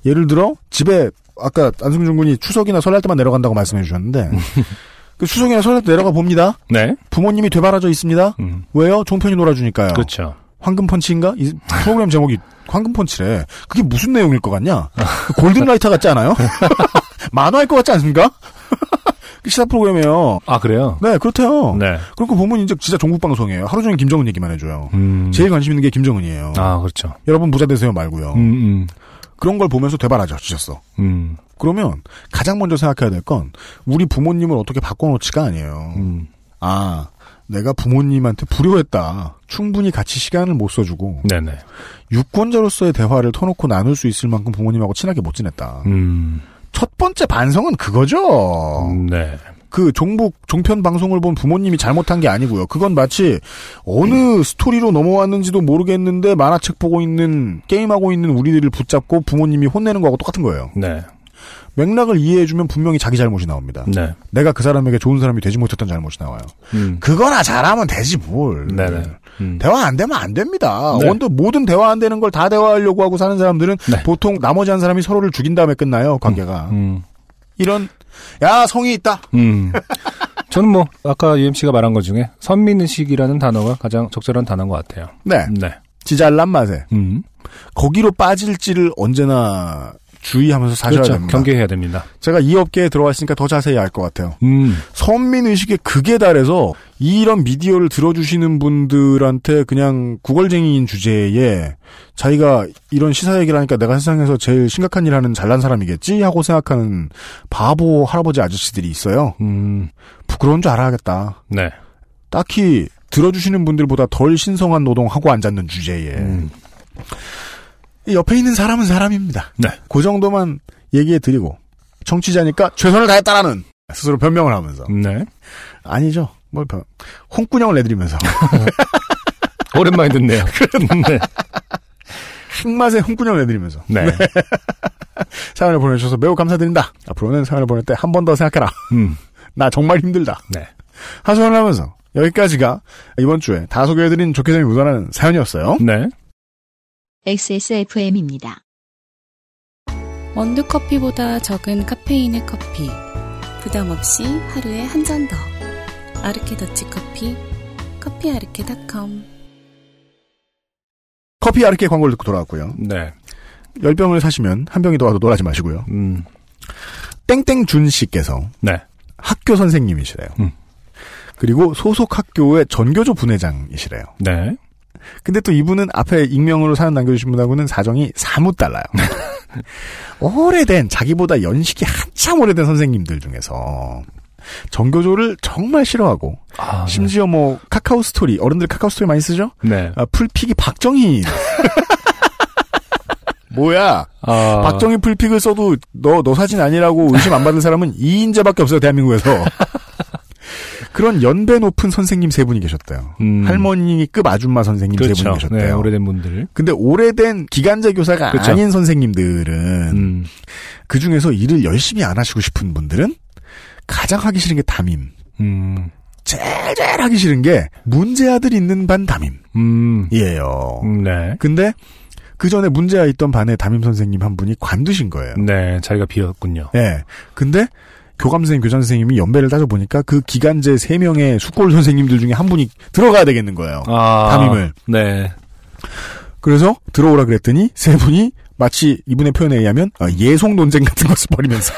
예를 들어 집에 아까 안승준 군이 추석이나 설날 때만 내려간다고 말씀해 주셨는데 그 추석이나 설날 때 내려가 봅니다. 네. 부모님이 되바라져 있습니다. 음. 왜요? 종편이 놀아주니까요. 그렇죠. 황금펀치인가? 이 프로그램 제목이 황금펀치래. 그게 무슨 내용일 것 같냐? 골든라이터 같지 않아요? 만화일 것 같지 않습니까? 시사 프로그램이에요. 아 그래요? 네 그렇대요. 네. 그렇고 보면 이제 진짜 종국 방송이에요. 하루 종일 김정은 얘기만 해줘요. 음. 제일 관심 있는 게 김정은이에요. 아 그렇죠. 여러분 부자 되세요 말고요. 음, 음. 그런 걸 보면서 대발하죠 주셨어. 음. 그러면 가장 먼저 생각해야 될 건 우리 부모님을 어떻게 바꿔놓지가 아니에요. 음. 아 내가 부모님한테 불효했다. 충분히 같이 시간을 못 써주고 네네. 유권자로서의 대화를 터놓고 나눌 수 있을 만큼 부모님하고 친하게 못 지냈다. 음. 첫 번째 반성은 그거죠. 네. 그 종북 종편 방송을 본 부모님이 잘못한 게 아니고요. 그건 마치 어느 음. 스토리로 넘어왔는지도 모르겠는데 만화책 보고 있는 게임하고 있는 우리들을 붙잡고 부모님이 혼내는 거하고 똑같은 거예요. 네. 맥락을 이해해주면 분명히 자기 잘못이 나옵니다. 네. 내가 그 사람에게 좋은 사람이 되지 못했던 잘못이 나와요. 음. 그거나 잘하면 되지 뭘. 네네. 음. 대화 안 되면 안 됩니다. 네. 모든 대화 안 되는 걸 다 대화하려고 하고 사는 사람들은 네. 보통 나머지 한 사람이 서로를 죽인 다음에 끝나요. 관계가. 음. 음. 이런 야 성의 있다. 음. 저는 뭐 아까 유엠씨가 말한 것 중에 선민의식이라는 단어가 가장 적절한 단어인 것 같아요. 네. 네. 지잘난 맛에. 음. 거기로 빠질지를 언제나 주의하면서 사셔야 그렇죠. 됩니다. 경계해야 됩니다. 제가 이 업계에 들어왔으니까 더 자세히 알 것 같아요. 음. 선민의식의 극에 달해서 이런 미디어를 들어주시는 분들한테 그냥 구걸쟁이인 주제에 자기가 이런 시사 얘기를 하니까 내가 세상에서 제일 심각한 일 하는 잘난 사람이겠지 하고 생각하는 바보 할아버지 아저씨들이 있어요. 음. 부끄러운 줄 알아야겠다. 네. 딱히 들어주시는 분들보다 덜 신성한 노동하고 앉았는 주제에 음. 옆에 있는 사람은 사람입니다. 네. 그 정도만 얘기해드리고 청취자니까 최선을 다했다라는 스스로 변명을 하면서 네. 아니죠. 뭘 변... 홍군형을 내드리면서 오랜만에 듣네요. 네. 핵맛에 홍군형을 내드리면서 네. 네. 사연을 보내주셔서 매우 감사드린다. 앞으로는 사연을 보낼 때 한 번 더 생각해라. 음. 나 정말 힘들다. 네. 하소연을 하면서 여기까지가 이번 주에 다 소개해드린 좋게 됨이 묻어나는 사연이었어요. 네. 엑스에스에프엠입니다. 원두커피보다 적은 카페인의 커피. 부담 없이 하루에 한 잔 더. 아르케 더치커피. 커피아르케 닷컴. 커피 아르케 광고를 듣고 돌아왔고요. 네. 열 병을 사시면 한 병이 더 와도 놀라지 마시고요. 음. 땡땡준 씨께서 네. 학교 선생님이시래요. 음. 그리고 소속 학교의 전교조 분회장이시래요. 네. 근데 또 이분은 앞에 익명으로 사연 남겨주신 분하고는 사정이 사뭇 달라요. 오래된, 자기보다 연식이 한참 오래된 선생님들 중에서 전교조를 정말 싫어하고 아, 심지어 네. 뭐 카카오 스토리, 어른들 카카오 스토리 많이 쓰죠? 네. 아, 풀픽이 박정희. 뭐야? 어... 박정희 풀픽을 써도 너, 너 사진 아니라고 의심 안 받은 사람은 이인자밖에 없어요, 대한민국에서. 그런 연배 높은 선생님 세 분이 계셨대요. 음. 할머니급 아줌마 선생님 그렇죠. 세 분이 계셨대요. 네, 오래된 분들. 근데 오래된 기간제 교사가 그렇죠. 아닌 선생님들은 음. 그중에서 일을 열심히 안 하시고 싶은 분들은 가장 하기 싫은 게 담임. 음. 제일 제일 하기 싫은 게 문제아들 있는 반 담임. 음. 이에요. 음, 네. 근데 그 전에 문제아 있던 반에 담임 선생님 한 분이 관두신 거예요. 네, 자리가 비었군요. 네. 근데 교감선생님, 교장선생님이 연배를 따져보니까 그 기간제 세 명의 숙골 선생님들 중에 한 분이 들어가야 되겠는 거예요. 아, 담임을. 네. 그래서 들어오라 그랬더니 세 분이 마치 이분의 표현에 의하면 예송 논쟁 같은 것을 벌이면서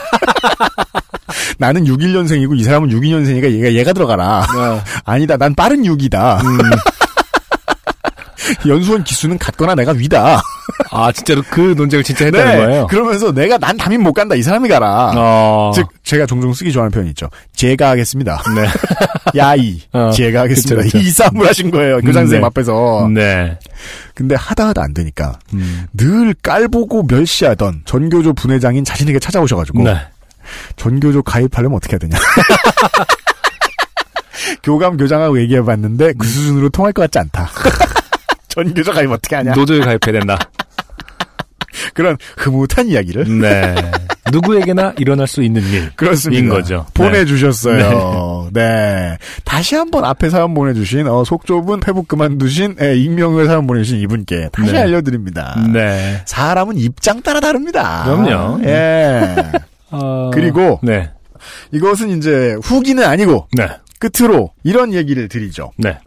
나는 육십일 년생이고 이 사람은 육십이 년생이니까 얘가, 얘가 들어가라. 네. 아니다, 난 빠른 육이다. 음. 연수원 기수는 같거나 내가 위다. 아, 진짜로 그 논쟁을 진짜 했다는 네, 거예요? 그러면서 내가 난 담임 못 간다. 이 사람이 가라. 어... 즉 제가 종종 쓰기 좋아하는 표현이 있죠. 제가 하겠습니다. 네. 야이. 어, 제가 하겠습니다. 그쵸, 그쵸. 이 싸움을 하신 거예요. 교장선생님 네. 앞에서. 네. 근데 하다 하다 안 되니까 음. 늘 깔보고 멸시하던 전교조 분회장인 자신에게 찾아오셔가지고 네. 전교조 가입하려면 어떻게 해야 되냐. 교감, 교장하고 얘기해봤는데 그 수준으로 통할 것 같지 않다. 전교조 가입 어떻게 하냐? 노조에 가입해야 된다. 그런 흐뭇한 이야기를. 네. 누구에게나 일어날 수 있는 일. 그렇습니다. 인 거죠. 보내주셨어요. 네. 네. 다시 한번 앞에 사연 보내주신, 어, 속 좁은 회복 그만두신, 예, 익명을 사연 보내주신 이분께 다시 네. 알려드립니다. 네. 사람은 입장 따라 다릅니다. 그럼요. 예. 어... 그리고. 네. 이것은 이제 후기는 아니고. 네. 끝으로 이런 얘기를 드리죠. 네.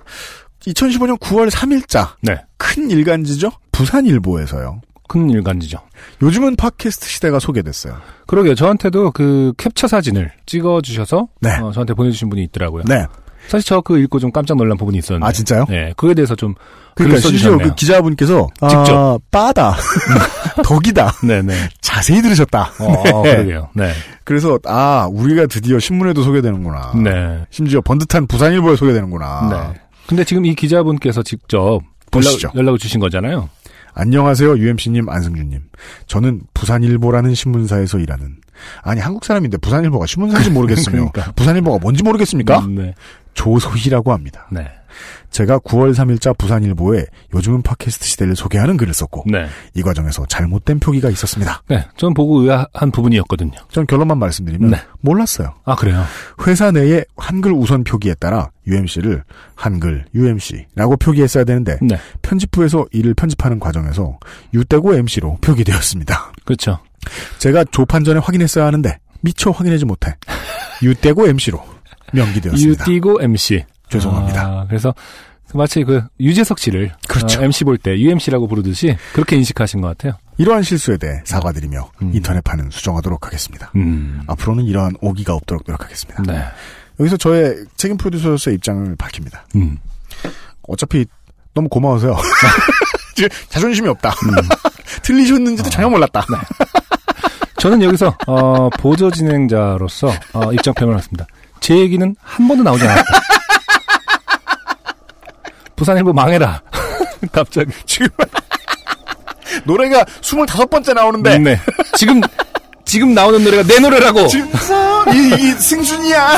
이천십오 년 구월 삼일자 네. 큰 일간지죠. 부산일보에서요. 큰 일간지죠. 요즘은 팟캐스트 시대가 소개됐어요. 그러게요. 저한테도 그 캡처 사진을 찍어주셔서 네. 어, 저한테 보내주신 분이 있더라고요. 네. 사실 저 그거 읽고 좀 깜짝 놀란 부분이 있었는데. 아 진짜요? 네. 그거에 대해서 좀 그러니까 실제로 그 기자분께서 직접 아, 빠다 덕이다. 네네. 자세히 들으셨다. 어, 네. 어, 그러게요. 네. 그래서 아 우리가 드디어 신문에도 소개되는구나. 네. 심지어 번듯한 부산일보에 소개되는구나. 네. 근데 지금 이 기자분께서 직접 보시죠. 연락, 연락을 주신 거잖아요. 안녕하세요. 유엠씨님, 안승준님. 저는 부산일보라는 신문사에서 일하는. 아니 한국 사람인데 부산일보가 신문사인지 모르겠으며 그러니까. 부산일보가 뭔지 모르겠습니까? 음, 네. 조소희라고 합니다. 네. 제가 구월 삼일자 부산일보에 요즘은 팟캐스트 시대를 소개하는 글을 썼고 네. 이 과정에서 잘못된 표기가 있었습니다. 네, 저는 보고 의아한 부분이었거든요. 전 결론만 말씀드리면 네. 몰랐어요. 아 그래요? 회사 내에 한글 우선 표기에 따라 유엠씨를 한글 유엠씨라고 표기했어야 되는데 네. 편집부에서 이를 편집하는 과정에서 유대고 엠씨로 표기되었습니다. 그렇죠. 제가 조판 전에 확인했어야 하는데 미처 확인하지 못해 유대고 엠씨로 명기되었습니다. 유대고 엠씨. 죄송합니다. 아, 그래서 마치 그 유재석 씨를 그렇죠. 어, 엠씨 볼 때 유엠씨라고 부르듯이 그렇게 인식하신 것 같아요. 이러한 실수에 대해 사과드리며 음. 인터넷판은 수정하도록 하겠습니다. 음. 앞으로는 이러한 오기가 없도록 노력하겠습니다. 네. 여기서 저의 책임 프로듀서로서의 입장을 밝힙니다. 음. 어차피 너무 고마워서요. 자존심이 없다. 음. 틀리셨는지도 어. 전혀 몰랐다. 네. 저는 여기서 어, 보조 진행자로서 어, 입장 표명을 했습니다. 제 얘기는 한 번도 나오지 않았다. 부산일보 망해라. 갑자기 지금 노래가 스물다섯 번째 나오는데. 네. 지금 지금 나오는 노래가 내 노래라고. 진짜 이, 이 승준이야.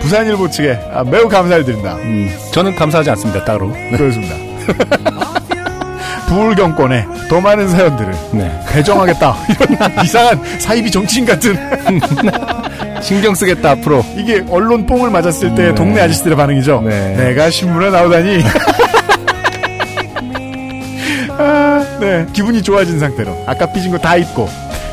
부산일보 측에 아, 매우 감사를 드린다. 음, 저는 감사하지 않습니다. 따로. 네. 그렇습니다. 부울경권에 더 많은 사연들을 네. 배정하겠다. 이런 이상한 사이비 정치인 같은. 신경 쓰겠다 앞으로. 이게 언론 뽕을 맞았을 때 네. 동네 아저씨들의 반응이죠. 네. 내가 신문에 나오다니. 아, 네. 기분이 좋아진 상태로 아까 삐진 거 다 잊고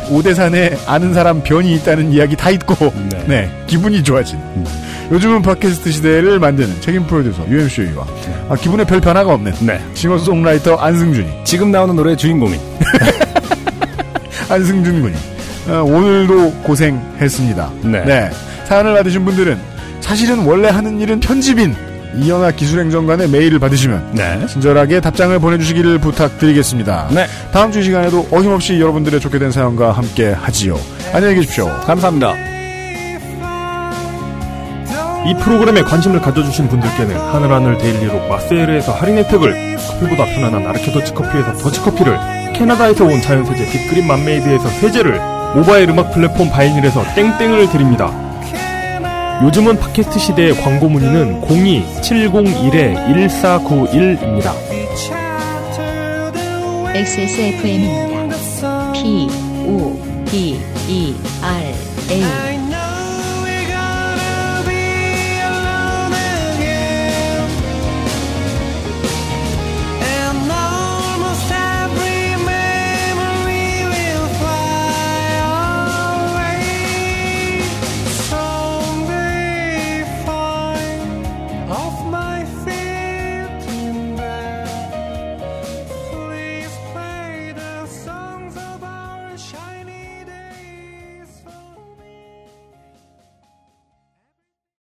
오대산에 아는 사람 변이 있다는 이야기 다 잊고 네, 네. 기분이 좋아진. 음. 요즘은 팟캐스트 시대를 만드는 책임 프로듀서 유엠씨와 네. 아, 기분에 별 변화가 없는 네. 싱어송라이터 안승준이 지금 나오는 노래의 주인공인 안승준 군이 아, 오늘도 고생했습니다. 네. 네. 사연을 받으신 분들은 사실은 원래 하는 일은 편집인 이연아 기술행정관의 메일을 받으시면 네. 친절하게 답장을 보내주시기를 부탁드리겠습니다. 네. 다음 주 시간에도 어김없이 여러분들의 좋게 된 사연과 함께 하지요. 안녕히 계십시오. 감사합니다. 이 프로그램에 관심을 가져주신 분들께는 하늘하늘 데일리로 마쎄르에서 할인 혜택을, 커피보다 편안한 아르케 더치커피에서 더치커피를, 캐나다에서 온 자연세제 빅그린 맘메이드에서 세제를, 모바일 음악 플랫폼 바이닐에서 땡땡을 드립니다. 요즘은 팟캐스트 시대의 광고 문의는 공이 칠공일 일사구일입니다. 엑스에스에프엠입니다. P-O-D-E-R-A